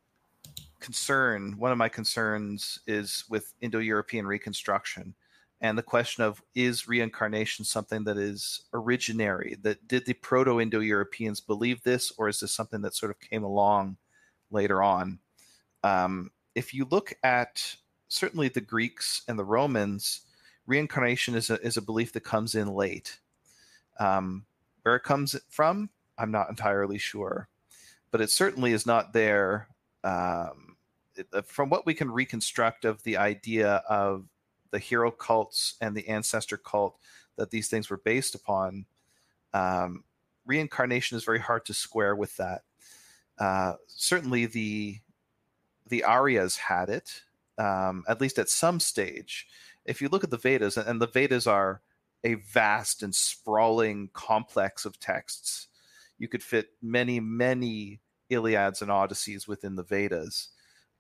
concern, one of my concerns is with Indo-European reconstruction and the question of, is reincarnation something that is originary? That did the Proto-Indo-Europeans believe this, or is this something that sort of came along later on? Um, if you look at certainly the Greeks and the Romans, reincarnation is a, is a belief that comes in late. Um, where it comes from, I'm not entirely sure, but it certainly is not there. Um, it, from what we can reconstruct of the idea of the hero cults and the ancestor cult that these things were based upon, um, reincarnation is very hard to square with that. Uh, certainly the The Aryas had it, um, at least at some stage. If you look at the Vedas, and the Vedas are a vast and sprawling complex of texts. You could fit many, many Iliads and Odysseys within the Vedas.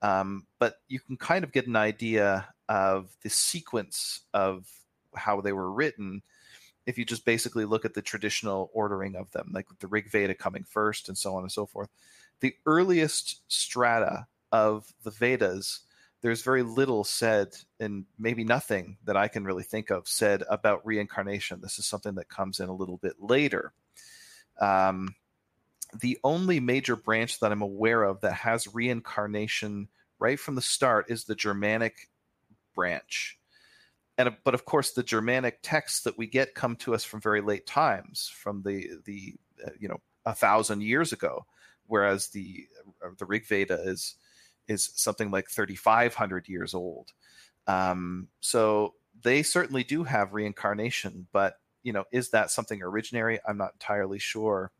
Um, but you can kind of get an idea of the sequence of how they were written if you just basically look at the traditional ordering of them, like the Rig Veda coming first and so on and so forth. The earliest strata of the Vedas, there's very little said, and maybe nothing that I can really think of said about reincarnation. This is something that comes in a little bit later. Um, the only major branch that I'm aware of that has reincarnation right from the start is the Germanic branch. And, but of course, the Germanic texts that we get come to us from very late times, from the, the uh, you know, a thousand years ago, whereas the, uh, the Rig Veda is is something like thirty-five hundred years old. Um, so they certainly do have reincarnation, but, you know, is that something originary? I'm not entirely sure.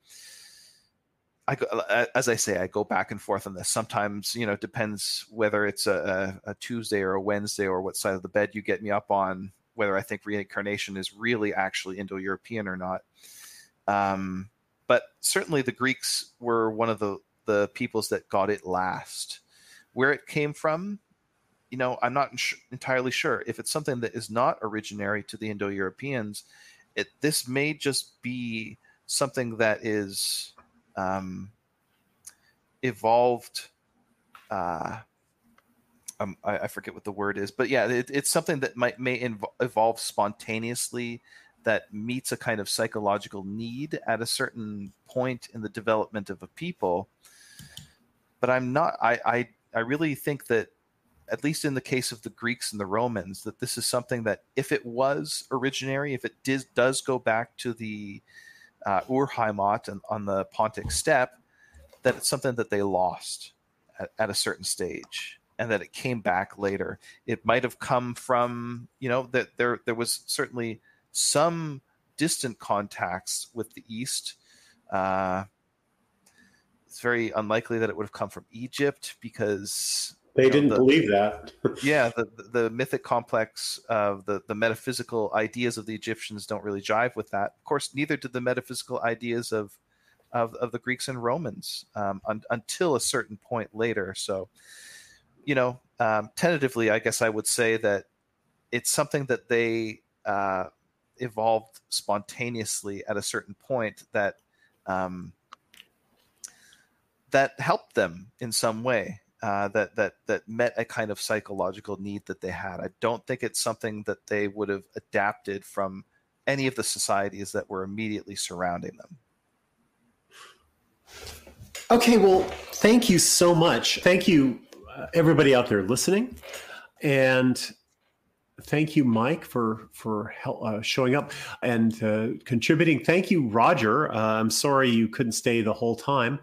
I go, as I say, I go back and forth on this. Sometimes, you know, it depends whether it's a, a Tuesday or a Wednesday or what side of the bed you get me up on, whether I think reincarnation is really actually Indo-European or not. Um, but certainly the Greeks were one of the, the peoples that got it last. Where it came from, you know, I'm not ins- entirely sure. If it's something that is not originary to the Indo-Europeans, it, this may just be something that is um, evolved. Uh, um, I, I forget what the word is, but yeah, it, it's something that might may inv- evolve spontaneously that meets a kind of psychological need at a certain point in the development of a people. But I'm not, I, I, I really think that, at least in the case of the Greeks and the Romans, that this is something that if it was originary, if it did, does go back to the uh, Urheimat and on the Pontic steppe, that it's something that they lost at, at a certain stage, and that it came back later. It might have come from, you know, that there there was certainly some distant contacts with the East. Uh, it's very unlikely that it would have come from Egypt, because they didn't know, the, believe that. yeah, the, the the mythic complex of the, the metaphysical ideas of the Egyptians don't really jive with that. Of course, neither did the metaphysical ideas of of, of the Greeks and Romans um, un, until a certain point later. So, you know, um, tentatively, I guess I would say that it's something that they uh, evolved spontaneously at a certain point that um, that helped them in some way. Uh, that that that met a kind of psychological need that they had. I don't think it's something that they would have adapted from any of the societies that were immediately surrounding them. Okay, well, thank you so much. Thank you, uh, everybody out there listening, and thank you, Mike, for for help, uh, showing up and uh, contributing. Thank you, Roger. Uh, I'm sorry you couldn't stay the whole time,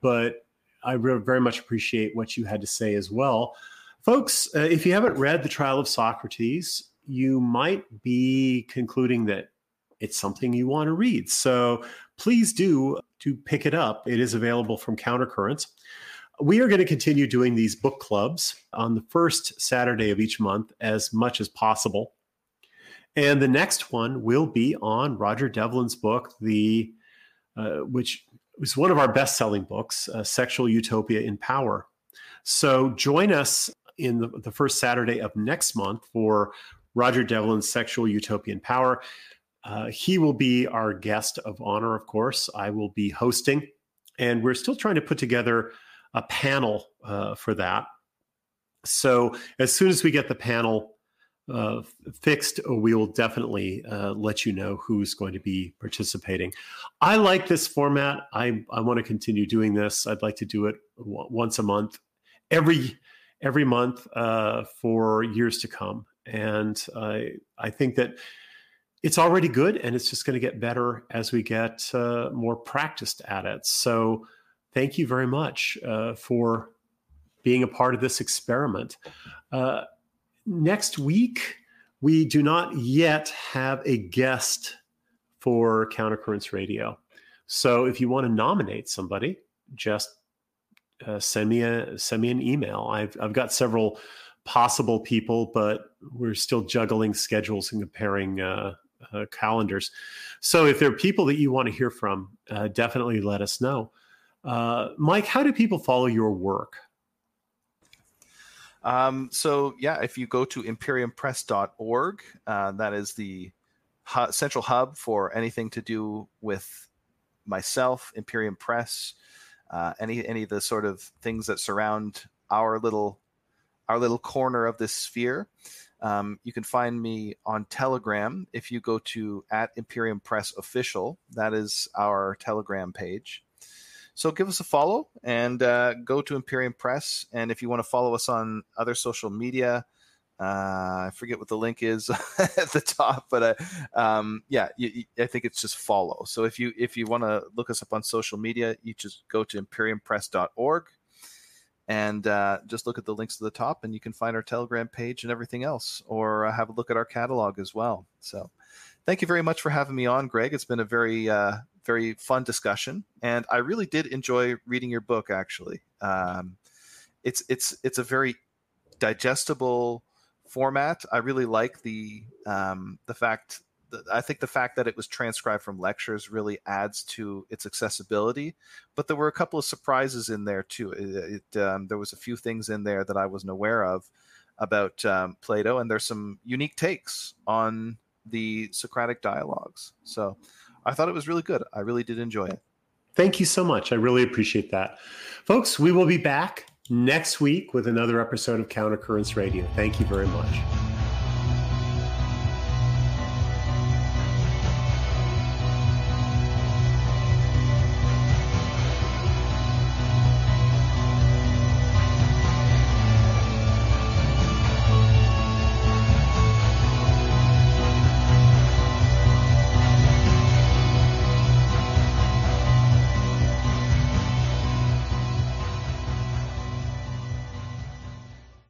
but I very much appreciate what you had to say as well. Folks, uh, if you haven't read The Trial of Socrates, you might be concluding that it's something you want to read. So please do, do pick it up. It is available from Counter-Currents. We are going to continue doing these book clubs on the first Saturday of each month as much as possible. And the next one will be on Roger Devlin's book, the uh, which... It was one of our best-selling books, uh, Sexual Utopia in Power. So join us in the, the first Saturday of next month for Roger Devlin's Sexual Utopia in Power. Uh, he will be our guest of honor, of course. I will be hosting, and we're still trying to put together a panel uh, for that. So as soon as we get the panel Uh, fixed, we will definitely uh, let you know who's going to be participating. I like this format. I, I want to continue doing this. I'd like to do it w- once a month, every every month uh, for years to come. And I I think that it's already good, and it's just going to get better as we get uh, more practiced at it. So thank you very much uh, for being a part of this experiment. Uh, Next week, we do not yet have a guest for Counter-Currents Radio. So if you want to nominate somebody, just uh, send me a send me an email. I've I've got several possible people, but we're still juggling schedules and comparing uh, uh, calendars. So if there are people that you want to hear from, uh, definitely let us know. Uh, Mike, how do people follow your work? Um, so, yeah, if you go to imperium press dot org, uh, that is the hu- central hub for anything to do with myself, Imperium Press, uh, any any of the sort of things that surround our little our little corner of this sphere. Um, you can find me on Telegram if you go to at Imperium Press Official. That is our Telegram page. So give us a follow and uh, go to Imperium Press. And if you want to follow us on other social media, uh, I forget what the link is at the top, but uh, um, yeah, you, you, I think it's just follow. So if you if you want to look us up on social media, you just go to imperium press dot org and uh, just look at the links at the top, and you can find our Telegram page and everything else, or uh, have a look at our catalog as well. So thank you very much for having me on, Greg. It's been a very uh, very fun discussion, and I really did enjoy reading your book, actually. Um, it's it's it's a very digestible format. I really like the um, the fact that, I think the fact that it was transcribed from lectures really adds to its accessibility, but there were a couple of surprises in there too. It, it, um, there was a few things in there that I wasn't aware of about um, Plato, and there's some unique takes on the Socratic dialogues. So I thought it was really good. I really did enjoy it. Thank you so much. I really appreciate that. Folks, we will be back next week with another episode of Counter-Currents Radio. Thank you very much.